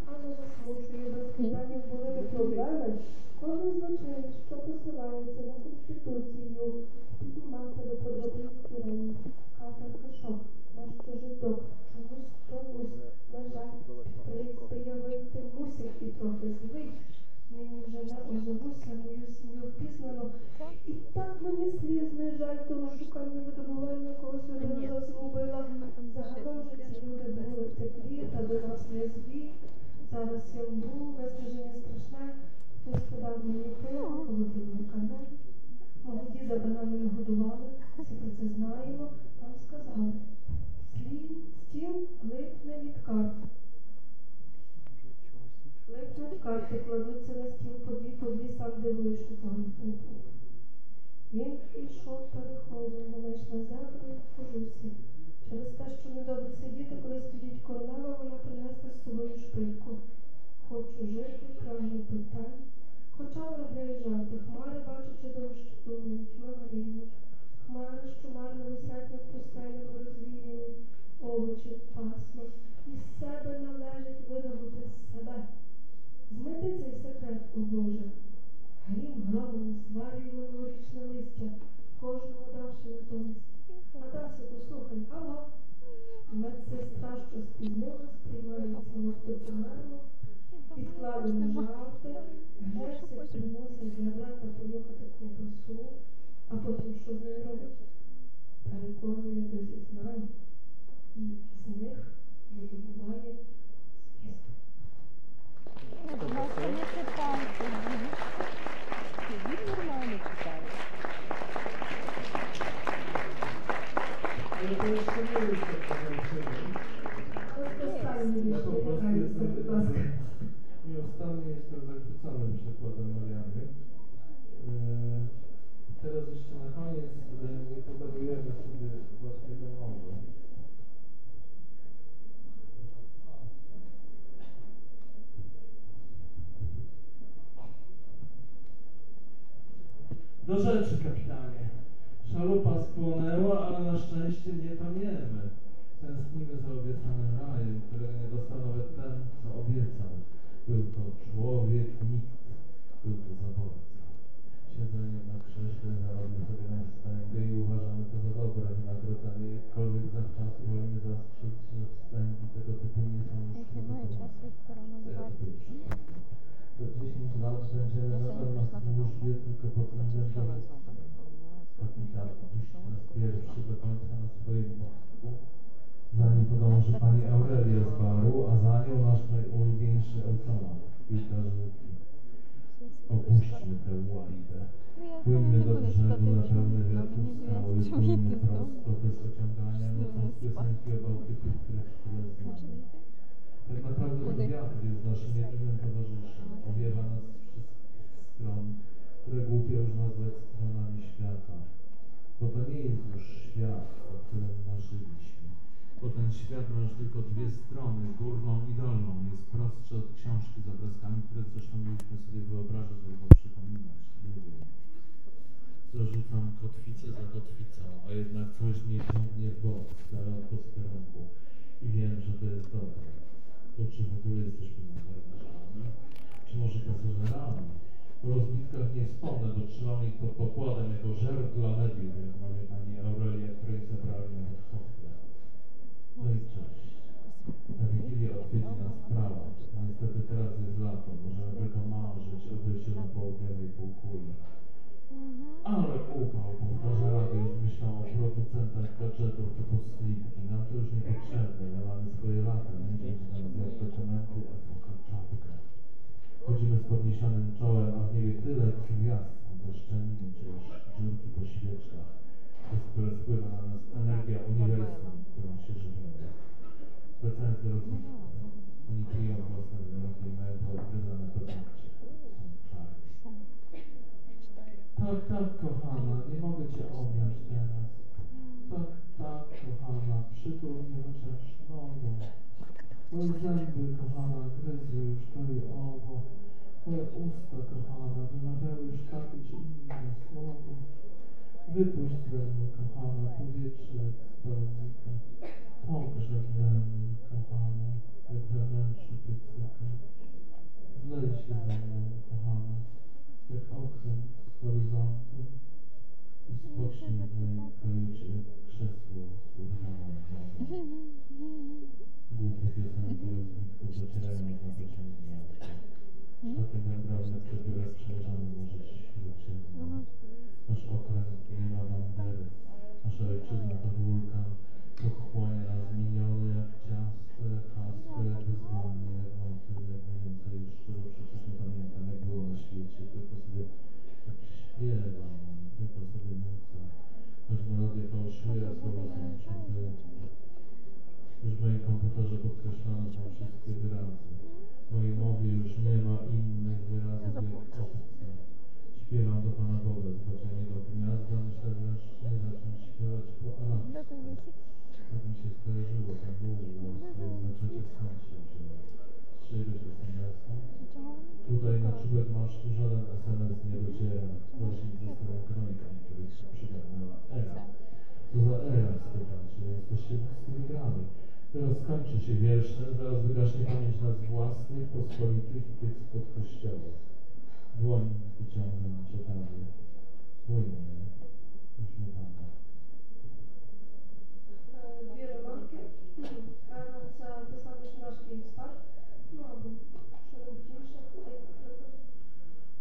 А не засмучує, без кайданів були не проблеми. Кожен злочин, що посилається на Конституцію, піднімався до подробних пірень. Катер кишок, наш чужиток, чомусь комусь, на жаль, підприємство я вийти мусив і трохи злий. Нині вже не озовуся, мою сім'ю впізнано. І так мені слізний жаль того шукання видобування когось один зовсім убила. Загалом же ці люди були в теплі та до нас не злі. Зараз я вбув, виснаження страшне. Хтось подав мені пиво, холодильника не. Мого діда бананами годували, всі про це знаємо. Нам сказали, стіл липне від карт. Липнуть карти, кладуться на стіл по дві, по дві, сам дивуєш, що цього ніхто не помітив. Він пішов переходом, вона йшла землею в кожусі. Через те, що недобре сидіти, коли стоїть королева, вона принесла з собою шпильку. Хочу жити, прагну питань. Хоча виробляю жарти, хмари, бачачи дощ, думають, ми варіємо. Хмари, що марно висять над постелями, розвіяні, овочі, пасма. Із себе належить видобути з себе. Змити цей секрет, о Боже. Грім громом зварюємо новорічне листя, кожному давши натомість. Матасю, послухай, ага. Медсестра, що спізнила, сприймається нафтопогано, відкладено жарти, герцик приносить забрати понюхати ковбасу, а потім що з нею робить? Переконує до зізнань, і з них видобуває зміст. Ковбаса не питається. Він нормально читає. Я думаю, що не вийшло, що я вчинив. І останнє є сказати спеціально прикладом Мар'яни. Teraz jeszcze na koniec nie podarujemy sobie właśnie domowy. Do rzeczy, kapitanie. Szalupa spłonęła, ale na szczęście nie toniemy. Tęsknimy za obiecanym rajem, którego nie dostał nawet ten, co obiecał. Był to człowiek, nikt. Był to zabójca. Siedzenie na krześle narobił sobie najstęgę i uważamy to za dobre wynagrodzenie. Jakkolwiek zawczasu wolimy zastrzyć, że wstęgi tego typu nie są już niezbędne. Do dziesięć lat będziemy nadal na służbie, tylko potem będziemy spotnikami opuścić nas pierwszy do końca na swoim mostku. Za nim podąży pani Aurelia z baru, a za nią nasz najulubieńszy automat, piłkarz Rzymki. Tak naprawdę wiatr jest naszym jedynym towarzyszem. Objawia nas z wszystkich stron, które głupio już nazwać stronami świata. Bo to nie jest już świat, o którym marzyliśmy. Bo ten świat ma już tylko dwie strony, górną i dolną. Jest prostszy od książki z obrazkami, które zresztą mieliśmy sobie wyobrażać albo przypominać. Nie wiem. Zarzucam kotwicę za kotwicą, a jednak coś mnie ciągnie w bok, z dala od posterunku. I wiem, że to jest dobre. To czy w ogóle jesteśmy zaangażowani? Czy może to zażeramy? W rozbitkach nie wspomnę, bo trzymamy ich pod pokładem jako żerb dla mediów, jak mawia pani Aurelia, której zabrali nam od Hofla. No i cześć. Na Wigilię odwiedzi nas prawa. Niestety teraz jest lato, możemy tylko marzyć o wyjściu na południowej półkuli. Ale upał, powtarza radio, już myślą o producentach gadżetów typu slipki. Nam to już niepotrzebne, ja mamy swoje lata, nie wiem, czy nam zjadł dokumenty albo kaczapkę. Chodzimy z podniesionym czołem, a w niebie tyle gwiazd są do szczeliny, czy już dziurki po świeczkach, przez które spływa na nas energia uniwersum, którą się żywimy. Wracając do rozmowy, oni kryją własne wyroki i mają poodgryzane paznokcie. Tak, tak, kochana, nie mogę cię objąć teraz. Tak, tak, kochana, przytul mnie chociaż nogą. Moje zęby, kochana, gryzły już to i owo. Moje usta, kochana, wymawiały już takie czy inne słowo. Wypuść ze mnie, kochana, powietrze spełnika. Pogrzeb we mnie, kochana, jak we wnętrzu piecyka. Zlej się ze mną, kochana, jak okręt. Horyzonty i spocznij w mojej kajucie krzesło słuchało wodę. Głupie piosenki o znikku zacierają na zasięgu miasta. Szlakiem wędrowne przebiera strzeżamy może świat ciemno. Nasz okręt nie ma bandery, nasza ojczyzna to wulkan, to chłania nas miniony jak ciasto, jak hasło, jak wyzwanie, jak wątry, jak więcej już szczuro, przecież nie pamiętam jak było na świecie, tylko sobie śpiewam, tylko sobie nucę, choć melodie fałszuje, a słowa są przewidywne. Już w moim komputerze podkreślane są wszystkie wyrazy. W mojej mowie już nie ma innych wyrazów jak obce. Śpiewam do Pana Boga, choć ja nie do gniazda, myślę wreszcie zacząć śpiewać po arabsku. Tak mi się skojarzyło, tam było głos, bo na trzecie skąd się wzięło. Strzeliłeś es em es-a? Tutaj na czubek masz tu żaden es em es nie dociera. Zasięg została kronika, który się przygarnęła era. Co za era, słuchajcie, jesteście migrami. Teraz skończy się wierszem, zaraz wygaśnie pamięć nas własnych, pospolitych i tych spod kościoła. Dłoń wyciągnę ciekawie. Płynie, już nie pada. Dwie remarki. Це доставиш наш Київстар, ну або що-небудь інше.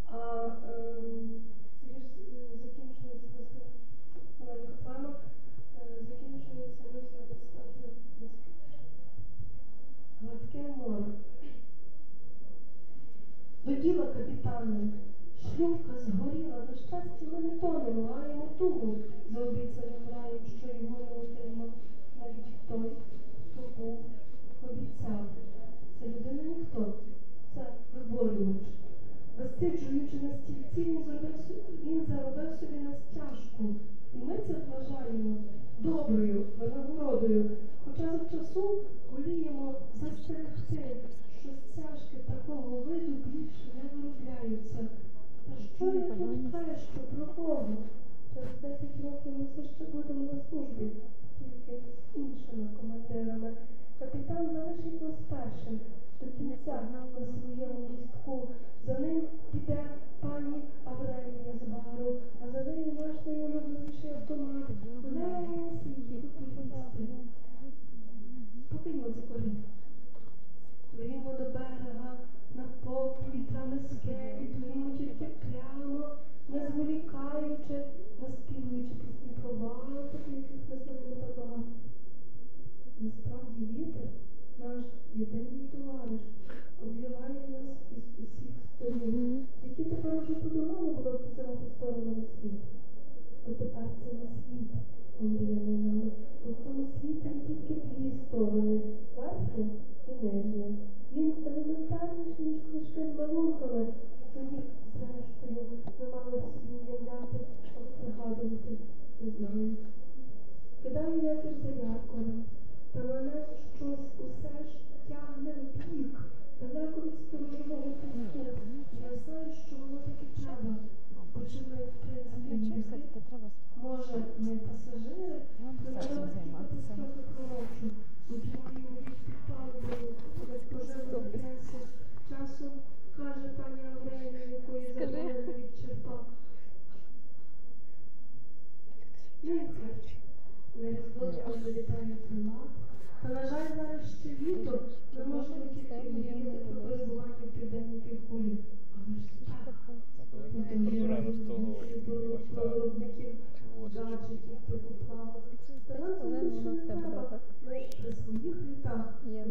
А вірш закінчується маленька поема, закінчується місія відстати гладке море. До діла, капітане, шлюпка згоріла, на щастя ми не тонемо, маємо тугу за обіцяним раєм, що його не отримав навіть той, хто був обіцяв. Це людина ніхто, це виборювач. Розсиджуючи на стільці, він заробив, він заробив собі на стяжку. І ми це вважаємо доброю винагородою. Хоча за часу воліємо застерегти, що стяжки такого виду більше не виробляються. Та що я тут кажу про кого? Через десять років ми все ще будемо на службі, тільки з іншими командирами. Капітан залишить нас першим до кінця на своєму містку. За ним піде пані Аврелія з бару, а за нею наш найулюбленіший автомат. Вона слідить полісти. Покиньмо це корінь. Пливімо до берега, на попу вітрами скелі, пливімо тільки прямо, не зволікаючи, наспівуючи пісні про багато, яких ми знаємо так багато. Насправді вітер, наш єдиний товариш, обвіває нас із усіх сторонами світу. Тепер цього світу, мріяний нами, у цьому світі тільки дві сторони, верхня і нижня. Він елементарніший, ніж книжки з малюнками, що їх, зрештою, ми мали в собі уявляти, щоб пригадувати, не знаю. Кидаю я теж за яркою, та мене щось усе ж тягне в бік, далеко від сторожового пункту. Я знаю, що воно таки треба. Почали, в принципі, може, ми пасажири, ми треба займатися пророчу, ми тримаємо від підпаленою, безпожежно вдеться. Часом каже пані Аврелія, якої заборонено від черпак. Лікарч. На різдво завітає примат. Та, на жаль, зараз ще літо, ми можемо тільки уявити про перебування в південній півкулі. Але ж так. Потемірами виробників гаджетів, типу плавок. Та нам це більше не треба. Ми при своїх літах, з'їв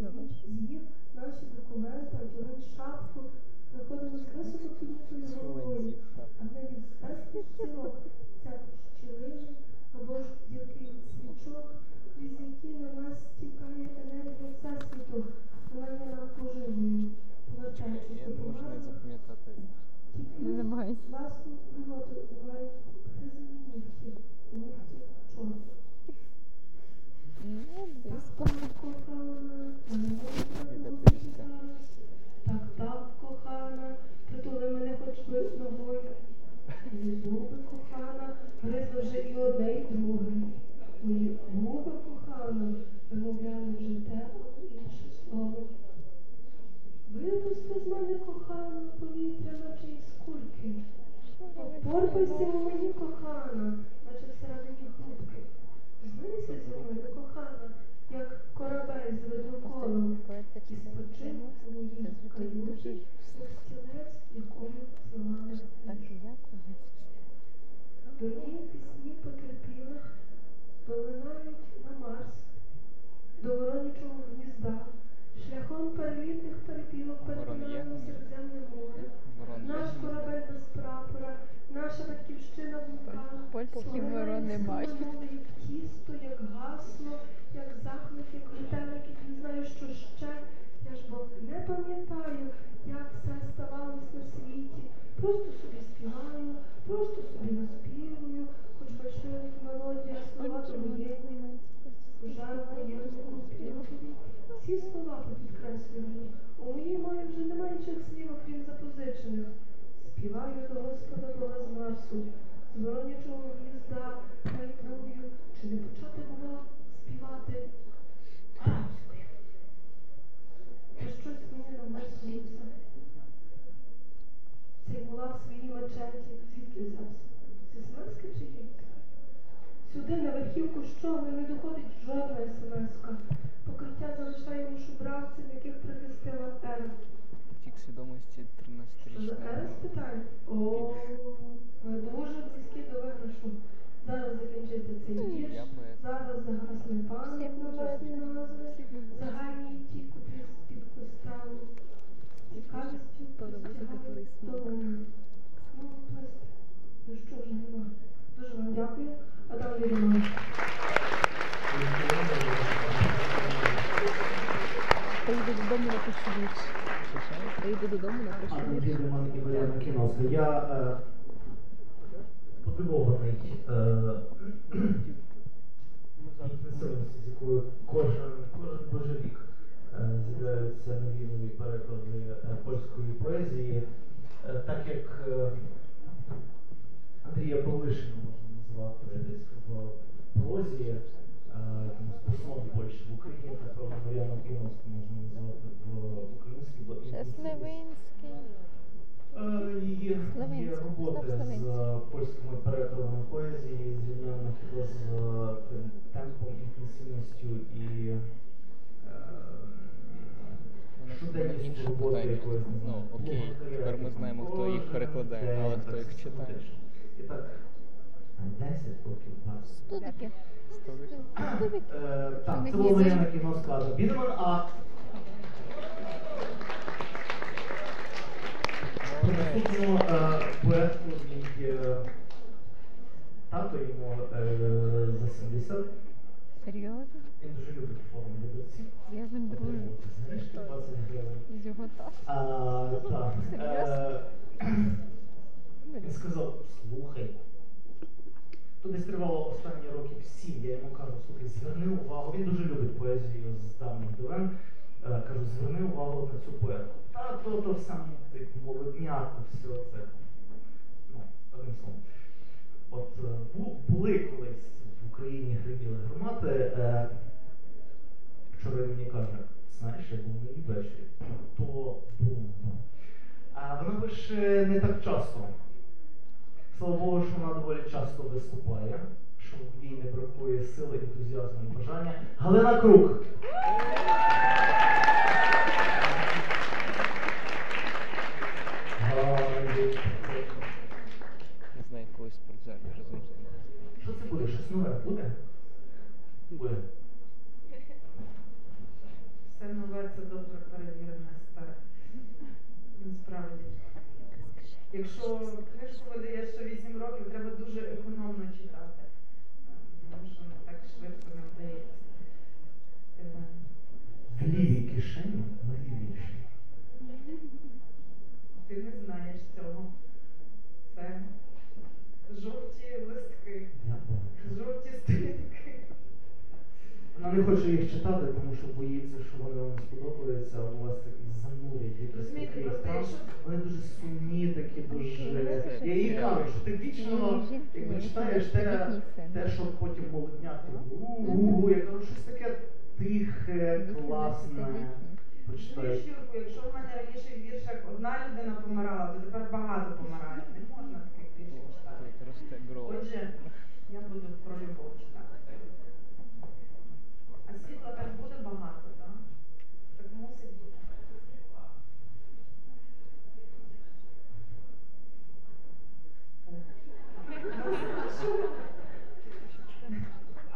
наші документи, одягнув шапку, виходимо з високопіднятою головою. А в небі спецький щирок, ця щілина або ж дірки від свічок, крізь які на нас стікає енергія всесвіту. Вона є нам поживою, повертаючись до помаду. Тільки власну пригоду тримають призові нігті і нігті чорні. Так так кохана, вона не кохана. Так так кохана, притули мене хоч би ногою. Мої зуби кохана, гризли вже і одне, і друге. Мої губи кохана, вимовляли вже те або інше слово. Випусти з мене кохана повітря, наче із кульки. Порпайся у мені кохана, наче всередині грудки. Знися зі мною кохана, як корабель з видноколом. І спочинь у моїй каюті, як стілець, якому зламали дні. Дорогі пісні потерпілих долинають на Марс, до Воронячого гнізда. Шляхом первітних перепілок перетинаємо Середземне море. Наш корабель без прапора, наша батьківщина вулкана. Шугає сламоли, як тісто, як гасло, як заклик, як метелик, як не знаю, що ще. Я ж бо не пам'ятаю, як все ставалось на світі. Просто собі співаю, просто собі наспівую, хоч бачили мелодія, слова до воєнними, пожар воєнному співакові. Всі слова попідкреслювали. У моїй мові вже немає інших слів, окрім запозичених. Співаю до Господа Бога з Марсу, з Воронячого гнізда, майкую, чи не почати була співати арабською. Та щось мені намислюється. Цей була в своїй мечеті. Звідки взявся? Сесмерська чи гірська? Сюди, на верхівку щогли, не доходить жодна есмерська. Покриття залишаємо шубравців, яких прихистила Ера. Втік свідомості тринадцятирічної. Що за Ера спитає? О, ми дуже близькі до виграшу. Зараз закінчиться цей вірш, зараз загасне пам'ять на власні назви, загальні ті, котрі з-під костелу. Цікавістю постягають долоні. Ну, плести. Ну що вже нема. Дуже вам дякую. Адам Відеман. Прийду додому на пощадіч. Прийду додому на пощадіч. Адам Відеман і Мар'яна Кіяновська. Я подивований інтенсивності, з якою кожен божий рік з'являються нові нові переклади польської поезії. Так як Андрія Павлишина можна назвати десь в прозі, послом Польщі в Україні, так як Мар'яну Кіяновську можна назвати в українській, бо її роботи з польськими перекладами поезії зрівняно з темпом, інтенсивністю і інше питання. Ну, окей, тепер ми знаємо, хто їх перекладає, але хто їх читає. І так, десять років, двадцять. Студики. Так, це була Мар'яна Кіяновська, Адам Відеман, а наступного поетку від багато, йому е, за сімдесят. Серйозно? Він дуже любить форум Люберців. Я з ним дружу. Знижки двадцять гривень. З його так? Серйозно? Він сказав, слухай. Тут десь тривало останні роки всі, я йому кажу, слухай, зверни увагу, він дуже любить поезію з давніх давен, кажу, зверни увагу на цю поетку. Та то-то саме, як молодняк, все це, ну, одним словом. От були колись в Україні гриміли гармати, вчора мені каже, знаєш, я був на її вечорі, то бомба. А вона пише не так часто. Слава Богу, що вона доволі часто виступає, що в ній не бракує сили, ентузіазму і бажання. Галина Крук! Не знаю, якогось спортзалі разом з ним. Що це буде? Щось нове буде? Буде. Все нове – це добре перевірене старе. Насправді. Якщо книжку видаєш ще вісім років, треба дуже економно читати, тому що не так швидко не вдається. В лівій кишені найбільше. Ти не знаєш цього. Це жовті листки, жовті сторінки. Вона не хоче їх читати, тому що боїться, що вони вам сподобаються, а у вас такі занурять. Розумієте, просто якщо... Вони дуже сумні такі, дуже... Я їй кажу, що ти вічно, якби читаєш те, що потім молодняк, у-у-у, я кажу, щось таке тихе, класне. Почитаю. Щурку, якщо в мене раніше в віршах одна людина помирала, то тепер багато помирає. Не можна таких віршів читати. Отже, я буду про любов читати. А світла так буде багато, так? Так мусить бути.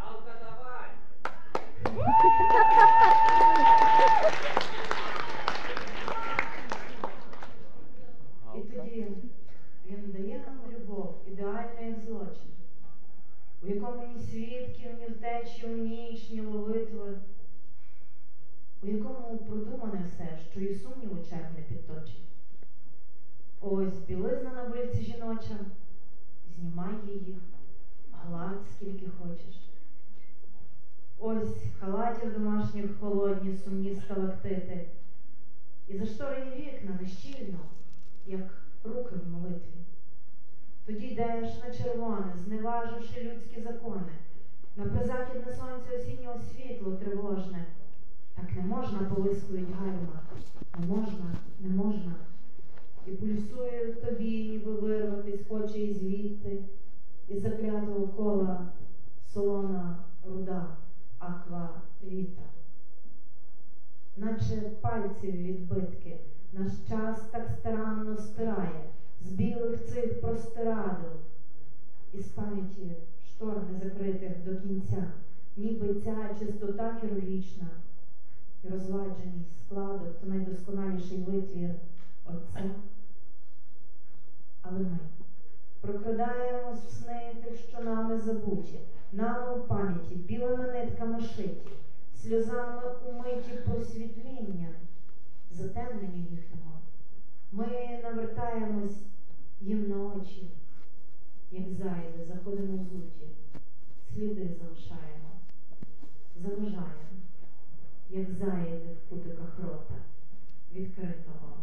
Алка, давай! І тоді він дає нам любов, ідеальна як злочин. У якому ні свідків, ні втечі, ніч, ні ловитви, у якому продумане все, що і сумніву черг не підточить. Ось білизна на бильці жіноча, знімай її, гладь скільки хочеш. Ось халатів домашніх холодні, сумні сталактити, і зашторені вікна нещільно, як руки в молитві. Тоді йдеш на червоне, зневаживши людські закони, на призахідне сонце осіннього світло тривожне. Так не можна, повискують гальма, не можна, не можна. І пульсує в тобі, ніби вирватись хоче і звідти, із заклятого кола солона руда аквавіта. Наче пальців відбитки, наш час так старанно стирає з білих цих простирадил, із пам'яті штор незакритих до кінця, ніби ця чистота хірургічна і розладженість складок, то найдосконаліший витвір отця. Але ми прокрадаємось в сни тих, що нами забуті, нами у пам'яті, білими нитками шиті, сльозами умиті просвітління, затемнення їхнього. Ми навертаємось їм на очі, як зайде, заходимо в зуті, сліди залишаємо, заважаємо, як зайде в кутиках рота, відкритого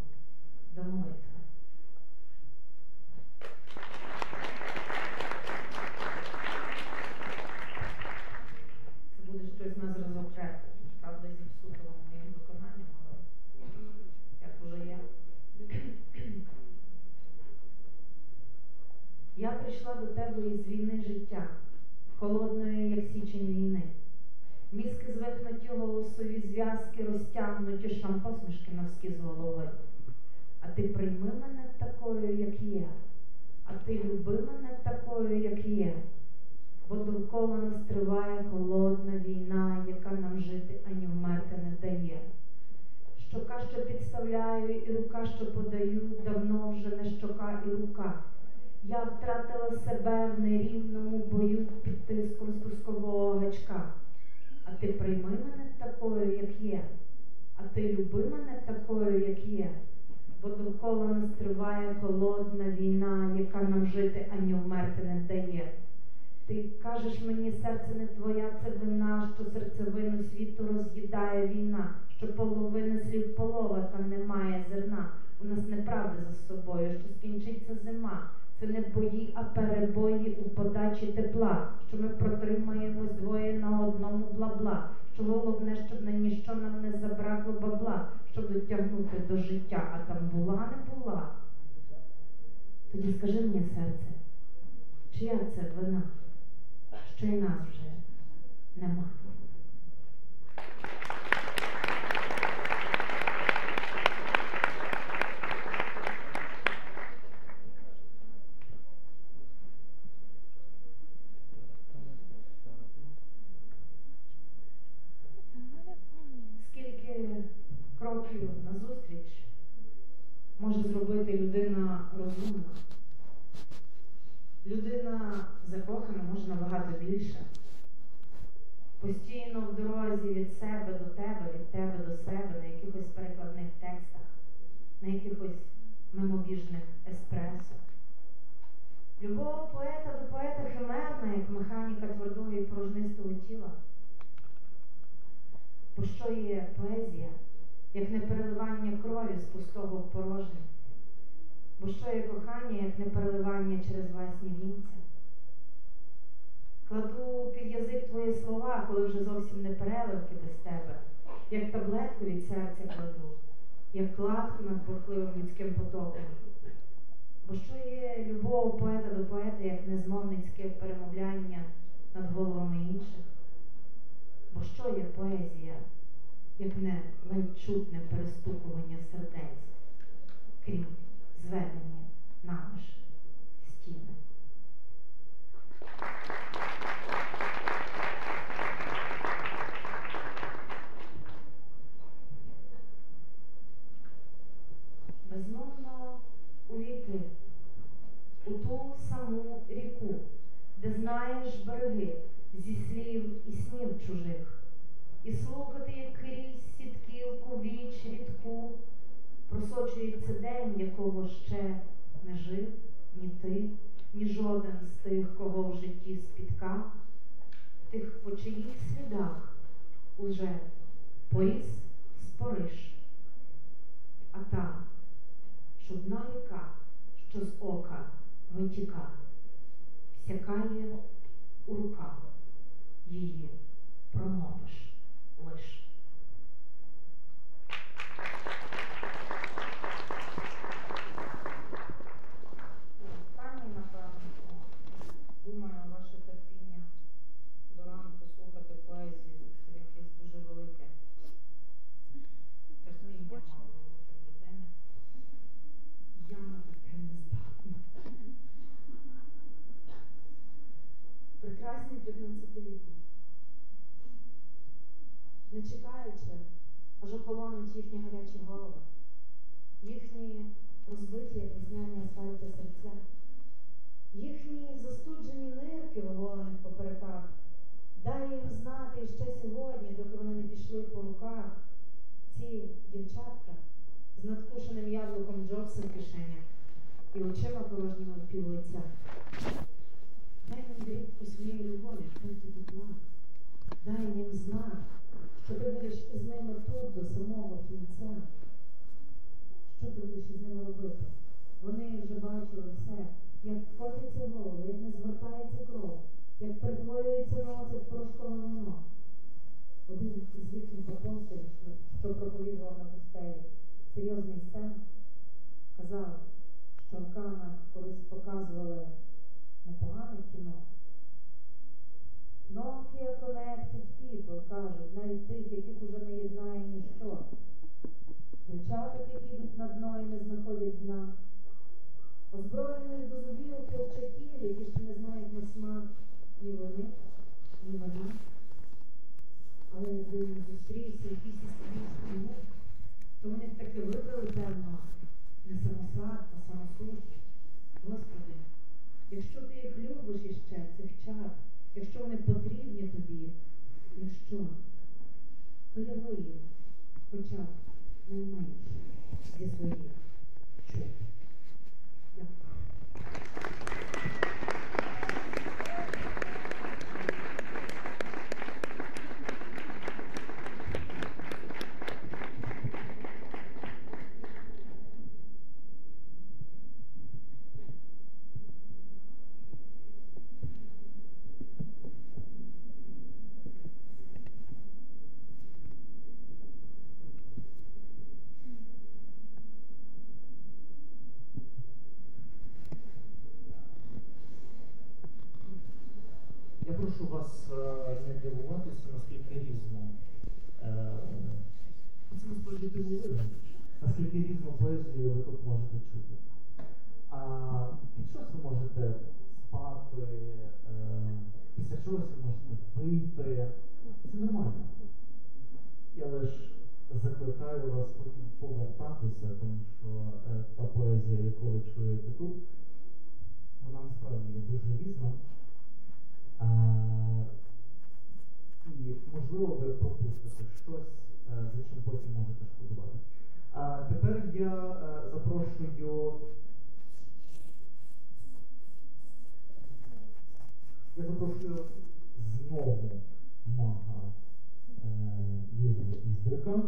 до молитви. Це буде щось на зразок репу, правда, зіпсутого моїм виконанням, але як уже є. Я прийшла до тебе із війни життя, холодної, як січень війни. Мізки звикнуті, голосові зв'язки розтягнуті, шампосмішки навскі з голови. А ти прийми мене такою, як є. А ти люби мене такою, як є. Бо довкола нас триває холодна війна, яка нам жити ані вмерти не дає. Щока, що підставляю, і рука, що подаю, давно вже не щока і рука. я втратила себе в нерівному бою під тиском спускового гачка. А ти прийми мене такою, як є. А ти люби мене такою, як є. Бо довкола нас триває холодна війна, яка нам жити, ані вмерти не дає. Ти кажеш мені, серце не твоя, це вина, що серцевину світу роз'їдає війна, що половини слів полова, там немає зерна. У нас неправда за собою, що скінчиться зима. Це не бої, а перебої у подачі тепла, що ми протримаємось двоє на одному бла-бла, що головне, щоб на ніщо нам не забракло бабла, щоб дотягнути до життя, а там була, не була. Тоді скажи мені, серце, чия це вина, що і нас вже нема. Кроків назустріч може зробити людина розумна. Людина закохана може набагато більше. Постійно в дорозі від себе до тебе, від тебе до себе, на якихось перекладних текстах, на якихось мимобіжних еспресо. Любов поета до поета химерна, як механіка твердого і порожнистого тіла. Бо що є поезія? Як не переливання крові з пустого в порожнє. Бо що є кохання, як не переливання через власні вінця? Кладу під язик твої слова, коли вже зовсім не переливки без тебе. Як таблетку від серця кладу, як кладку над бурхливим людським потоком. Бо що є любов поета до поета, як незмовницьке перемовляння над головами інших? Бо що є поезія, як не ледь чутне перестукування сердець, крім зведення наміж стіни. Безмовно увійти у ту саму ріку, де знаєш береги зі слів і снів чужих, і слухати, як крізь сітківку віч рідку просочується день, якого ще не жив ні ти, ні жоден з тих, кого в житті спіткав, тих, по чиїх слідах уже поріс спориш. А та чудна ріка, що з ока витіка, всякає у руках, її промовиш лиш. Пані Наталко, думаю, ваше терпіння до ранку слухати поезію це якесь дуже велике. Терпіння мало велике людини. Я на таке не здатна. Прекрасні п'ятнадцятилітні. Не чекаючи, аж охолонуть їхні гарячі голови, їхні розбиті, як весняні асфальти серця, їхні застуджені нирки в оголених попереках. Дай їм знати ще сьогодні, доки вони не пішли по руках, ці дівчатка з надкушеним яблуком Джобса в кишенях і очима порожніми в пів лиця. Дай їм дрібку своєї любові, пункту тепла. Дай їм знак, що ти будеш із ними тут до самого кінця. Що ти будеш із ними робити? Вони вже бачили все, як котиться голови, як не згортається кров, як перетворюється ноти в порошкове вино. Один із їхніх апостолів, що проповідував на пустелі, серйозний Сем, казав, що в Канах колись показували непогане кіно. Nokia Connected People, кажуть, навіть тих, яких уже не єднає ніщо. Дівчаток, які йдуть на дно і не знаходять дна. Озброєних до зубів хлопчаків, які ще не знають на смак ні вони, ні вона. Але якби зустрівся якийсь історійський мук, то вони б таки вибрали, певно, не самосад, а самосуд. Господи, Якщо ти їх любиш іще, цих чар, якщо вони потрібні тобі, якщо, то я виїв, хоча б найменше зі своїх чув. Дякую. Прошу вас не дивуватися, наскільки різно. Це насправді дивує, наскільки різну поезію ви тут можете чути. А під щось ви можете спати, після чогось ви можете вийти. Це нормально. Я лише закликаю вас потім повертатися, тому що та поезія, яку ви чуєте тут, вона насправді дуже різна. А, і, можливо, ви пропустите щось, за чим потім можете шкодувати. А тепер я а, запрошую... Я запрошую знову мага е, Юрія Ізрика.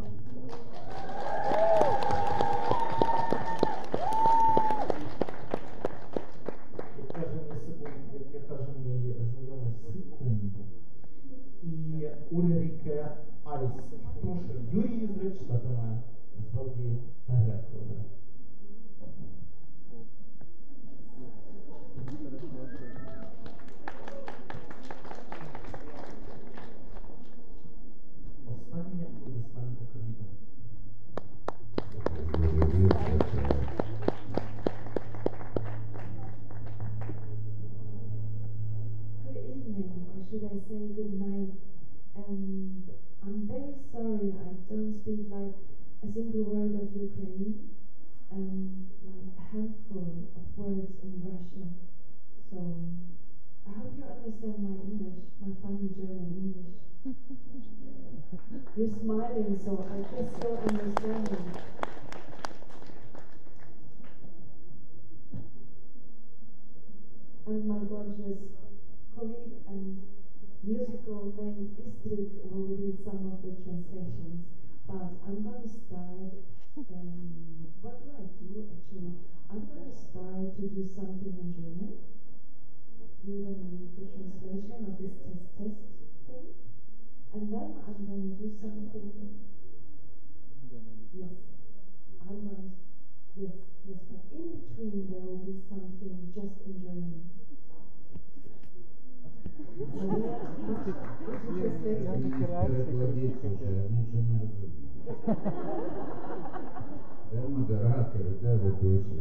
Тому що Юрій Ізрик читатиме насправді переклади. Останнє буде станете ковідом. Sorry, I don't speak like a single word of Ukraine and like a handful of words in Russian. So I hope you understand my English, my funny German English. You're smiling, so I guess you're understanding. And my gorgeous colleague and musical maid Istrik will read some of the translations, but I'm going to start, um, what do I do actually? I'm going to start to do something in German. You're going to read the translation of this test test thing, and then I'm going to do something. Yes, I'm going to, yes, yes, but in between there will be something just in German. Де модератор, де ведучий?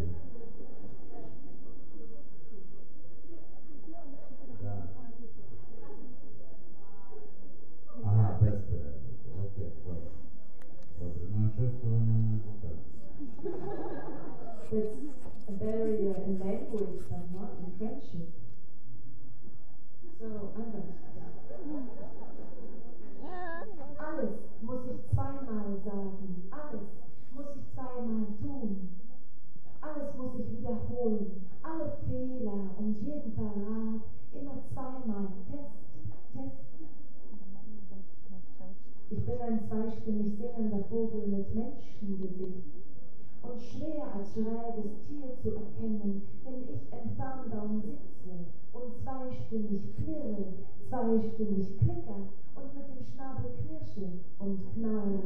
Ага, без перегляду. Окей, добре. Добре, ну а що з того не називає? Це barrier in language, but not in friendship. So, I'm going to start. Alles muss ich zweimal sagen. Alles muss ich zweimal tun. Alles muss ich wiederholen. Alle Fehler und jeden Verrat immer zweimal. Test, Test. Ich bin ein zweistimmig singender Vogel mit Menschengesicht. Und schwer als schräges Tier zu erkennen, wenn ich im Farnbaum sitze und zweistimmig klirre, zweistimmig klicker und mit dem Schnabel knirsche und knarre.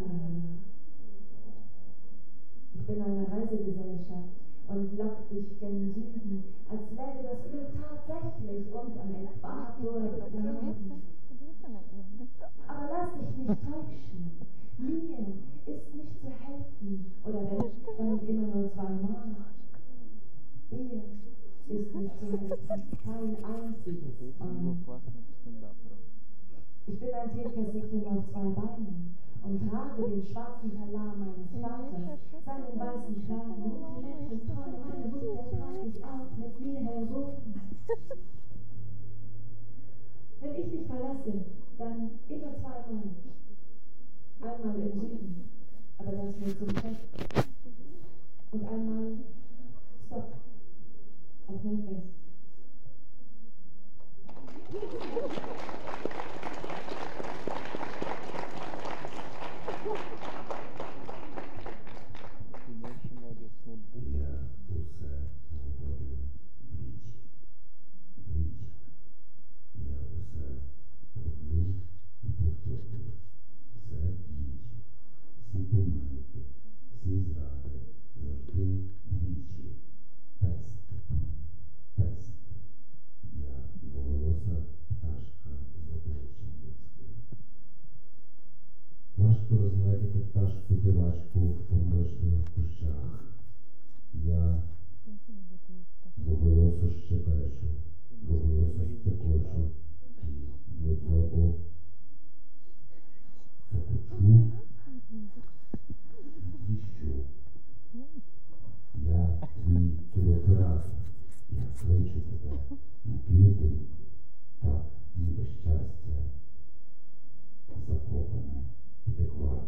Ich bin eine Reisegesellschaft und lock dich gen Süden, als läge das Glück tatsächlich und am Äquator begraben. Aber lass dich nicht täuschen. Mir ist nicht zu helfen, oder wenn, dann immer nur zweimal. Mir ist nicht zu helfen, kein einziges Mal. Ich bin ein Teekesselchen auf zwei Beinen und trage den schwarzen Talar meines Vaters, seinen weißen Kragen, die Menschen, meine Mutter trage ich auch mit mir herum. sind, dann immer zweimal. Einmal im Süden, aber das nur zum Test. Und einmal Stopp auf Nordwest. Я зрозумів.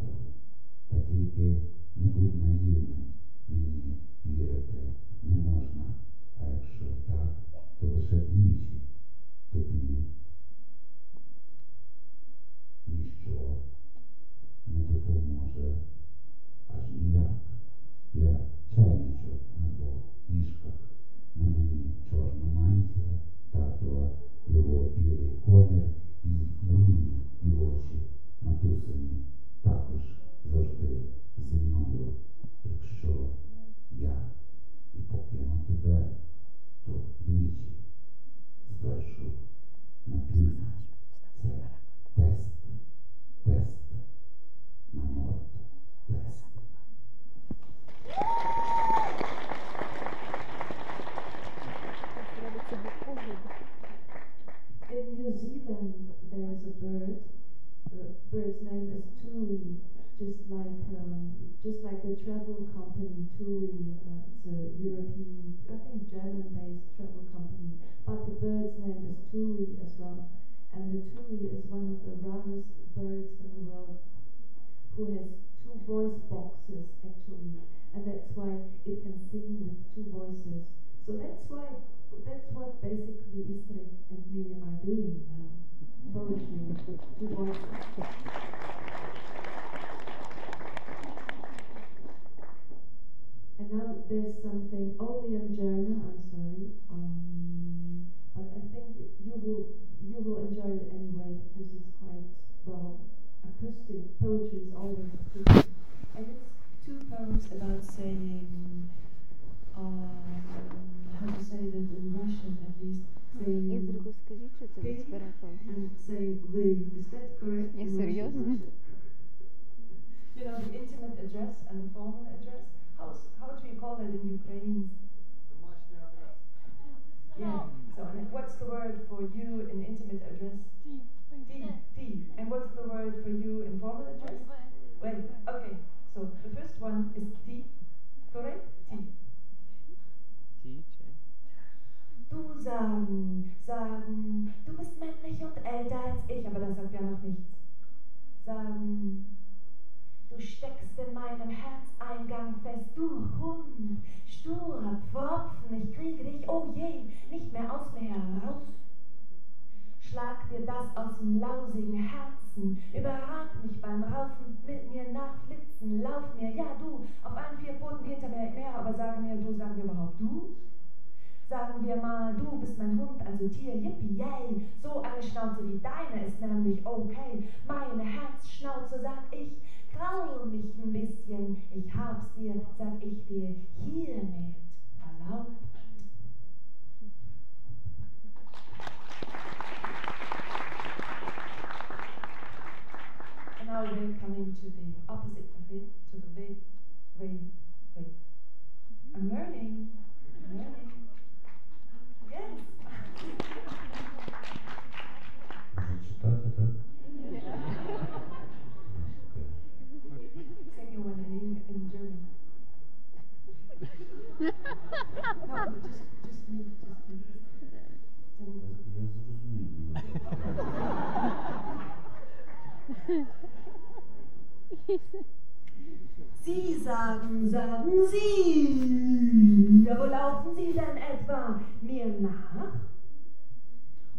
Sie sagen, sagen Sie, aber laufen Sie dann etwa mir nach?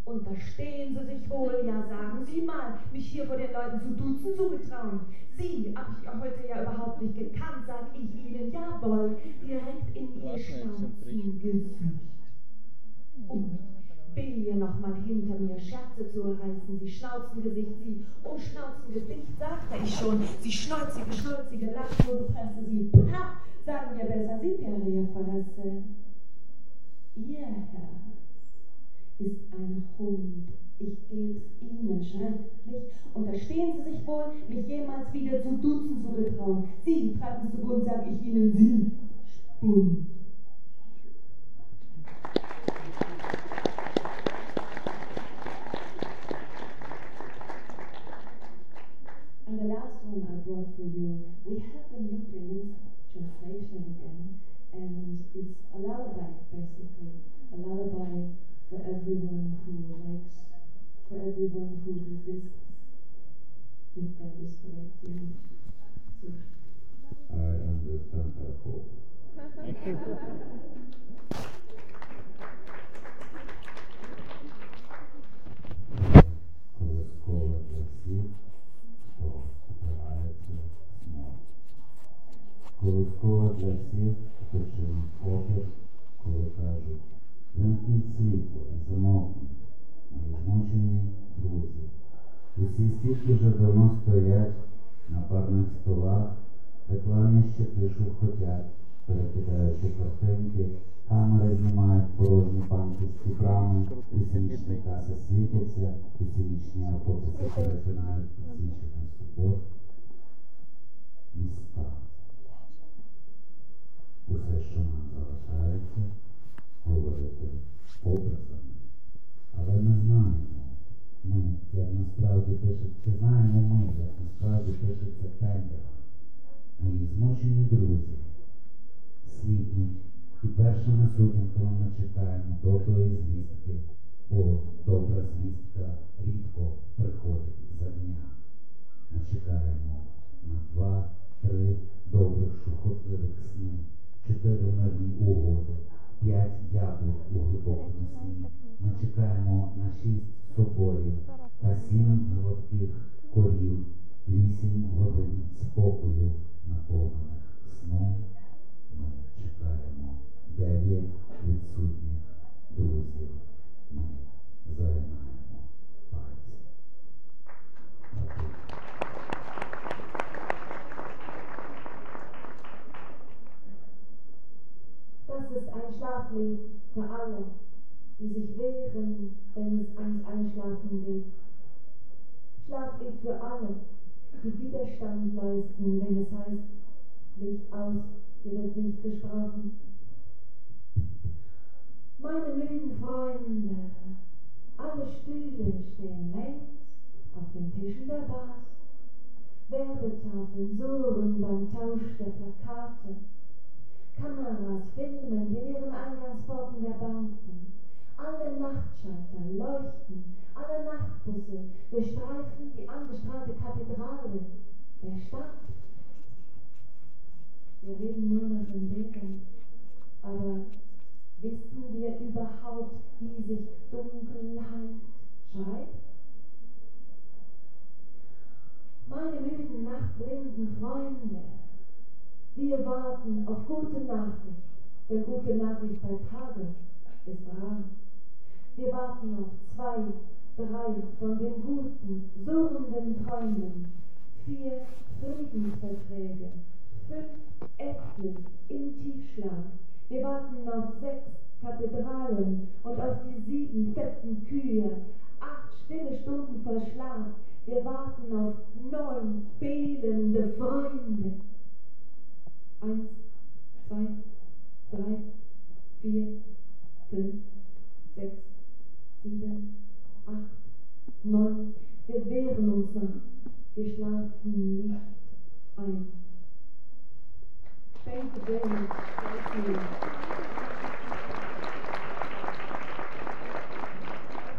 Unterstehen Sie sich wohl, ja sagen Sie mal, mich hier vor den Leuten zu duzen zu betrauen. Sie, hab ich ja heute ja überhaupt nicht gekannt, sag ich Ihnen, jawohl, direkt in Ihr Schnauzengefühl. Und Billie nochmal hinter mir Scherze zu reißen, Sie Schnauzengesicht, Sie, oh Schnauzengesicht, sagte ich schon, Sie schnauzige, schnauzige, Lachmodepresse, Sie, ha, sagen wir besser, Sie, Terrierverlasse. Ihr Herr ist ein Hund. Ich geb's Ihnen schriftlich. Unterstehen Sie sich wohl, mich jemals wieder zu duzen zu betrauen. Sie treiben zu Bund, sag ich Ihnen, Sie Spund. And the last one I brought for you, we have a Ukrainian translation again, and it's a lullaby, basically, a lullaby for everyone who likes, for everyone who resists, if that is correct, yeah. So. I understand, I hope. Колоскове для всіх, хто опирається знову. Колоскове для всіх, хто чинить опір, коли кажуть, вимкніть світло і замовкніть, мої змучені друзі. Усі стільки вже давно стоять на парних столах, рекламі ще пишу хотять, перекидаючи картинки, камери знімають порожні банківські брами, усі нічні каси світяться, усі нічні автобуси перетинають підсвічений собор. Міста. Усе, що нам залишається, говорити образами. Але ми знаємо, ми, як насправді пишеться, знаємо ми, як насправді пишеться темрява. Мої змучені друзі сліпнуть, і першими сутінками ми чекаємо доброї звістки, бо добра звістка рідко приходить за дня. Ми чекаємо на два-три добрих шухотливих сни, чотири мирні угоди, п'ять яблук у глибокому сні. Ми чекаємо на шість соборів та сім гладких корів, вісім годин спокою, наповнених сном. Ми чекаємо дев'ять відсутніх друзів. Ми займаємо пальці. Das ist ein Schlaflied für alle, die sich wehren, wenn es ans Einschlafen geht. Schlaflied für alle, die Widerstand leisten, wenn es heißt, Licht aus, hier wird nicht gesprochen. Meine müden Freunde, alle Stühle stehen längs auf den Tischen der Bars. Werbetafeln surren beim Tausch der Plakate. Kameras filmen in ihren Eingangsporten der Banken. Alle Nachtschalter leuchten, alle Nachtbusse durchstreifen die angestrahlte Kathedrale der Stadt. Wir reden nur noch von Bildern, aber wissen wir überhaupt, wie sich Dunkelheit schreibt? Meine müden, nachtblinden Freunde, wir warten auf gute Nachricht, denn gute Nachricht bei Tage ist rar. Wir warten auf zwei, drei von den guten, surrenden Träumen, vier Friedensverträge, fünf Äpfel im Tiefschlag. Wir warten auf sechs Kathedralen und auf die sieben fetten Kühe, acht stille Stunden voll Schlaf. Wir warten auf neun fehlende Freunde. Eins, zwei, drei, vier, fünf, sechs, sieben, acht, neun. Wir wehren uns noch. Wir schlafen nicht ein. Thank you very much. Thank you.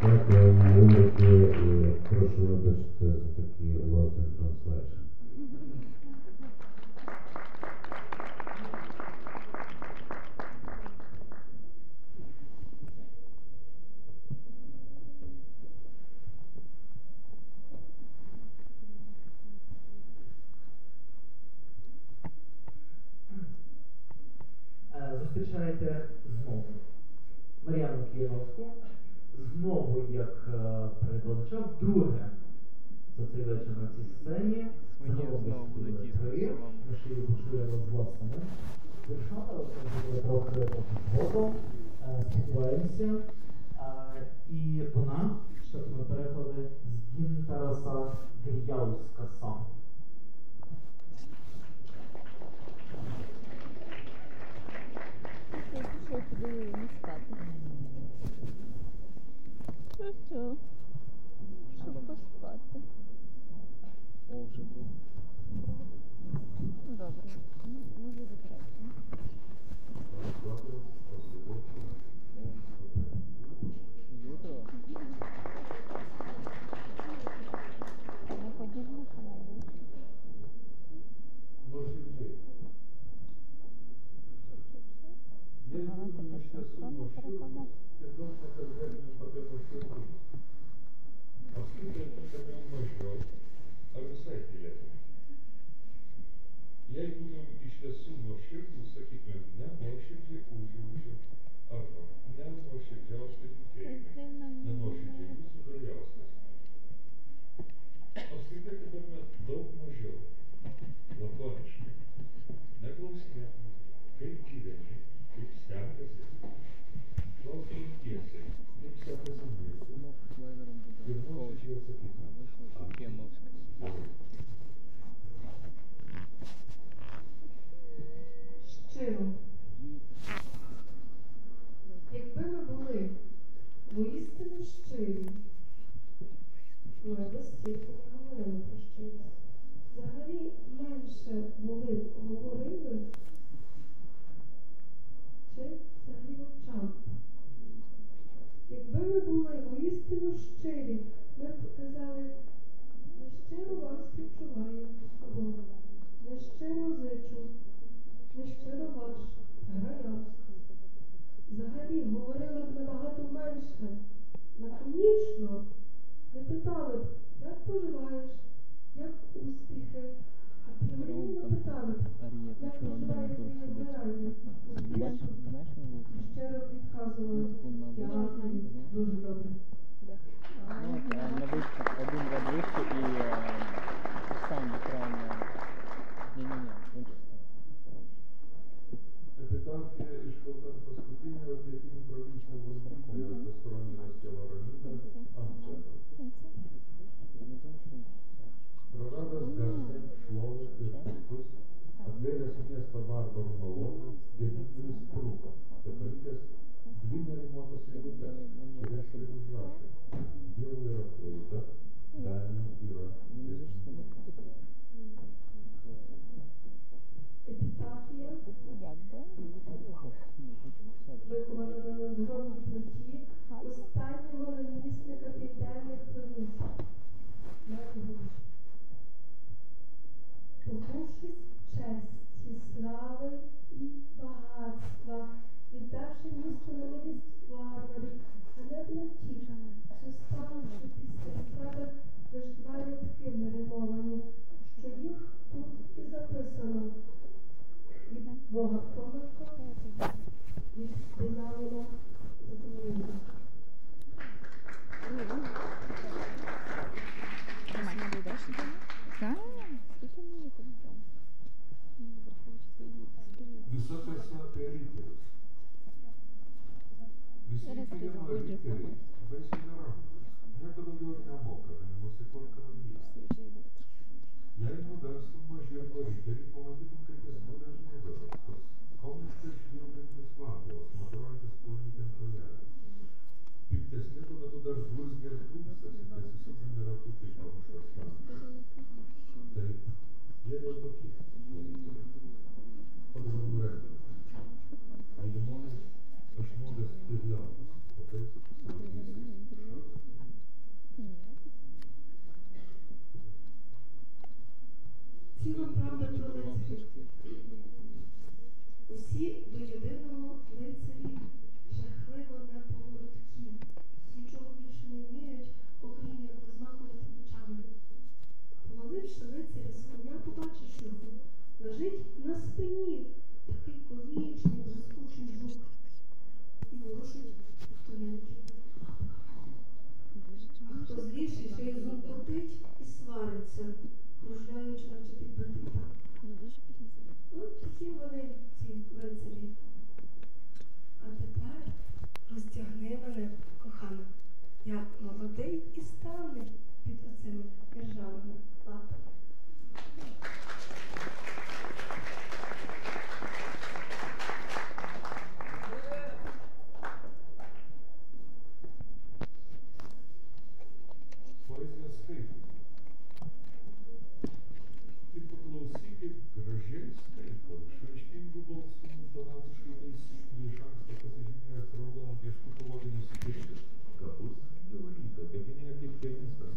Дякую, Юрій, і прошу вибачити за такі лотики знову як перекладача, вдруге за цей вечір на цій сцені. Загалом були три, ми ще її почуємо з власними дівчата, це було трохи згодом, сподіваємося. І вона, щоб ми переклали, з Гінтераса Гир'яускаса. Я слушаю, я буду не спати. Що-що? Щоб поспати. О, вже був. Добре. Може витрати. Ворушить тоненькими хто зріший, що зуркотить і свариться, кружляючи, наче підбитий. От такі вони, ці лицарі. А тепер роздягни мене, кохана. Я молодий і старий під оцими державними латами. Капуст говорит о кабинете пианиста.